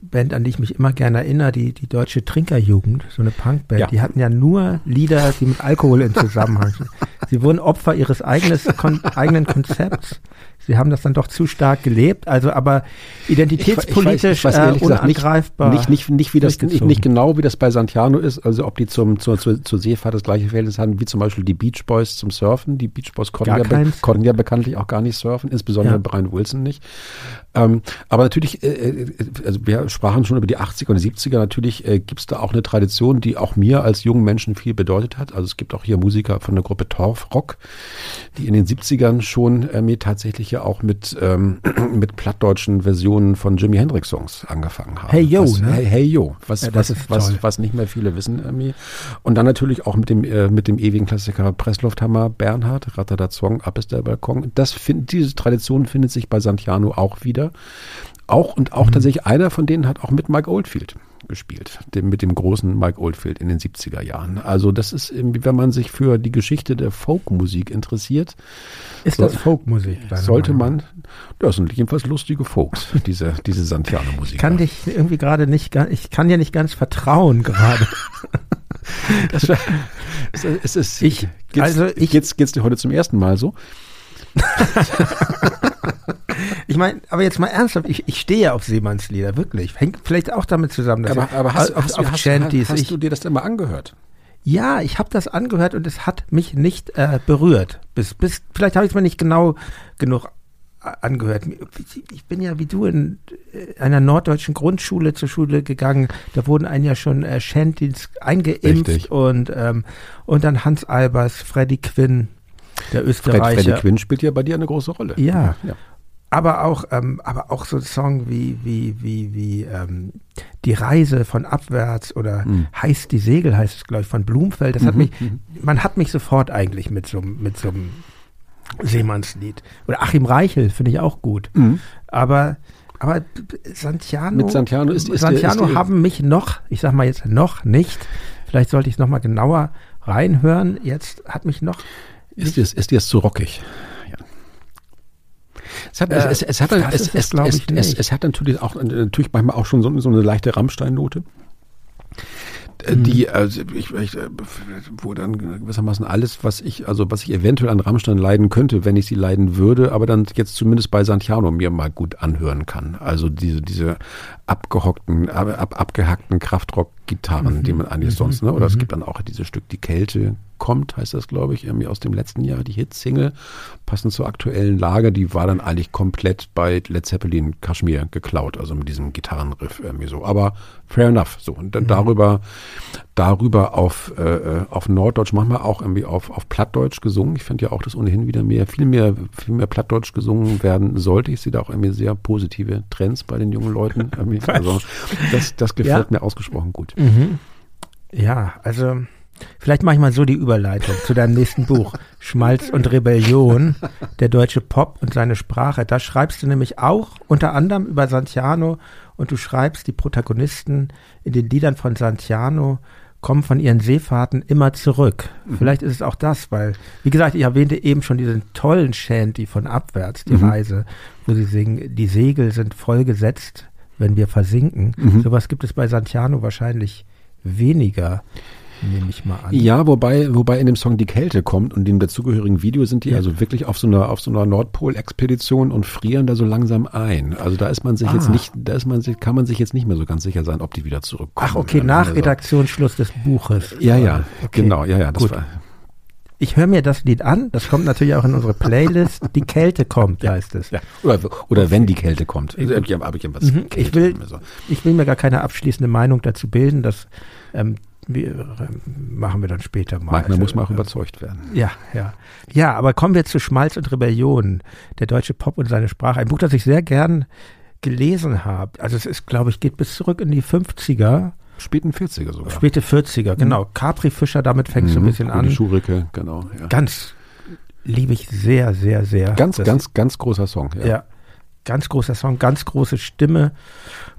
Band, an die ich mich immer gerne erinnere, die Deutsche Trinkerjugend, so eine Punkband, ja. Die hatten ja nur Lieder, die mit Alkohol in Zusammenhang sind. Sie wurden Opfer ihres eigenen Konzepts. Sie haben das dann doch zu stark gelebt, also aber identitätspolitisch ich weiß, unangreifbar. Nicht, wie das, nicht genau, wie das bei Santiano ist, also ob die zur Seefahrt das gleiche Verhältnis haben, wie zum Beispiel die Beach Boys zum Surfen. Die Beach Boys konnten ja bekanntlich auch gar nicht surfen, insbesondere Brian Wilson nicht. Aber natürlich, also wir sprachen schon über die 80er und die 70er, natürlich gibt es da auch eine Tradition, die auch mir als jungen Menschen viel bedeutet hat. Also es gibt auch hier Musiker von der Gruppe Torfrock, die in den 70ern schon mir tatsächlich ja auch mit plattdeutschen Versionen von Jimi Hendrix Songs angefangen haben. Hey yo, was nicht mehr viele wissen irgendwie. Und dann natürlich auch mit dem ewigen Klassiker Presslufthammer Bernhard, Rattatatzwong, ab ist der Balkon. Diese Tradition findet sich bei Santiano auch wieder. Tatsächlich einer von denen hat auch mit Mike Oldfield gespielt, mit dem großen Mike Oldfield in den 70er Jahren. Also das ist, wenn man sich für die Geschichte der Folkmusik interessiert. Ist das Folkmusik? Sollte man, das sind jedenfalls lustige Folks, diese Santiano-Musik. Ich kann dich irgendwie gerade nicht, ich kann dir nicht ganz vertrauen gerade. Geht's dir heute zum ersten Mal so? Ich meine, aber jetzt mal ernsthaft, ich stehe ja auf Seemannslieder, wirklich. Hängt vielleicht auch damit zusammen, dass hast du dir das denn mal angehört? Ja, ich habe das angehört und es hat mich nicht berührt. Bis vielleicht habe ich es mir nicht genau genug angehört. Ich bin ja wie du in einer norddeutschen Grundschule zur Schule gegangen. Da wurden einen ja schon Shanties eingeimpft. Richtig. Und dann Hans Albers, Freddy Quinn, der Österreicher. Freddy Quinn spielt ja bei dir eine große Rolle. Ja. Aber auch so Song wie Die Reise von Abwärts oder Heiß die Segel heißt es, glaube ich, von Blumfeld. Das hat mich sofort eigentlich mit so einem Seemannslied. Oder Achim Reichel finde ich auch gut. Mhm. Aber Santiano haben mich noch, ich sag mal jetzt noch nicht, vielleicht sollte ich es nochmal genauer reinhören, jetzt hat mich noch... Ist dir es zu rockig? Es hat natürlich auch manchmal auch schon so eine leichte Rammstein-Note, die wo dann gewissermaßen alles, was ich eventuell an Rammstein leiden könnte, wenn ich sie leiden würde, aber dann jetzt zumindest bei Santiano mir mal gut anhören kann. Also diese abgehackten Kraftrock-Gitarren, die man eigentlich sonst, ne? Oder es gibt dann auch dieses Stück Die Kälte kommt, heißt das, glaube ich, irgendwie aus dem letzten Jahr, die Hit-Single, passend zur aktuellen Lage, die war dann eigentlich komplett bei Led Zeppelin Kashmir geklaut, also mit diesem Gitarrenriff irgendwie so, aber fair enough, so. Und dann darüber auf Norddeutsch, manchmal auch irgendwie auf Plattdeutsch gesungen. Ich finde ja auch, dass ohnehin wieder viel mehr Plattdeutsch gesungen werden sollte. Ich sehe da auch irgendwie sehr positive Trends bei den jungen Leuten. Also das gefällt mir ausgesprochen gut. Mhm. Ja, also... Vielleicht mache ich mal so die Überleitung zu deinem nächsten Buch, Schmalz und Rebellion, der deutsche Pop und seine Sprache. Da schreibst du nämlich auch unter anderem über Santiano und du schreibst, die Protagonisten in den Liedern von Santiano kommen von ihren Seefahrten immer zurück. Vielleicht ist es auch das, weil, wie gesagt, ich erwähnte eben schon diesen tollen Shanty von Abwärts, die Reise, wo sie singen, die Segel sind vollgesetzt, wenn wir versinken. Sowas gibt es bei Santiano wahrscheinlich weniger, nehme ich mal an. Ja, wobei in dem Song die Kälte kommt und dem dazugehörigen Video sind die also wirklich auf so einer Nordpol-Expedition und frieren da so langsam ein. Also da ist man sich jetzt nicht, kann man sich jetzt nicht mehr so ganz sicher sein, ob die wieder zurückkommen. Ach okay, nach also Redaktionsschluss des Buches. Ja, okay. Genau, ja. Das war. Ich höre mir das Lied an, das kommt natürlich auch in unsere Playlist, die Kälte kommt, heißt es. Ja. Oder wenn die Kälte kommt. Ich will mir gar keine abschließende Meinung dazu bilden, dass machen wir dann später mal. Manchmal muss man auch überzeugt werden. Ja. Ja, aber kommen wir zu Schmalz und Rebellion, der deutsche Pop und seine Sprache. Ein Buch, das ich sehr gern gelesen habe. Also es ist, glaube ich, geht bis zurück in die 50er. Späten 40er sogar. Späte 40er, genau. Capri Fischer, damit fängst du ein bisschen an. Die Schurike, genau. Ja. Ganz, liebe ich sehr, sehr, sehr. Ganz großer Song. Ja, ganz großer Song, ganz große Stimme.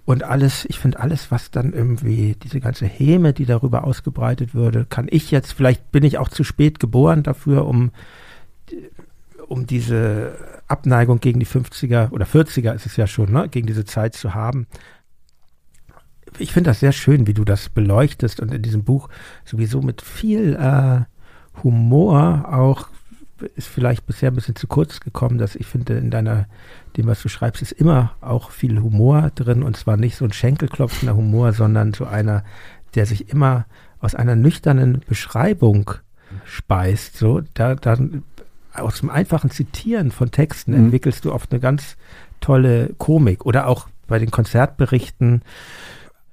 Und alles, ich finde alles, was dann irgendwie, diese ganze Häme, die darüber ausgebreitet würde, kann ich jetzt, vielleicht bin ich auch zu spät geboren dafür, um diese Abneigung gegen die 50er oder 40er ist es ja schon, ne, gegen diese Zeit zu haben. Ich finde das sehr schön, wie du das beleuchtest und in diesem Buch sowieso mit viel Humor auch, ist vielleicht bisher ein bisschen zu kurz gekommen, dass ich finde, in dem, was du schreibst, ist immer auch viel Humor drin und zwar nicht so ein schenkelklopfender Humor, sondern so einer, der sich immer aus einer nüchternen Beschreibung speist. So, dann aus dem einfachen Zitieren von Texten entwickelst du oft eine ganz tolle Komik oder auch bei den Konzertberichten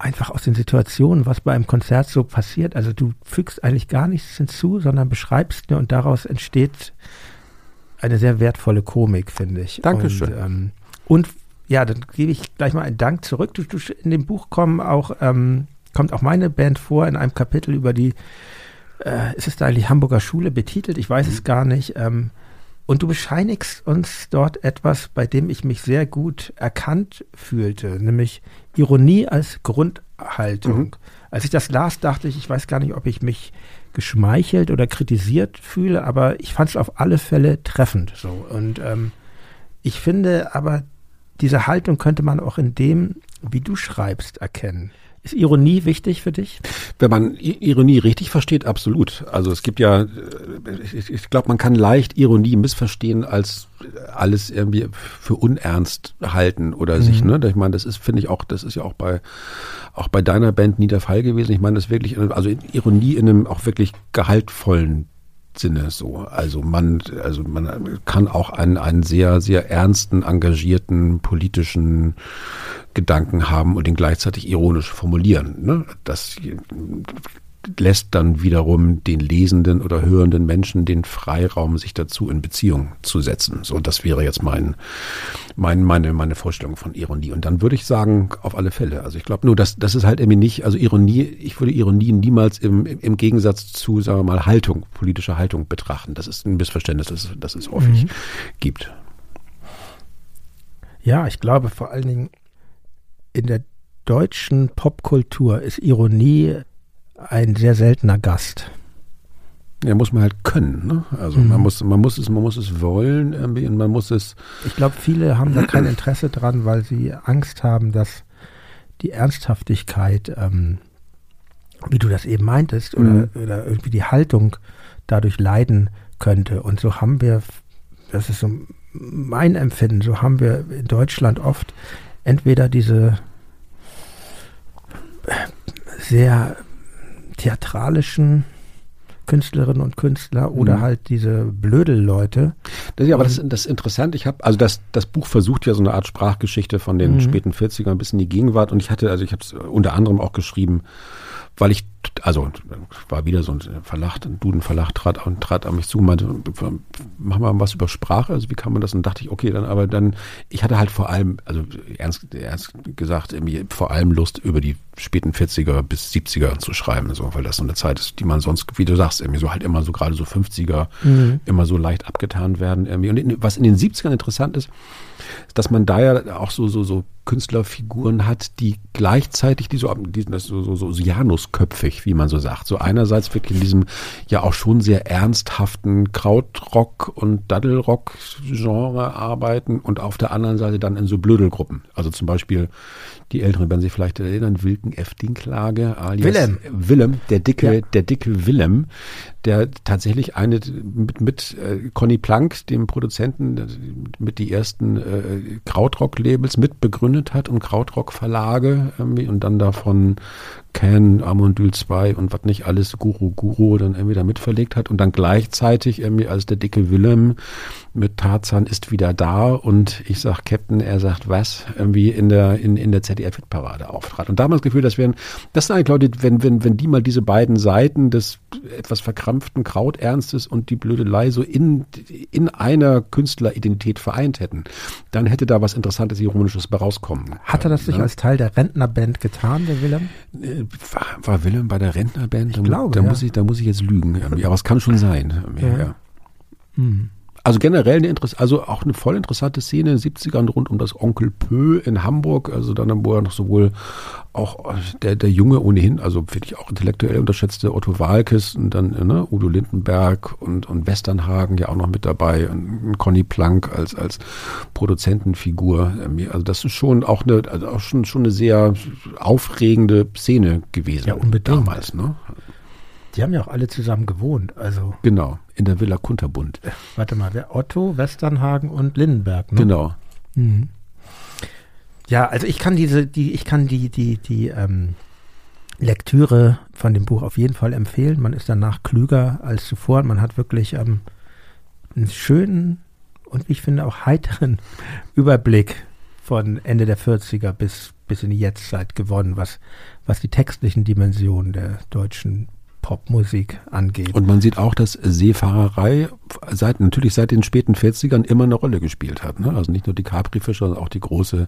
einfach aus den Situationen, was bei einem Konzert so passiert. Also du fügst eigentlich gar nichts hinzu, sondern beschreibst, ne, und daraus entsteht eine sehr wertvolle Komik, finde ich. Dankeschön. Und ja, dann gebe ich gleich mal einen Dank zurück. In dem Buch kommt auch meine Band vor in einem Kapitel über die, ist es da eigentlich Hamburger Schule betitelt? Ich weiß es gar nicht. Und du bescheinigst uns dort etwas, bei dem ich mich sehr gut erkannt fühlte, nämlich Ironie als Grundhaltung. Als ich das las, dachte ich, ich weiß gar nicht, ob ich mich geschmeichelt oder kritisiert fühle, aber ich fand es auf alle Fälle treffend. So. Und ich finde aber, diese Haltung könnte man auch in dem, wie du schreibst, erkennen. Ist Ironie wichtig für dich? Wenn man Ironie richtig versteht, absolut. Also es gibt ja, ich glaube, man kann leicht Ironie missverstehen als alles irgendwie für unernst halten oder sich, ne? Ich meine, das ist ja auch bei deiner Band nie der Fall gewesen. Ich meine, das ist wirklich, also Ironie in einem auch wirklich gehaltvollen Sinne so. Also man kann auch einen sehr, sehr ernsten, engagierten, politischen Gedanken haben und den gleichzeitig ironisch formulieren. Ne? Das lässt dann wiederum den lesenden oder hörenden Menschen den Freiraum, sich dazu in Beziehung zu setzen. So, das wäre jetzt meine Vorstellung von Ironie. Und dann würde ich sagen, auf alle Fälle. Also ich glaube nur, das ist halt irgendwie nicht, also Ironie, ich würde Ironie niemals im Gegensatz zu, sagen wir mal, Haltung, politischer Haltung betrachten. Das ist ein Missverständnis, das es häufig gibt. Ja, ich glaube vor allen Dingen in der deutschen Popkultur ist Ironie ein sehr seltener Gast. Ja, muss man halt können, ne? Also man muss es wollen irgendwie und man muss es. Ich glaube, viele haben da kein Interesse dran, weil sie Angst haben, dass die Ernsthaftigkeit, wie du das eben meintest, oder irgendwie die Haltung dadurch leiden könnte. Und so haben wir, das ist so mein Empfinden, so haben wir in Deutschland oft entweder diese sehr theatralischen Künstlerinnen und Künstler oder halt diese Blödelleute. Das ist interessant. Ich habe, also das Buch versucht ja so eine Art Sprachgeschichte von den späten 40ern bis in die Gegenwart und ich habe es unter anderem auch geschrieben, weil ich also war wieder so ein Verlag, ein Duden-Verlag trat an mich zu und meinte, mach mal was über Sprache, also wie kann man das? Und dachte ich, okay, ich hatte halt vor allem, also ernst gesagt, irgendwie vor allem Lust, über die späten 40er bis 70er zu schreiben, so, weil das so eine Zeit ist, die man sonst, wie du sagst, irgendwie so halt immer so gerade so 50er, immer so leicht abgetan werden irgendwie. Und was in den 70ern interessant ist, dass man da ja auch so Künstlerfiguren hat, die gleichzeitig so janusköpfig, wie man so sagt. So einerseits wirklich in diesem ja auch schon sehr ernsthaften Krautrock- und Daddelrock-Genre arbeiten und auf der anderen Seite dann in so Blödelgruppen. Also zum Beispiel, die Älteren werden sich vielleicht erinnern, Wilken F. Dinklage alias Willem, der dicke Willem, der tatsächlich mit Conny Plank, dem Produzenten, mit die ersten Krautrock-Labels mitbegründet hat und Krautrock-Verlage irgendwie und dann davon Can, Amondyl 2 und was nicht alles, Guru dann irgendwie da mitverlegt hat und dann gleichzeitig irgendwie als der dicke Willem mit Tarzan ist wieder da und ich sag Captain, er sagt was, irgendwie in der ZDF-Parade auftrat. Und damals Gefühl, das sind eigentlich Leute, wenn die mal diese beiden Seiten des etwas verkrampften Krauternstes und die Blödelei so in einer Künstleridentität vereint hätten, dann hätte da was Interessantes, Ironisches bei rauskommen. Hat er das nicht als Teil der Rentnerband getan, der Willem? War Willem bei der Rentnerband? Da muss ich jetzt lügen. Aber es kann schon sein. Also generell auch eine voll interessante Szene in den 70ern rund um das Onkel Pö in Hamburg, also dann wo er noch sowohl auch der Junge ohnehin, also finde ich auch intellektuell unterschätzte Otto Waalkes und dann Udo Lindenberg und Westernhagen ja auch noch mit dabei und Conny Plank als Produzentenfigur. Also das ist schon auch schon eine sehr aufregende Szene gewesen damals, ne? Die haben ja auch alle zusammen gewohnt, also. Genau, in der Villa Kunterbund. Warte mal, Otto, Westernhagen und Lindenberg, ne? Genau. Mhm. Ja, also ich kann die Lektüre von dem Buch auf jeden Fall empfehlen. Man ist danach klüger als zuvor. Man hat wirklich einen schönen und ich finde auch heiteren Überblick von Ende der 40er bis in die Jetztzeit gewonnen, was die textlichen Dimensionen der deutschen Popmusik angeht. Und man sieht auch, dass Seefahrerei natürlich seit den späten 40ern immer eine Rolle gespielt hat. Ne? Also nicht nur die Capri-Fischer, sondern auch die große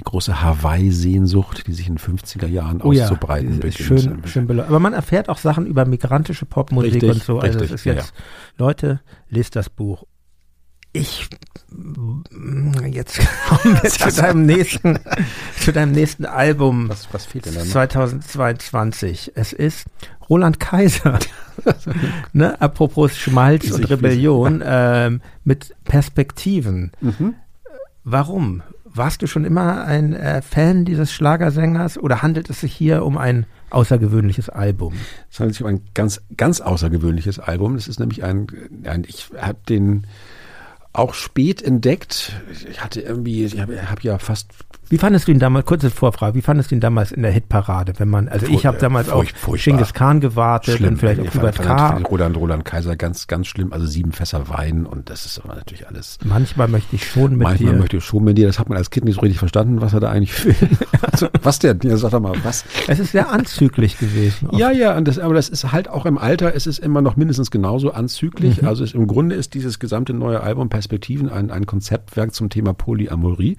Hawaii-Sehnsucht, die sich in den 50er Jahren auszubreiten beginnt. Schön, aber man erfährt auch Sachen über migrantische Popmusik richtig, und so. Also richtig, ist jetzt, Leute, lest das Buch. Jetzt kommen wir zu deinem nächsten Album. Was fehlt denn da noch? 2022. Es ist Roland Kaiser. Ne? Apropos Schmalz und Rebellion mit Perspektiven. Mhm. Warum? Warst du schon immer ein Fan dieses Schlagersängers oder handelt es sich hier um ein außergewöhnliches Album? Es handelt sich um ein ganz, ganz außergewöhnliches Album. Es ist nämlich ich habe den auch spät entdeckt. Ich habe ja fast. Wie fandest du ihn damals? Kurze Vorfrage. Wie fandest du ihn damals in der Hitparade? Ich habe damals auch Genghis Khan gewartet und vielleicht auch Hubert K. Roland Kaiser ganz, ganz schlimm. Also 7 Fässer Wein und das ist aber natürlich alles. Manchmal möchte ich schon mit dir. Das hat man als Kind nicht so richtig verstanden, was er da eigentlich will. Also, sag doch mal, was? Es ist sehr anzüglich gewesen. Oft. Ja, aber das ist halt auch im Alter, es ist immer noch mindestens genauso anzüglich. Mhm. Also im Grunde ist dieses gesamte neue Album Perspektiven ein Konzeptwerk zum Thema Polyamorie.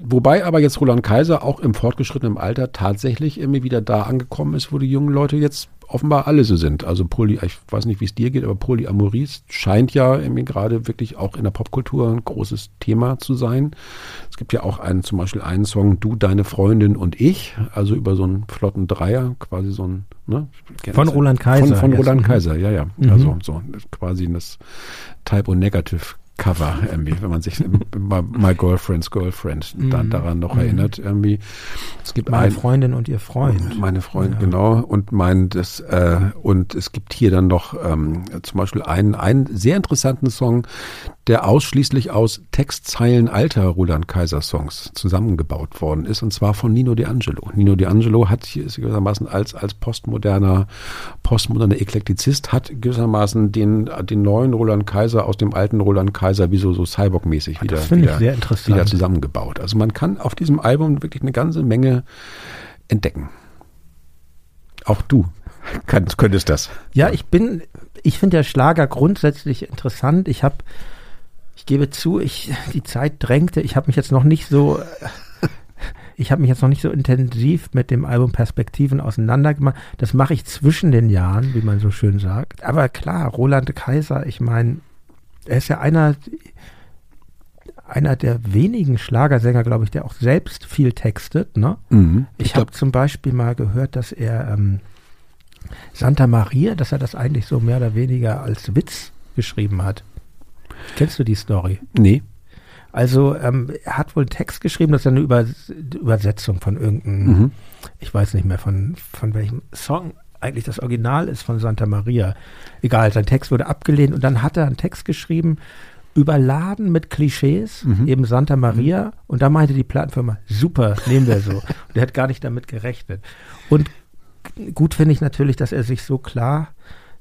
Wobei aber jetzt Roland Kaiser auch im fortgeschrittenen Alter tatsächlich immer wieder da angekommen ist, wo die jungen Leute jetzt offenbar alle so sind. Also ich weiß nicht, wie es dir geht, aber Polyamorie scheint ja irgendwie gerade wirklich auch in der Popkultur ein großes Thema zu sein. Es gibt ja auch zum Beispiel einen Song, Du, deine Freundin und ich, also über so einen flotten Dreier, quasi so ein, ne? Von Roland Kaiser. Von Roland Kaiser, ja. Mhm. Also so quasi das Type O Negative Cover, irgendwie, wenn man sich My Girlfriend's Girlfriend daran noch erinnert. Irgendwie. Es gibt meine Freundin und ihr Freund. Meine Freundin, genau. Und es gibt hier dann noch zum Beispiel einen sehr interessanten Song, der ausschließlich aus Textzeilen alter Roland Kaiser Songs zusammengebaut worden ist, und zwar von Nino De Angelo. Nino De Angelo hat hier gewissermaßen als postmoderner Eklektizist hat gewissermaßen den neuen Roland Kaiser aus dem alten Roland Kaiser wie so Cyborg-mäßig wieder zusammengebaut. Also man kann auf diesem Album wirklich eine ganze Menge entdecken. Auch du könntest das. Ja, ich finde ja Schlager grundsätzlich interessant. Ich gebe zu, die Zeit drängte. Ich habe mich jetzt noch nicht so intensiv mit dem Album Perspektiven auseinandergemacht. Das mache ich zwischen den Jahren, wie man so schön sagt. Aber klar, Roland Kaiser, ich meine, er ist ja einer der wenigen Schlagersänger, glaube ich, der auch selbst viel textet. Ne? Mhm. Ich habe zum Beispiel mal gehört, dass er Santa Maria, dass er das eigentlich so mehr oder weniger als Witz geschrieben hat. Kennst du die Story? Nee. Also er hat wohl einen Text geschrieben, das ist eine Übersetzung von irgendeinem, ich weiß nicht mehr von welchem Song eigentlich das Original ist von Santa Maria. Egal, sein Text wurde abgelehnt und dann hat er einen Text geschrieben, überladen mit Klischees, eben Santa Maria, und da meinte die Plattenfirma, super, nehmen wir so. Und er hat gar nicht damit gerechnet. Und gut finde ich natürlich, dass er sich so klar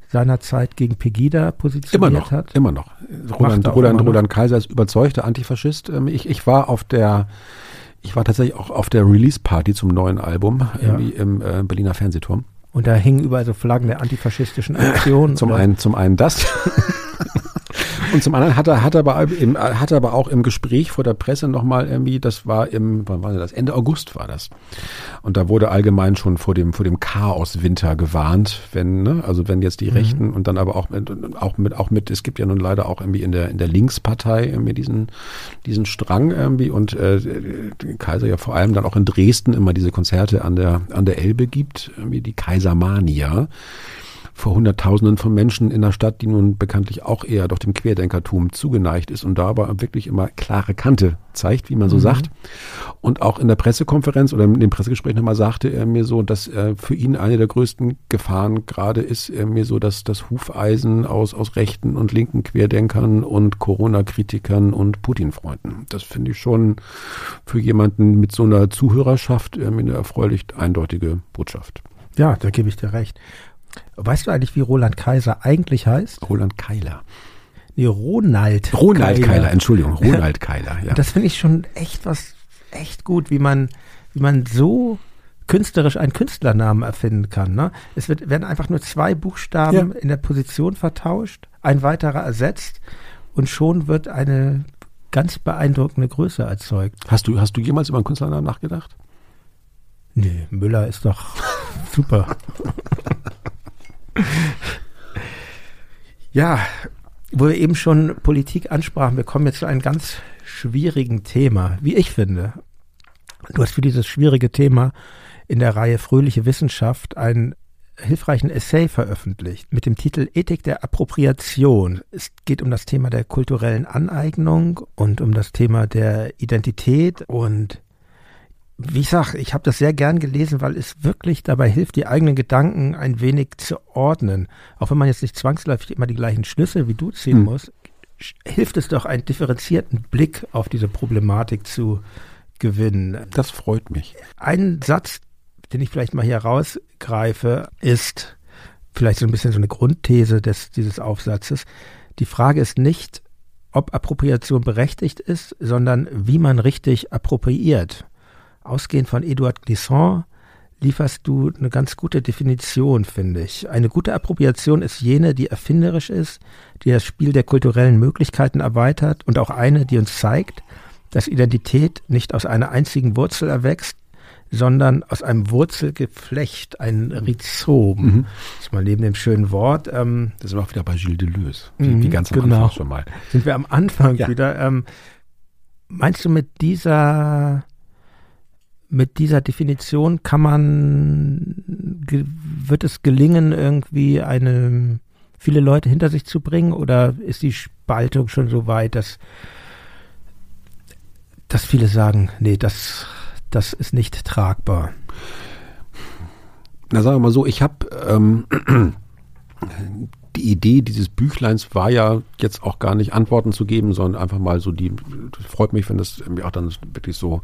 seinerzeit gegen Pegida positioniert hat. Immer noch. Roland Kaiser ist überzeugter Antifaschist. Ich war tatsächlich auch auf der Release-Party zum neuen Album im Berliner Fernsehturm. Und da hingen überall so Flaggen der antifaschistischen Aktion. Zum einen das. Und zum anderen hat er aber auch im Gespräch vor der Presse nochmal irgendwie, Ende August war das. Und da wurde allgemein schon vor dem Chaoswinter gewarnt, wenn jetzt die Rechten und dann aber auch mit, es gibt ja nun leider auch irgendwie in der Linkspartei irgendwie diesen Strang irgendwie und Kaiser ja vor allem dann auch in Dresden immer diese Konzerte an der Elbe gibt, irgendwie die Kaisermania. Vor Hunderttausenden von Menschen in einer Stadt, die nun bekanntlich auch eher doch dem Querdenkertum zugeneigt ist und da aber wirklich immer klare Kante zeigt, wie man so sagt. Und auch in der Pressekonferenz oder in dem Pressegespräch nochmal sagte er mir so, dass für ihn eine der größten Gefahren gerade ist, mir so, dass das Hufeisen aus rechten und linken Querdenkern und Corona-Kritikern und Putin-Freunden. Das finde ich schon für jemanden mit so einer Zuhörerschaft eine erfreulich eindeutige Botschaft. Ja, da gebe ich dir recht. Weißt du eigentlich, wie Roland Kaiser eigentlich heißt? Roland Keiler. Nee, Ronald Keiler, ja. Das finde ich schon echt gut, wie man so künstlerisch einen Künstlernamen erfinden kann. Ne? Es werden einfach nur zwei Buchstaben in der Position vertauscht, ein weiterer ersetzt und schon wird eine ganz beeindruckende Größe erzeugt. Hast du jemals über einen Künstlernamen nachgedacht? Nee, Müller ist doch super. Ja, wo wir eben schon Politik ansprachen, wir kommen jetzt zu einem ganz schwierigen Thema, wie ich finde. Du hast für dieses schwierige Thema in der Reihe Fröhliche Wissenschaft einen hilfreichen Essay veröffentlicht mit dem Titel Ethik der Appropriation. Es geht um das Thema der kulturellen Aneignung und um das Thema der Identität und wie ich sage, ich habe das sehr gern gelesen, weil es wirklich dabei hilft, die eigenen Gedanken ein wenig zu ordnen. Auch wenn man jetzt nicht zwangsläufig immer die gleichen Schlüsse wie du ziehen muss, hilft es doch, einen differenzierten Blick auf diese Problematik zu gewinnen. Das freut mich. Ein Satz, den ich vielleicht mal hier rausgreife, ist vielleicht so ein bisschen so eine Grundthese dieses Aufsatzes. Die Frage ist nicht, ob Appropriation berechtigt ist, sondern wie man richtig appropriiert. Ausgehend von Edouard Glissant lieferst du eine ganz gute Definition, finde ich. Eine gute Appropriation ist jene, die erfinderisch ist, die das Spiel der kulturellen Möglichkeiten erweitert und auch eine, die uns zeigt, dass Identität nicht aus einer einzigen Wurzel erwächst, sondern aus einem Wurzelgeflecht, ein Rhizom. Das ist mal neben dem schönen Wort. Das sind wir auch wieder bei Gilles Deleuze, wie ganz am Anfang schon mal. Sind wir am Anfang wieder. Meinst du, mit dieser Definition wird es gelingen, irgendwie viele Leute hinter sich zu bringen, oder ist die Spaltung schon so weit, dass viele sagen, nee, das ist nicht tragbar? Na, sagen wir mal so, ich habe die Idee dieses Büchleins war ja jetzt auch gar nicht Antworten zu geben, sondern einfach mal so das freut mich, wenn das auch dann wirklich so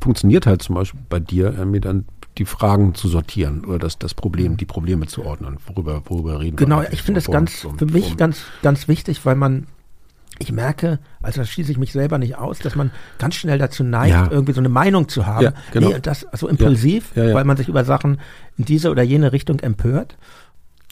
funktioniert halt zum Beispiel bei dir, mir dann die Fragen zu sortieren oder die Probleme zu ordnen, worüber reden wir. Genau, ich finde das ganz, für mich ganz, ganz wichtig, weil man Ich merke, also das schließe ich mich selber nicht aus, dass man ganz schnell dazu neigt, irgendwie so eine Meinung zu haben. Ja, genau. Nee, das so impulsiv, weil man sich über Sachen in diese oder jene Richtung empört.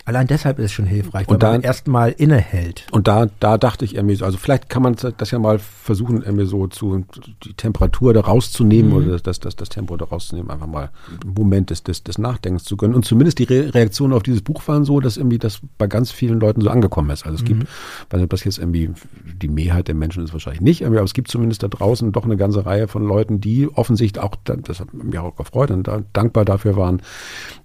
Allein deshalb ist es schon hilfreich, weil man erstmal innehält. Und da dachte ich irgendwie so, also vielleicht kann man das ja mal versuchen, irgendwie so die Temperatur da rauszunehmen oder das Tempo da rauszunehmen, einfach mal einen Moment des Nachdenkens zu gönnen. Und zumindest die Reaktionen auf dieses Buch waren so, dass irgendwie das bei ganz vielen Leuten so angekommen ist. Also es gibt, weiß nicht, ob das jetzt irgendwie die Mehrheit der Menschen ist, wahrscheinlich nicht, aber es gibt zumindest da draußen doch eine ganze Reihe von Leuten, die offensichtlich auch, das hat mich auch gefreut und dankbar dafür waren,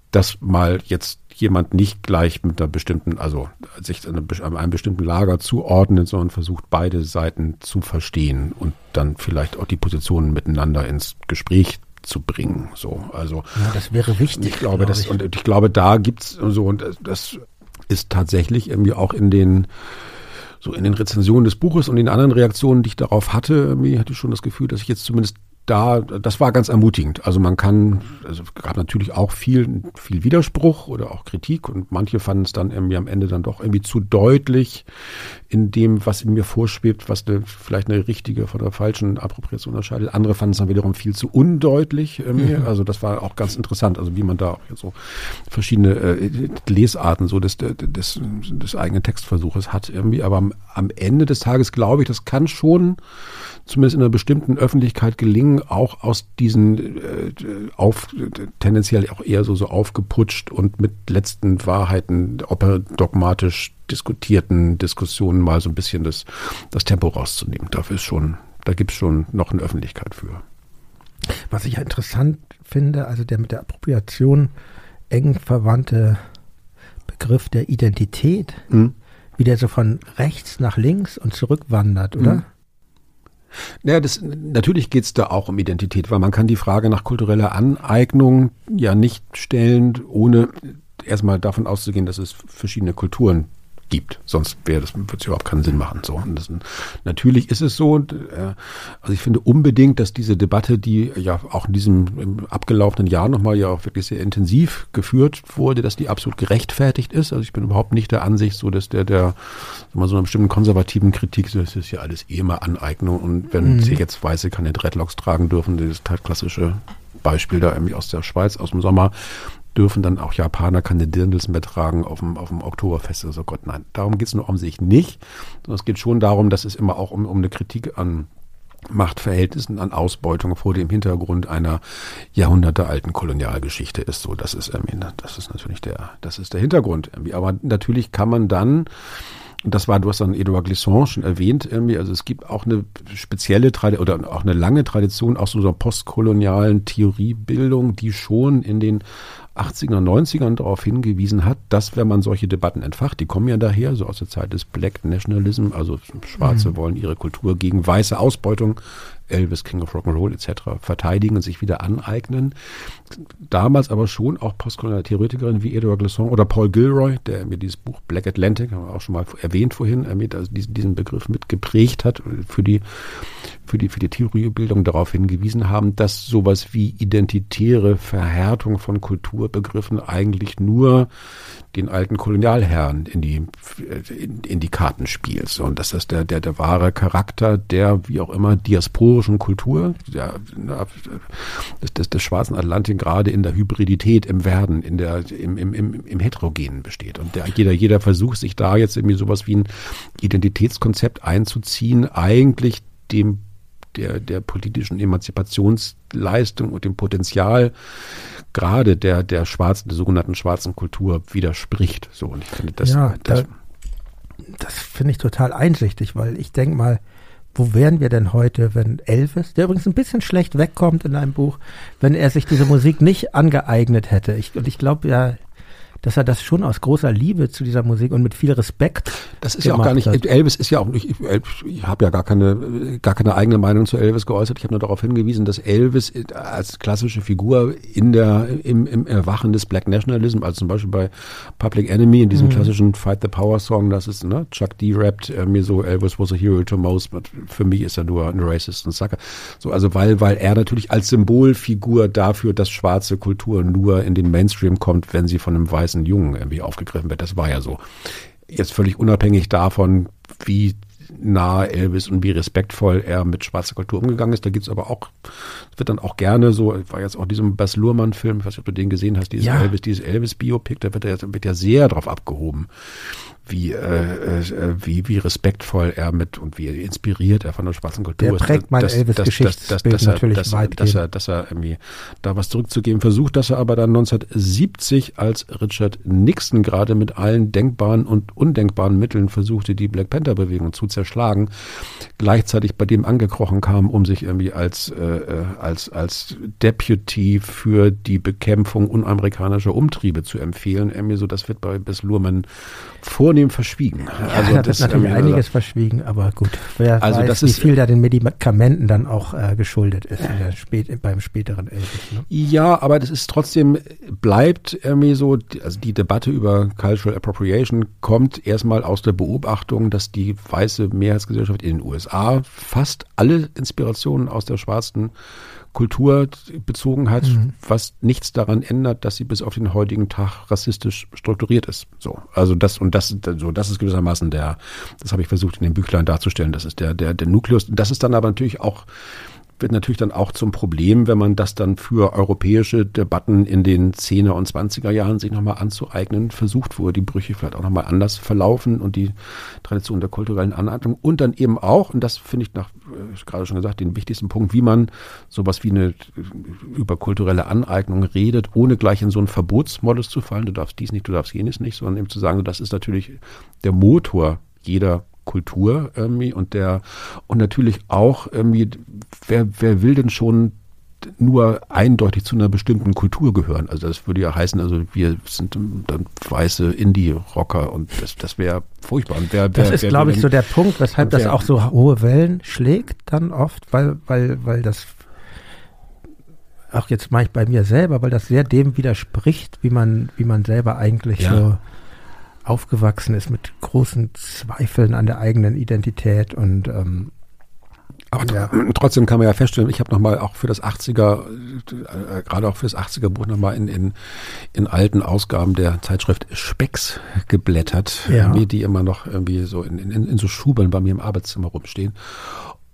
dass mal jetzt jemand nicht gleich mit einer bestimmten, also sich einem bestimmten Lager zuordnet, sondern versucht, beide Seiten zu verstehen und dann vielleicht auch die Positionen miteinander ins Gespräch zu bringen. So, also ja, das wäre wichtig. Ich glaube, da gibt's so, und das ist tatsächlich irgendwie auch in den Rezensionen des Buches und in anderen Reaktionen, die ich darauf hatte, irgendwie hatte ich schon das Gefühl, dass ich jetzt zumindest das war ganz ermutigend. Also es gab natürlich auch viel Widerspruch oder auch Kritik und manche fanden es dann irgendwie am Ende dann doch irgendwie zu deutlich in dem, was in mir vorschwebt, was vielleicht eine richtige von der falschen Appropriation unterscheidet. Andere fanden es dann wiederum viel zu undeutlich irgendwie. Also das war auch ganz interessant. Also wie man da auch so verschiedene Lesarten so des eigenen Textversuches hat irgendwie. Aber am Ende des Tages glaube ich, das kann schon zumindest in einer bestimmten Öffentlichkeit gelingen, auch aus diesen tendenziell auch eher so aufgeputscht und mit letzten Wahrheiten dogmatisch diskutierten Diskussionen mal so ein bisschen das Tempo rauszunehmen. Da gibt es schon noch eine Öffentlichkeit für. Was ich ja interessant finde, also der mit der Appropriation eng verwandte Begriff der Identität, wie der so von rechts nach links und zurück wandert, oder? Naja, natürlich geht es da auch um Identität, weil man kann die Frage nach kultureller Aneignung ja nicht stellen, ohne erstmal davon auszugehen, dass es verschiedene Kulturen gibt. Sonst würde es überhaupt keinen Sinn machen. So. Und natürlich ist es so. Also ich finde unbedingt, dass diese Debatte, die ja auch in diesem abgelaufenen Jahr nochmal ja auch wirklich sehr intensiv geführt wurde, dass die absolut gerechtfertigt ist. Also ich bin überhaupt nicht der Ansicht, so dass so einer bestimmten konservativen Kritik, so das ist ja alles eh mal Aneignung und wenn sie jetzt Weiße keine Dreadlocks tragen dürfen, dieses klassische Beispiel da irgendwie aus der Schweiz aus dem Sommer, dürfen dann auch Japaner keine Dirndls mehr tragen auf dem Oktoberfest oder so. Gott, nein. Darum geht es nur um sich nicht. Sondern es geht schon darum, dass es immer auch um eine Kritik an Machtverhältnissen, an Ausbeutung vor dem Hintergrund einer jahrhundertealten Kolonialgeschichte ist. So, das ist der Hintergrund. Aber natürlich kann man dann, du hast dann Edouard Glissant schon erwähnt irgendwie, also es gibt auch eine spezielle oder auch eine lange Tradition aus so einer postkolonialen Theoriebildung, die schon in den 80er, 90ern darauf hingewiesen hat, dass wenn man solche Debatten entfacht, die kommen ja daher, so aus der Zeit des Black Nationalism, also Schwarze wollen ihre Kultur gegen weiße Ausbeutung, Elvis, King of Rock'n'Roll etc. verteidigen und sich wieder aneignen. Damals aber schon auch postkoloniale Theoretikerinnen wie Edouard Glissant oder Paul Gilroy, der mir dieses Buch Black Atlantic, haben wir auch schon mal erwähnt vorhin, also diesen Begriff mitgeprägt hat, für die Theoriebildung darauf hingewiesen haben, dass sowas wie identitäre Verhärtung von Kulturbegriffen eigentlich nur den alten Kolonialherren in die Karten spielt. Und dass das der wahre Charakter der, wie auch immer, diasporischen Kultur, des schwarzen Atlantik gerade in der Hybridität, im Werden, im Heterogenen besteht. Und jeder Versuch, sich da jetzt irgendwie sowas wie ein Identitätskonzept einzuziehen, eigentlich der politischen Emanzipationsleistung und dem Potenzial gerade der sogenannten schwarzen Kultur widerspricht. So, und ich finde das finde ich total einsichtig, weil ich denke mal, wo wären wir denn heute, wenn Elvis, der übrigens ein bisschen schlecht wegkommt in einem Buch, wenn er sich diese Musik nicht angeeignet hätte? Und ich glaube ja, dass er das schon aus großer Liebe zu dieser Musik und mit viel Respekt. Das ist ja auch gar nicht, Elvis ist ja auch nicht, ich habe ja gar keine eigene Meinung zu Elvis geäußert. Ich habe nur darauf hingewiesen, dass Elvis als klassische Figur im Erwachen des Black Nationalism, also zum Beispiel bei Public Enemy in diesem klassischen Fight the Power Song, das ist, ne, Chuck D rappt mir so, Elvis was a hero to most, but für mich ist er nur ein Racist und Sucker. So, also weil er natürlich als Symbolfigur dafür, dass schwarze Kultur nur in den Mainstream kommt, wenn sie von einem weißen Jungen irgendwie aufgegriffen wird. Das war ja so. Jetzt völlig unabhängig davon, wie nahe Elvis und wie respektvoll er mit schwarzer Kultur umgegangen ist. Da gibt's aber auch, wird dann auch gerne so, war jetzt auch diesem Baz Luhrmann-Film, ich weiß nicht, ob du den gesehen hast, dieses ja. Elvis, dieses Elvis-Biopic, da wird ja sehr drauf abgehoben, wie respektvoll er mit und wie inspiriert er von der schwarzen Kultur ist. Der prägt mein Elvis-Geschichtsbild natürlich weitgehend. Dass er irgendwie da was zurückzugeben versucht, dass er aber dann 1970 als Richard Nixon gerade mit allen denkbaren und undenkbaren Mitteln versuchte, die Black Panther-Bewegung zu zerschlagen, gleichzeitig bei dem angekrochen kam, um sich irgendwie als Deputy für die Bekämpfung unamerikanischer Umtriebe zu empfehlen. Irgendwie so, das wird bei Baz Luhrmann vornehm verschwiegen. Ja, also das ist natürlich einiges verschwiegen, aber gut. Wer also weiß, das ist, wie viel da den Medikamenten dann auch geschuldet ist beim späteren Elvis. Ne? Ja, aber das ist trotzdem, bleibt irgendwie so, also die Debatte über Cultural Appropriation kommt erstmal aus der Beobachtung, dass die weiße Mehrheitsgesellschaft in den USA fast alle Inspirationen aus der schwarzen Kultur bezogen hat, was nichts daran ändert, dass sie bis auf den heutigen Tag rassistisch strukturiert ist. So, also das ist gewissermaßen der, das habe ich versucht in dem Büchlein darzustellen, das ist der Nukleus. Das ist dann aber wird natürlich dann auch zum Problem, wenn man das dann für europäische Debatten in den 10er und 20er Jahren sich nochmal anzueignen versucht, wo die Brüche vielleicht auch nochmal anders verlaufen und die Tradition der kulturellen Aneignung und dann eben auch, und das finde ich gerade schon gesagt, den wichtigsten Punkt, wie man sowas wie eine über kulturelle Aneignung redet, ohne gleich in so einen Verbotsmodus zu fallen, du darfst dies nicht, du darfst jenes nicht, sondern eben zu sagen, das ist natürlich der Motor jeder Kultur irgendwie und natürlich auch irgendwie, wer will denn schon nur eindeutig zu einer bestimmten Kultur gehören? Also das würde ja heißen, also wir sind dann weiße Indie-Rocker und das wäre furchtbar. Und das ist, glaube ich, so der Punkt, weshalb das auch so hohe Wellen schlägt dann oft, weil das auch jetzt mache ich bei mir selber, weil das sehr dem widerspricht, wie man selber eigentlich so aufgewachsen ist mit großen Zweifeln an der eigenen Identität und trotzdem kann man ja feststellen, ich habe nochmal auch für das 80er, gerade auch für das 80er Buch nochmal in alten Ausgaben der Zeitschrift Specks geblättert, die immer noch irgendwie so in so Schubeln bei mir im Arbeitszimmer rumstehen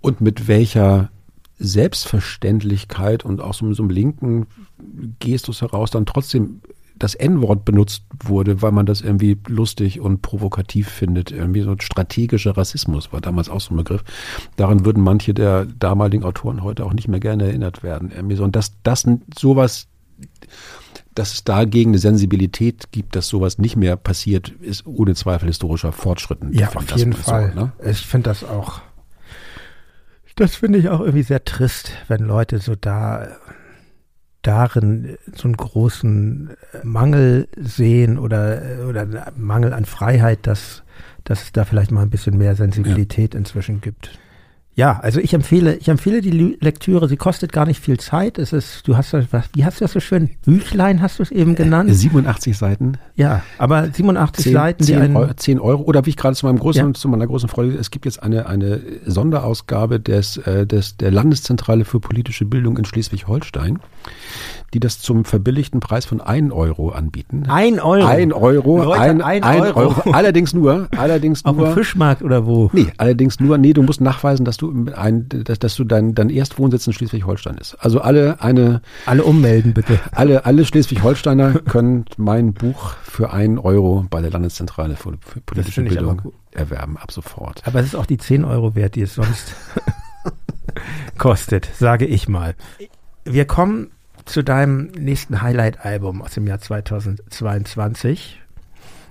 und mit welcher Selbstverständlichkeit und auch so einem linken Gestus heraus dann trotzdem das N-Wort benutzt wurde, weil man das irgendwie lustig und provokativ findet. Irgendwie so ein strategischer Rassismus war damals auch so ein Begriff. Daran würden manche der damaligen Autoren heute auch nicht mehr gerne erinnert werden. Irgendwie so. Und dass es dagegen eine Sensibilität gibt, dass sowas nicht mehr passiert, ist ohne Zweifel historischer Fortschritt. Ja, auf jeden Fall. So, ne? Ich finde das auch, das finde ich auch irgendwie sehr trist, wenn Leute so darin so einen großen Mangel sehen oder Mangel an Freiheit, dass es da vielleicht mal ein bisschen mehr Sensibilität inzwischen gibt. Ja, also ich empfehle die Lektüre, sie kostet gar nicht viel Zeit. Es ist, wie hast du das so schön? Büchlein hast du es eben genannt? 87 Seiten. Ja, aber 87 Seiten. 10 Euro oder wie ich gerade zu meiner großen Freude, es gibt jetzt eine Sonderausgabe der Landeszentrale für politische Bildung in Schleswig-Holstein, die das zum verbilligten Preis von 1 Euro anbieten. 1 Euro? 1 Euro. Leute, ein Euro. Allerdings nur. Auf dem Fischmarkt oder wo? Nee, du musst nachweisen, dass du dein Erstwohnsitz in Schleswig-Holstein ist. Also alle ummelden bitte. Alle Schleswig-Holsteiner können mein Buch für 1 Euro bei der Landeszentrale für politische Bildung erwerben, ab sofort. Aber es ist auch die 10 Euro wert, die es sonst kostet, sage ich mal. Wir kommen zu deinem nächsten Highlight-Album aus dem Jahr 2022.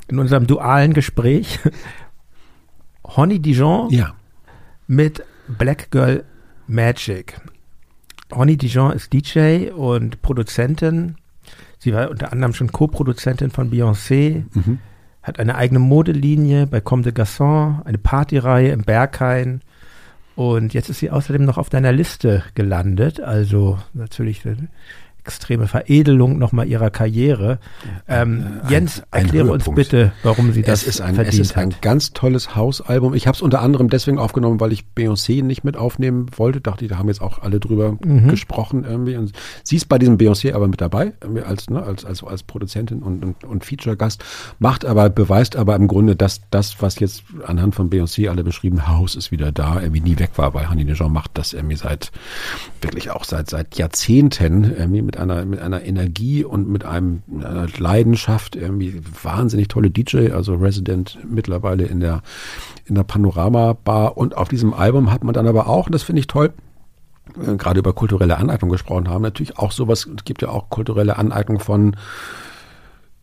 In unserem dualen Gespräch. Honey Dijon mit Black Girl Magic. Honey Dijon ist DJ und Produzentin. Sie war unter anderem schon Co-Produzentin von Beyoncé, hat eine eigene Modelinie bei Comme des Garçons, eine Partyreihe im Berghain. Und jetzt ist sie außerdem noch auf deiner Liste gelandet. Also natürlich extreme Veredelung nochmal ihrer Karriere. Jens, erkläre uns bitte, warum sie das verdient hat. Es ist ein ganz tolles Hausalbum. Ich habe es unter anderem deswegen aufgenommen, weil ich Beyoncé nicht mit aufnehmen wollte. Dachte, da haben jetzt auch alle drüber gesprochen irgendwie. Und sie ist bei diesem Beyoncé aber mit dabei, als Produzentin und Feature-Gast, beweist aber im Grunde, dass das, was jetzt anhand von Beyoncé alle beschrieben, Haus ist wieder da, irgendwie nie weg war, weil Hanni de Jean macht das irgendwie seit Jahrzehnten irgendwie mit einer Energie und mit einer Leidenschaft, irgendwie wahnsinnig tolle DJ, also Resident mittlerweile in der Panorama-Bar, und auf diesem Album hat man dann aber auch, und das finde ich toll, gerade über kulturelle Aneignung gesprochen haben, natürlich auch sowas, es gibt ja auch kulturelle Aneignung von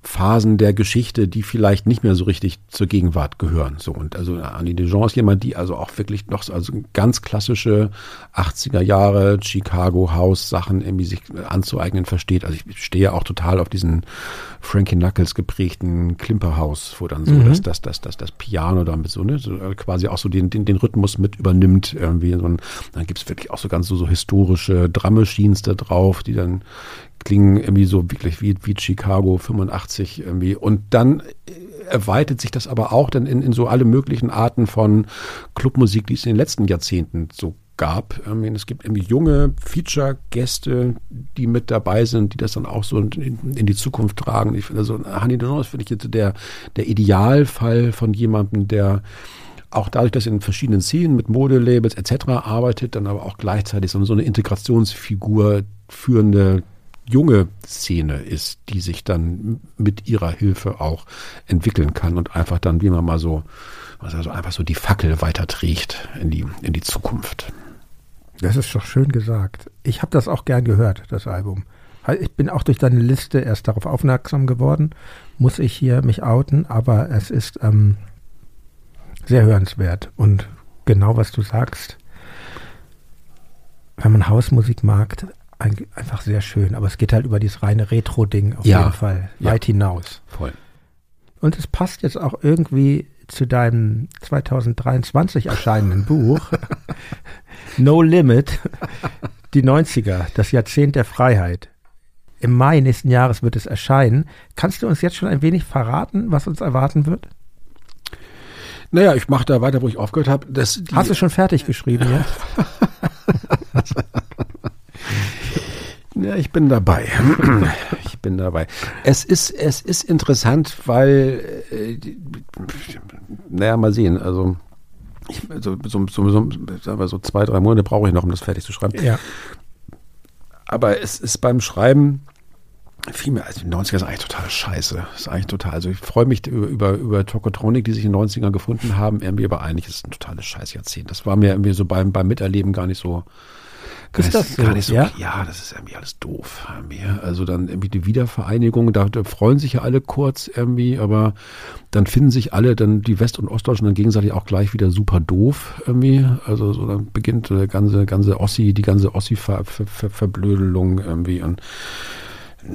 Phasen der Geschichte, die vielleicht nicht mehr so richtig zur Gegenwart gehören. So, und also Hanni de Jean ist jemand, die also auch wirklich noch ganz klassische 80er Jahre Chicago House Sachen irgendwie sich anzueignen versteht. Also ich stehe ja auch total auf diesen Frankie Knuckles geprägten Klimperhaus, wo dann so das Piano damit so quasi auch so den Rhythmus mit übernimmt irgendwie. Und dann gibt's wirklich auch so ganz so historische Drum-Machines da drauf, die dann klingen irgendwie so wirklich wie Chicago 85 irgendwie. Und dann erweitert sich das aber auch dann in so alle möglichen Arten von Clubmusik, die es in den letzten Jahrzehnten so gab. Es gibt irgendwie junge Feature-Gäste, die mit dabei sind, die das dann auch so in die Zukunft tragen. Ich finde, also Hanni de Jean ist, finde ich, jetzt der Idealfall von jemandem, der auch dadurch, dass er in verschiedenen Szenen mit Modelabels etc. arbeitet, dann aber auch gleichzeitig so eine Integrationsfigur führende junge Szene ist, die sich dann mit ihrer Hilfe auch entwickeln kann und einfach dann, wie man mal so, also einfach so die Fackel weiterträgt in die Zukunft. Das ist doch schön gesagt. Ich habe das auch gern gehört, das Album. Ich bin auch durch deine Liste erst darauf aufmerksam geworden, muss ich hier mich outen, aber es ist sehr hörenswert und genau, was du sagst, wenn man Hausmusik mag, einfach sehr schön, aber es geht halt über dieses reine Retro-Ding auf jeden Fall weit hinaus. Voll. Und es passt jetzt auch irgendwie zu deinem 2023 erscheinenden Buch No Limit, die 90er, das Jahrzehnt der Freiheit. Im Mai nächsten Jahres wird es erscheinen. Kannst du uns jetzt schon ein wenig verraten, was uns erwarten wird? Naja, ich mache da weiter, wo ich aufgehört habe. Hast du schon fertig geschrieben jetzt? Ja, ich bin dabei. Es ist interessant, weil, mal sehen. Also, so 2-3 Monate brauche ich noch, um das fertig zu schreiben. Ja. Aber es ist beim Schreiben viel mehr, also die 90er sind eigentlich total scheiße. Ist eigentlich total, also ich freue mich über Tokotronic, die sich in den 90ern gefunden haben, irgendwie, aber eigentlich ist es ein totales Scheißjahrzehnt. Das war mir irgendwie so beim Miterleben gar nicht so. Ist das so? Gar nicht so, ja, das ist irgendwie alles doof. Also dann irgendwie die Wiedervereinigung, da freuen sich ja alle kurz irgendwie, aber dann finden sich alle, dann die West- und Ostdeutschen dann gegenseitig auch gleich wieder super doof irgendwie. Also so dann beginnt die ganze Ossi-Verblödelung irgendwie und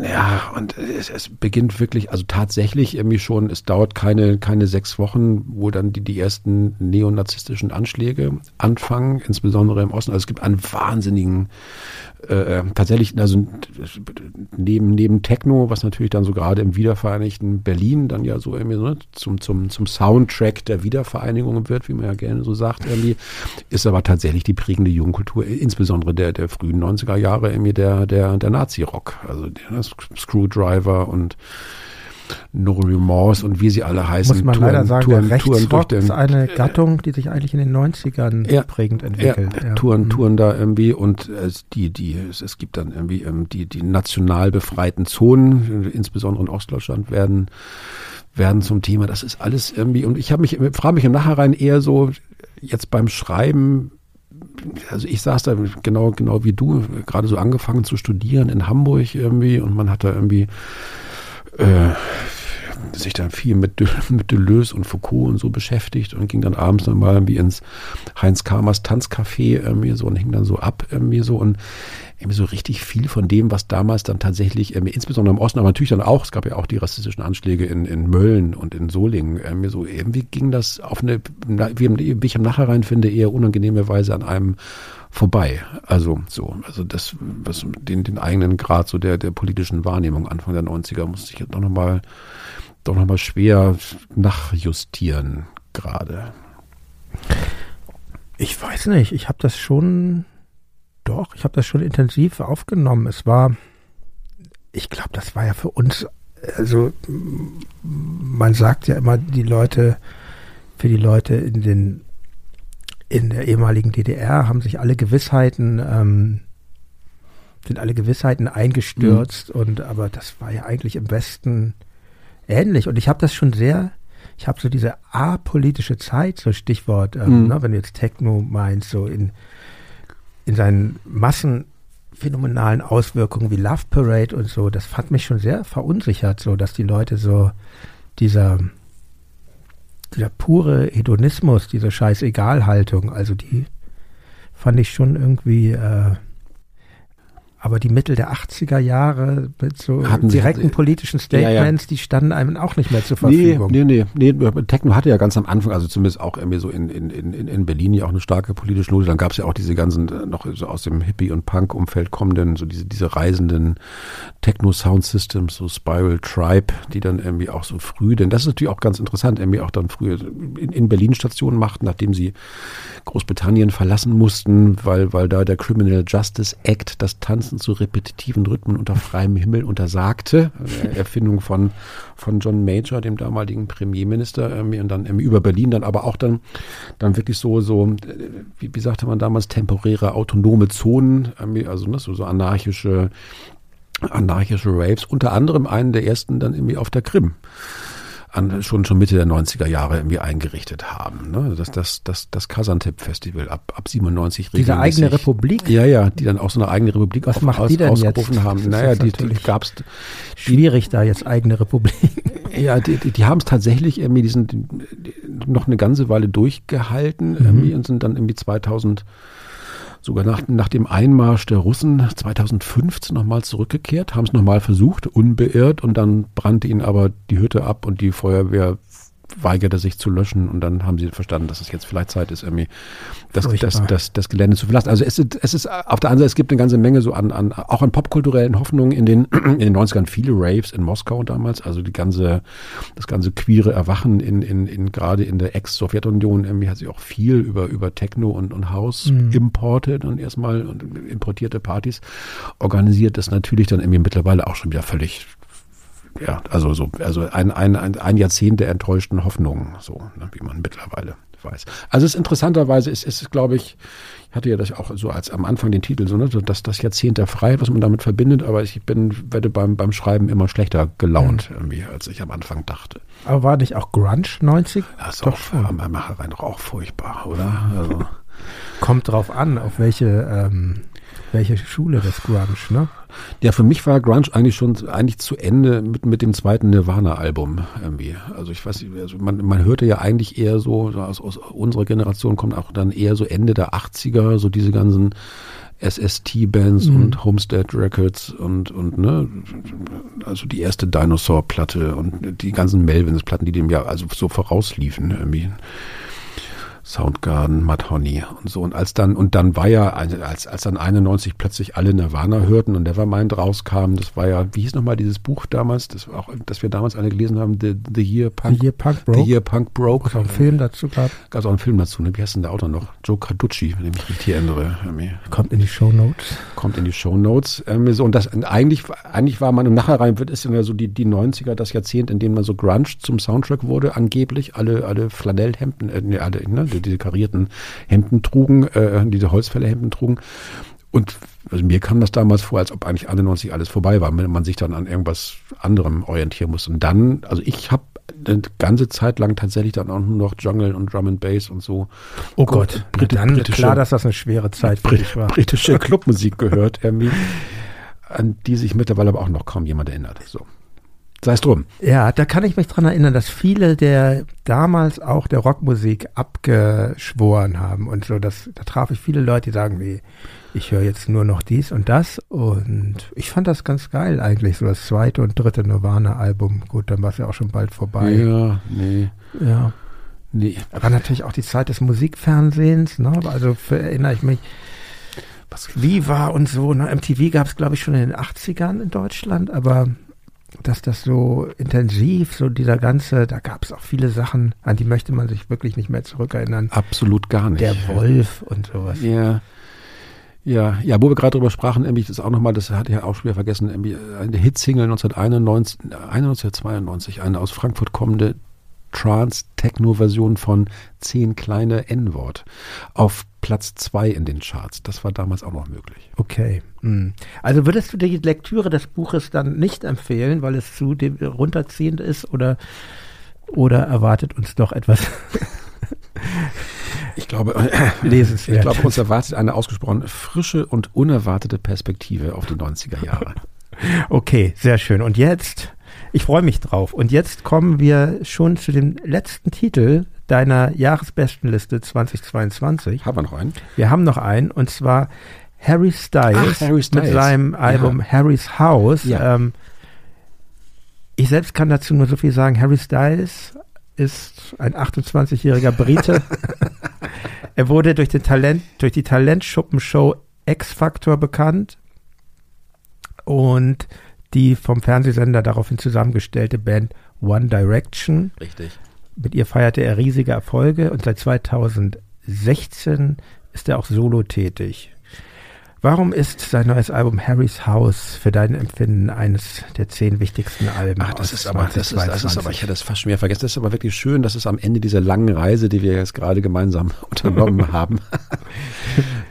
ja, und es beginnt wirklich, also tatsächlich irgendwie schon, es dauert keine 6 Wochen, wo dann die ersten neonazistischen Anschläge anfangen, insbesondere im Osten. Also es gibt einen wahnsinnigen, tatsächlich, also neben Techno, was natürlich dann so gerade im wiedervereinigten Berlin dann ja so irgendwie so zum Soundtrack der Wiedervereinigung wird, wie man ja gerne so sagt irgendwie, ist aber tatsächlich die prägende Jugendkultur, insbesondere der frühen 90er Jahre irgendwie der Nazi-Rock, also Screwdriver und No Remorse und wie sie alle heißen. Muss man leider sagen, der Rechtsrock ist eine Gattung, die sich eigentlich in den 90ern prägend entwickelt. Ja. Touren da irgendwie und es gibt dann irgendwie die national befreiten Zonen, insbesondere in Ostdeutschland, werden zum Thema. Das ist alles irgendwie, und ich frage mich im Nachhinein eher so, jetzt beim Schreiben, also ich saß da genau wie du, gerade so angefangen zu studieren in Hamburg irgendwie, und man hat da irgendwie sich dann viel mit Deleuze und Foucault und so beschäftigt und ging dann abends dann mal irgendwie ins Heinz Kamers Tanzcafé irgendwie so und hing dann so ab irgendwie so, und irgendwie so richtig viel von dem, was damals dann tatsächlich, insbesondere im Osten, aber natürlich dann auch, es gab ja auch die rassistischen Anschläge in Mölln und in Solingen, irgendwie ging das auf eine, wie ich im Nachhinein finde, eher unangenehme Weise an einem vorbei. Also so, also das, was den eigenen Grad so der politischen Wahrnehmung Anfang der 90er musste ich jetzt doch noch mal schwer nachjustieren gerade. Ich weiß nicht, ich habe das schon intensiv aufgenommen. Es war, ich glaube, das war ja für uns, also man sagt ja immer, für die Leute in der ehemaligen DDR haben sich alle Gewissheiten, eingestürzt, aber das war ja eigentlich im Westen ähnlich. Und ich habe das schon sehr, ich habe so diese apolitische Zeit, so Stichwort, ne, wenn du jetzt Techno meinst, so in seinen massenphänomenalen Auswirkungen wie Love Parade und so, das hat mich schon sehr verunsichert, so dass die Leute so dieser pure Hedonismus, diese Scheiß-Egal-Haltung, also die fand ich schon irgendwie, aber die Mittel der 80er Jahre mit so direkten politischen Statements, die standen einem auch nicht mehr zur Verfügung. Nee. Techno hatte ja ganz am Anfang, also zumindest auch irgendwie so in Berlin ja auch eine starke politische Note. Dann gab es ja auch diese ganzen noch so aus dem Hippie- und Punk-Umfeld kommenden, so diese reisenden Techno-Sound-Systems, so Spiral Tribe, die dann irgendwie auch so früh, denn das ist natürlich auch ganz interessant, irgendwie auch dann früh in Berlin Stationen machten, nachdem sie Großbritannien verlassen mussten, weil da der Criminal Justice Act das Tanzen zu repetitiven Rhythmen unter freiem Himmel untersagte. Erfindung von John Major, dem damaligen Premierminister, und dann über Berlin, dann aber auch dann wirklich so wie sagte man damals, temporäre autonome Zonen, also ne, so anarchische Raves, unter anderem einen der ersten dann irgendwie auf der Krim. Schon Mitte der 90er Jahre irgendwie eingerichtet haben. Ne? Das Kazantep-Festival ab 97 regelmäßig. Diese eigene Republik? Ja, die dann auch so eine eigene Republik ausgerufen haben. Naja, die gab es. Schwierig da jetzt eigene Republik. Ja, die haben es tatsächlich irgendwie noch eine ganze Weile durchgehalten und sind dann irgendwie 2000 sogar nach dem Einmarsch der Russen 2015 nochmal zurückgekehrt, haben es nochmal versucht, unbeirrt, und dann brannte ihnen aber die Hütte ab und die Feuerwehr weigerte sich zu löschen, und dann haben sie verstanden, dass es jetzt vielleicht Zeit ist, irgendwie das Gelände zu verlassen. Also es ist auf der anderen Seite, es gibt eine ganze Menge so auch an popkulturellen Hoffnungen in den 90ern, viele Raves in Moskau damals, also das ganze queere Erwachen in gerade in der Ex-Sowjetunion irgendwie hat sich auch viel über Techno und House Importe dann erstmal und importierte Partys organisiert, das natürlich dann irgendwie mittlerweile auch schon wieder völlig. Ja, also ein Jahrzehnt der enttäuschten Hoffnungen, so, ne, wie man mittlerweile weiß. Also es ist interessanterweise, es ist, glaube ich, hatte ja das auch so als am Anfang den Titel, so, ne, so dass das Jahrzehnt der Freiheit, was man damit verbindet, aber ich werde beim Schreiben immer schlechter gelaunt, irgendwie, als ich am Anfang dachte. Aber war nicht auch Grunge 90? Das ist doch schon. Am Macherein doch auch furchtbar, oder? Also. Kommt drauf an, auf welche Schule das Grunge, ne? Ja, für mich war Grunge eigentlich zu Ende mit dem zweiten Nirvana-Album irgendwie. Also ich weiß nicht, also man hörte ja eigentlich eher so aus unserer Generation kommt auch dann eher so Ende der 80er, so diese ganzen SST-Bands und Homestead Records und ne, also die erste Dinosaur-Platte und die ganzen Melvins-Platten, die dem ja also so vorausliefen irgendwie. Soundgarden, Mudhoney und so. Und dann war ja, als dann 91 plötzlich alle Nirvana hörten und Nevermind rauskam, das war ja, wie hieß nochmal dieses Buch damals, das wir damals alle gelesen haben, The Year Punk Broke. The Year Punk Broke. Gab es auch einen Film dazu gehabt. Ne? Wie heißt denn der Autor noch? Joe Carducci, wenn ich mich nicht hier erinnere. Kommt in die Shownotes. So, und das eigentlich war man im Nachhinein, ist ja so die 90er, das Jahrzehnt, in dem man so Grunge zum Soundtrack wurde, angeblich. Alle Flanellhemden, diese karierten Hemden trugen, diese Holzfällerhemden trugen. Und also mir kam das damals vor, als ob eigentlich alle 90 alles vorbei war, wenn man sich dann an irgendwas anderem orientieren muss. Und dann, also ich habe eine ganze Zeit lang tatsächlich dann auch nur noch Jungle und Drum and Bass und so. Oh Gott, dann klar, dass das eine schwere Zeit für dich war. Britische Clubmusik gehört, irgendwie, an die sich mittlerweile aber auch noch kaum jemand erinnert. So. Sei es drum. Ja, da kann ich mich dran erinnern, dass viele der damals auch der Rockmusik abgeschworen haben und so. Da traf ich viele Leute, die sagen, nee, ich höre jetzt nur noch dies und das. Und ich fand das ganz geil eigentlich, so das zweite und dritte Nirvana-Album. Gut, dann war es ja auch schon bald vorbei. Ja, nee. War natürlich auch die Zeit des Musikfernsehens, ne? Also erinnere ich mich. Viva und so. Ne? MTV gab es, glaube ich, schon in den 80ern in Deutschland, aber dass das so intensiv, so dieser ganze, da gab es auch viele Sachen, an die möchte man sich wirklich nicht mehr zurückerinnern. Absolut gar nicht. Der Wolf und sowas. Ja. Ja, wo wir gerade drüber sprachen, das auch nochmal, das hatte ich ja auch schon wieder vergessen, eine Hitsingle 1992, eine aus Frankfurt kommende Trance-Techno-Version von 10 kleine N-Wort auf Platz 2 in den Charts. Das war damals auch noch möglich. Okay. Also würdest du die Lektüre des Buches dann nicht empfehlen, weil es zu runterziehend ist oder erwartet uns doch etwas? Ich glaube, uns erwartet eine ausgesprochen frische und unerwartete Perspektive auf die 90er Jahre. Okay, sehr schön. Und jetzt, ich freue mich drauf. Und jetzt kommen wir schon zu dem letzten Titel deiner Jahresbestenliste 2022. Haben wir noch einen? Wir haben noch einen, und zwar Harry Styles. Mit seinem Album Harry's House. Ja. Ich selbst kann dazu nur so viel sagen. Harry Styles ist ein 28-jähriger Brite. Er wurde durch die Talentschuppenshow X-Factor bekannt und die vom Fernsehsender daraufhin zusammengestellte Band One Direction. Richtig. Mit ihr feierte er riesige Erfolge und seit 2016 ist er auch solo tätig. Warum ist sein neues Album Harry's House für dein Empfinden eines der 10 wichtigsten Alben? Ich hatte das fast schon wieder vergessen. Das ist aber wirklich schön, dass es am Ende dieser langen Reise, die wir jetzt gerade gemeinsam unternommen haben,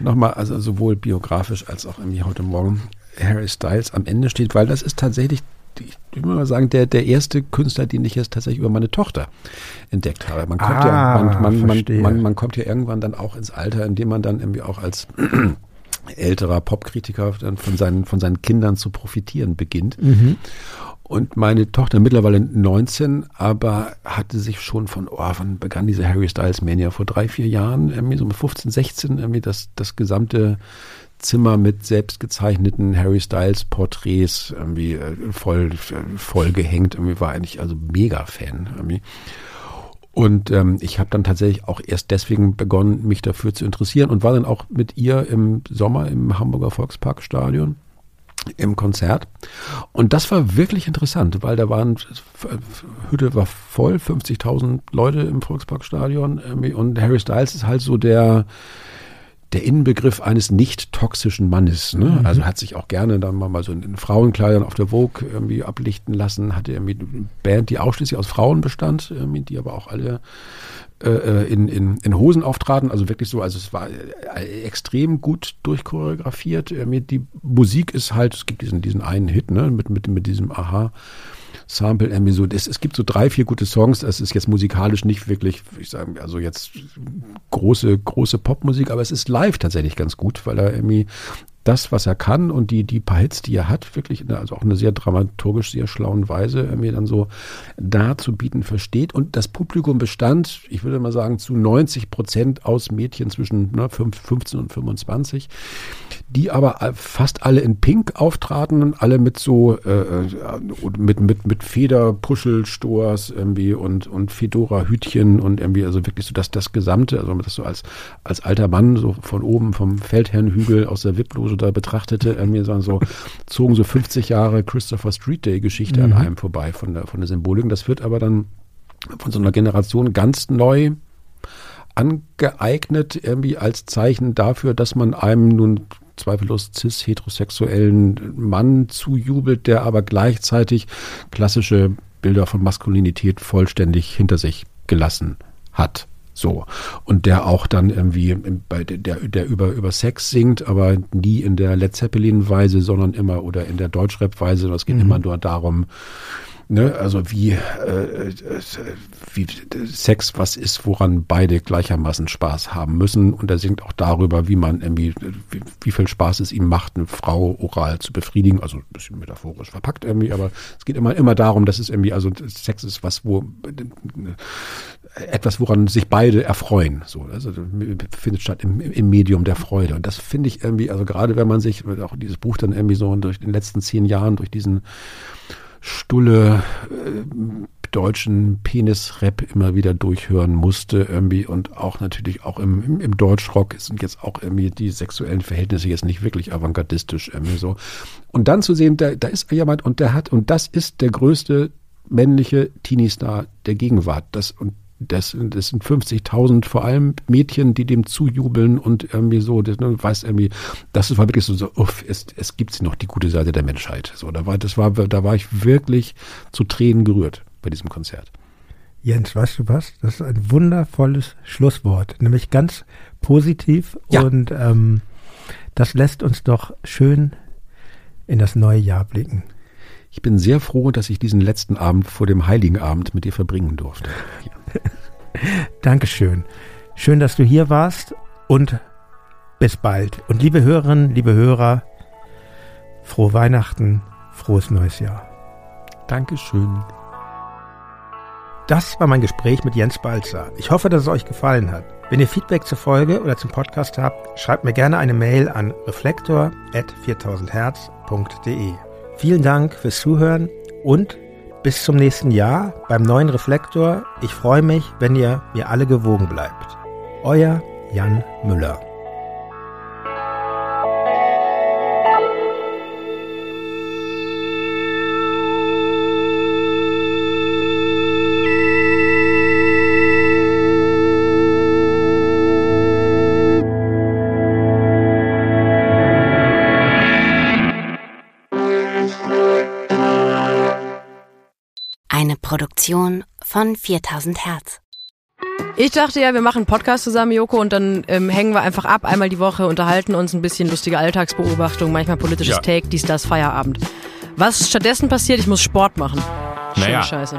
nochmal, also sowohl biografisch als auch irgendwie heute Morgen Harry Styles am Ende steht, weil das ist tatsächlich, ich würde mal sagen, der erste Künstler, den ich jetzt tatsächlich über meine Tochter entdeckt habe. Man kommt man kommt ja irgendwann dann auch ins Alter, in dem man dann irgendwie auch als älterer Popkritiker dann von seinen Kindern zu profitieren beginnt. Mhm. Und meine Tochter, mittlerweile 19, aber hatte sich schon wann begann diese Harry Styles Mania? Vor 3-4 Jahren, irgendwie so mit 15, 16, irgendwie das gesamte Zimmer mit selbstgezeichneten Harry Styles Porträts irgendwie voll gehängt, irgendwie war eigentlich also mega Fan irgendwie. Und ich habe dann tatsächlich auch erst deswegen begonnen, mich dafür zu interessieren und war dann auch mit ihr im Sommer im Hamburger Volksparkstadion im Konzert. Und das war wirklich interessant, weil Hütte war voll, 50.000 Leute im Volksparkstadion und Harry Styles ist halt so der Inbegriff eines nicht toxischen Mannes, ne? Mhm. Also hat sich auch gerne dann mal so in Frauenkleidern auf der Vogue irgendwie ablichten lassen, hatte irgendwie eine Band, die ausschließlich aus Frauen bestand, die aber auch alle in Hosen auftraten, also wirklich so, also es war extrem gut durchchoreografiert. Die Musik ist halt, es gibt diesen einen Hit, ne, mit diesem Aha-Sample, irgendwie so, es gibt so 3-4 gute Songs, es ist jetzt musikalisch nicht wirklich, ich sage, also jetzt große Popmusik, aber es ist live tatsächlich ganz gut, weil er irgendwie das, was er kann und die paar Hits, die er hat, wirklich also auch in einer sehr dramaturgisch, sehr schlauen Weise mir dann so darzubieten versteht. Und das Publikum bestand, ich würde mal sagen, zu 90% aus Mädchen zwischen 15 und 25, die aber fast alle in Pink auftraten und alle mit so mit Federpuschelstors irgendwie und Fedora-Hütchen und irgendwie, also wirklich so das Gesamte, also das so als alter Mann so von oben vom Feldherrnhügel aus der Wipplose da betrachtete, mir sagen so, zogen so 50 Jahre Christopher Street Day Geschichte an einem vorbei von der Symbolik. Das wird aber dann von so einer Generation ganz neu angeeignet, irgendwie als Zeichen dafür, dass man einem nun zweifellos cis-heterosexuellen Mann zujubelt, der aber gleichzeitig klassische Bilder von Maskulinität vollständig hinter sich gelassen hat. So. Und der auch dann irgendwie über Sex singt, aber nie in der Led Zeppelin-Weise, sondern immer oder in der Deutschrap-Weise. Das geht immer nur darum, ne, also wie Sex was ist, woran beide gleichermaßen Spaß haben müssen. Und er singt auch darüber, wie man irgendwie, wie viel Spaß es ihm macht, eine Frau oral zu befriedigen. Also ein bisschen metaphorisch verpackt irgendwie, aber es geht immer darum, dass es irgendwie, also Sex ist was, etwas, woran sich beide erfreuen. So, also findet statt im Medium der Freude. Und das finde ich irgendwie, also gerade wenn man sich auch dieses Buch dann irgendwie so durch den letzten 10 Jahren, durch diesen stulle deutschen Penis-Rap immer wieder durchhören musste irgendwie, und auch natürlich auch im Deutschrock sind jetzt auch irgendwie die sexuellen Verhältnisse jetzt nicht wirklich avantgardistisch irgendwie so. Und dann zu sehen, da ist jemand und das ist der größte männliche Teenie-Star der Gegenwart. Das sind 50.000 vor allem Mädchen, die dem zujubeln und irgendwie so, das war wirklich so uff, es gibt noch die gute Seite der Menschheit. So, da war ich wirklich zu Tränen gerührt bei diesem Konzert. Jens, weißt du was? Das ist ein wundervolles Schlusswort, nämlich ganz positiv, ja. Und das lässt uns doch schön in das neue Jahr blicken. Ich bin sehr froh, dass ich diesen letzten Abend vor dem Heiligen Abend mit dir verbringen durfte. Dankeschön. Schön, dass du hier warst, und bis bald. Und liebe Hörerinnen, liebe Hörer, frohe Weihnachten, frohes neues Jahr. Dankeschön. Das war mein Gespräch mit Jens Balzer. Ich hoffe, dass es euch gefallen hat. Wenn ihr Feedback zur Folge oder zum Podcast habt, schreibt mir gerne eine Mail an reflektor@4000herz.de. Vielen Dank fürs Zuhören und bis zum nächsten Jahr beim neuen Reflektor. Ich freue mich, wenn ihr mir alle gewogen bleibt. Euer Jan Müller. Produktion von 4000 Hertz. Ich dachte ja, wir machen einen Podcast zusammen, Joko, und dann hängen wir einfach ab, einmal die Woche, unterhalten uns ein bisschen, lustige Alltagsbeobachtung, manchmal politisches Take, dies, das, Feierabend. Was stattdessen passiert, ich muss Sport machen. Schöne Scheiße.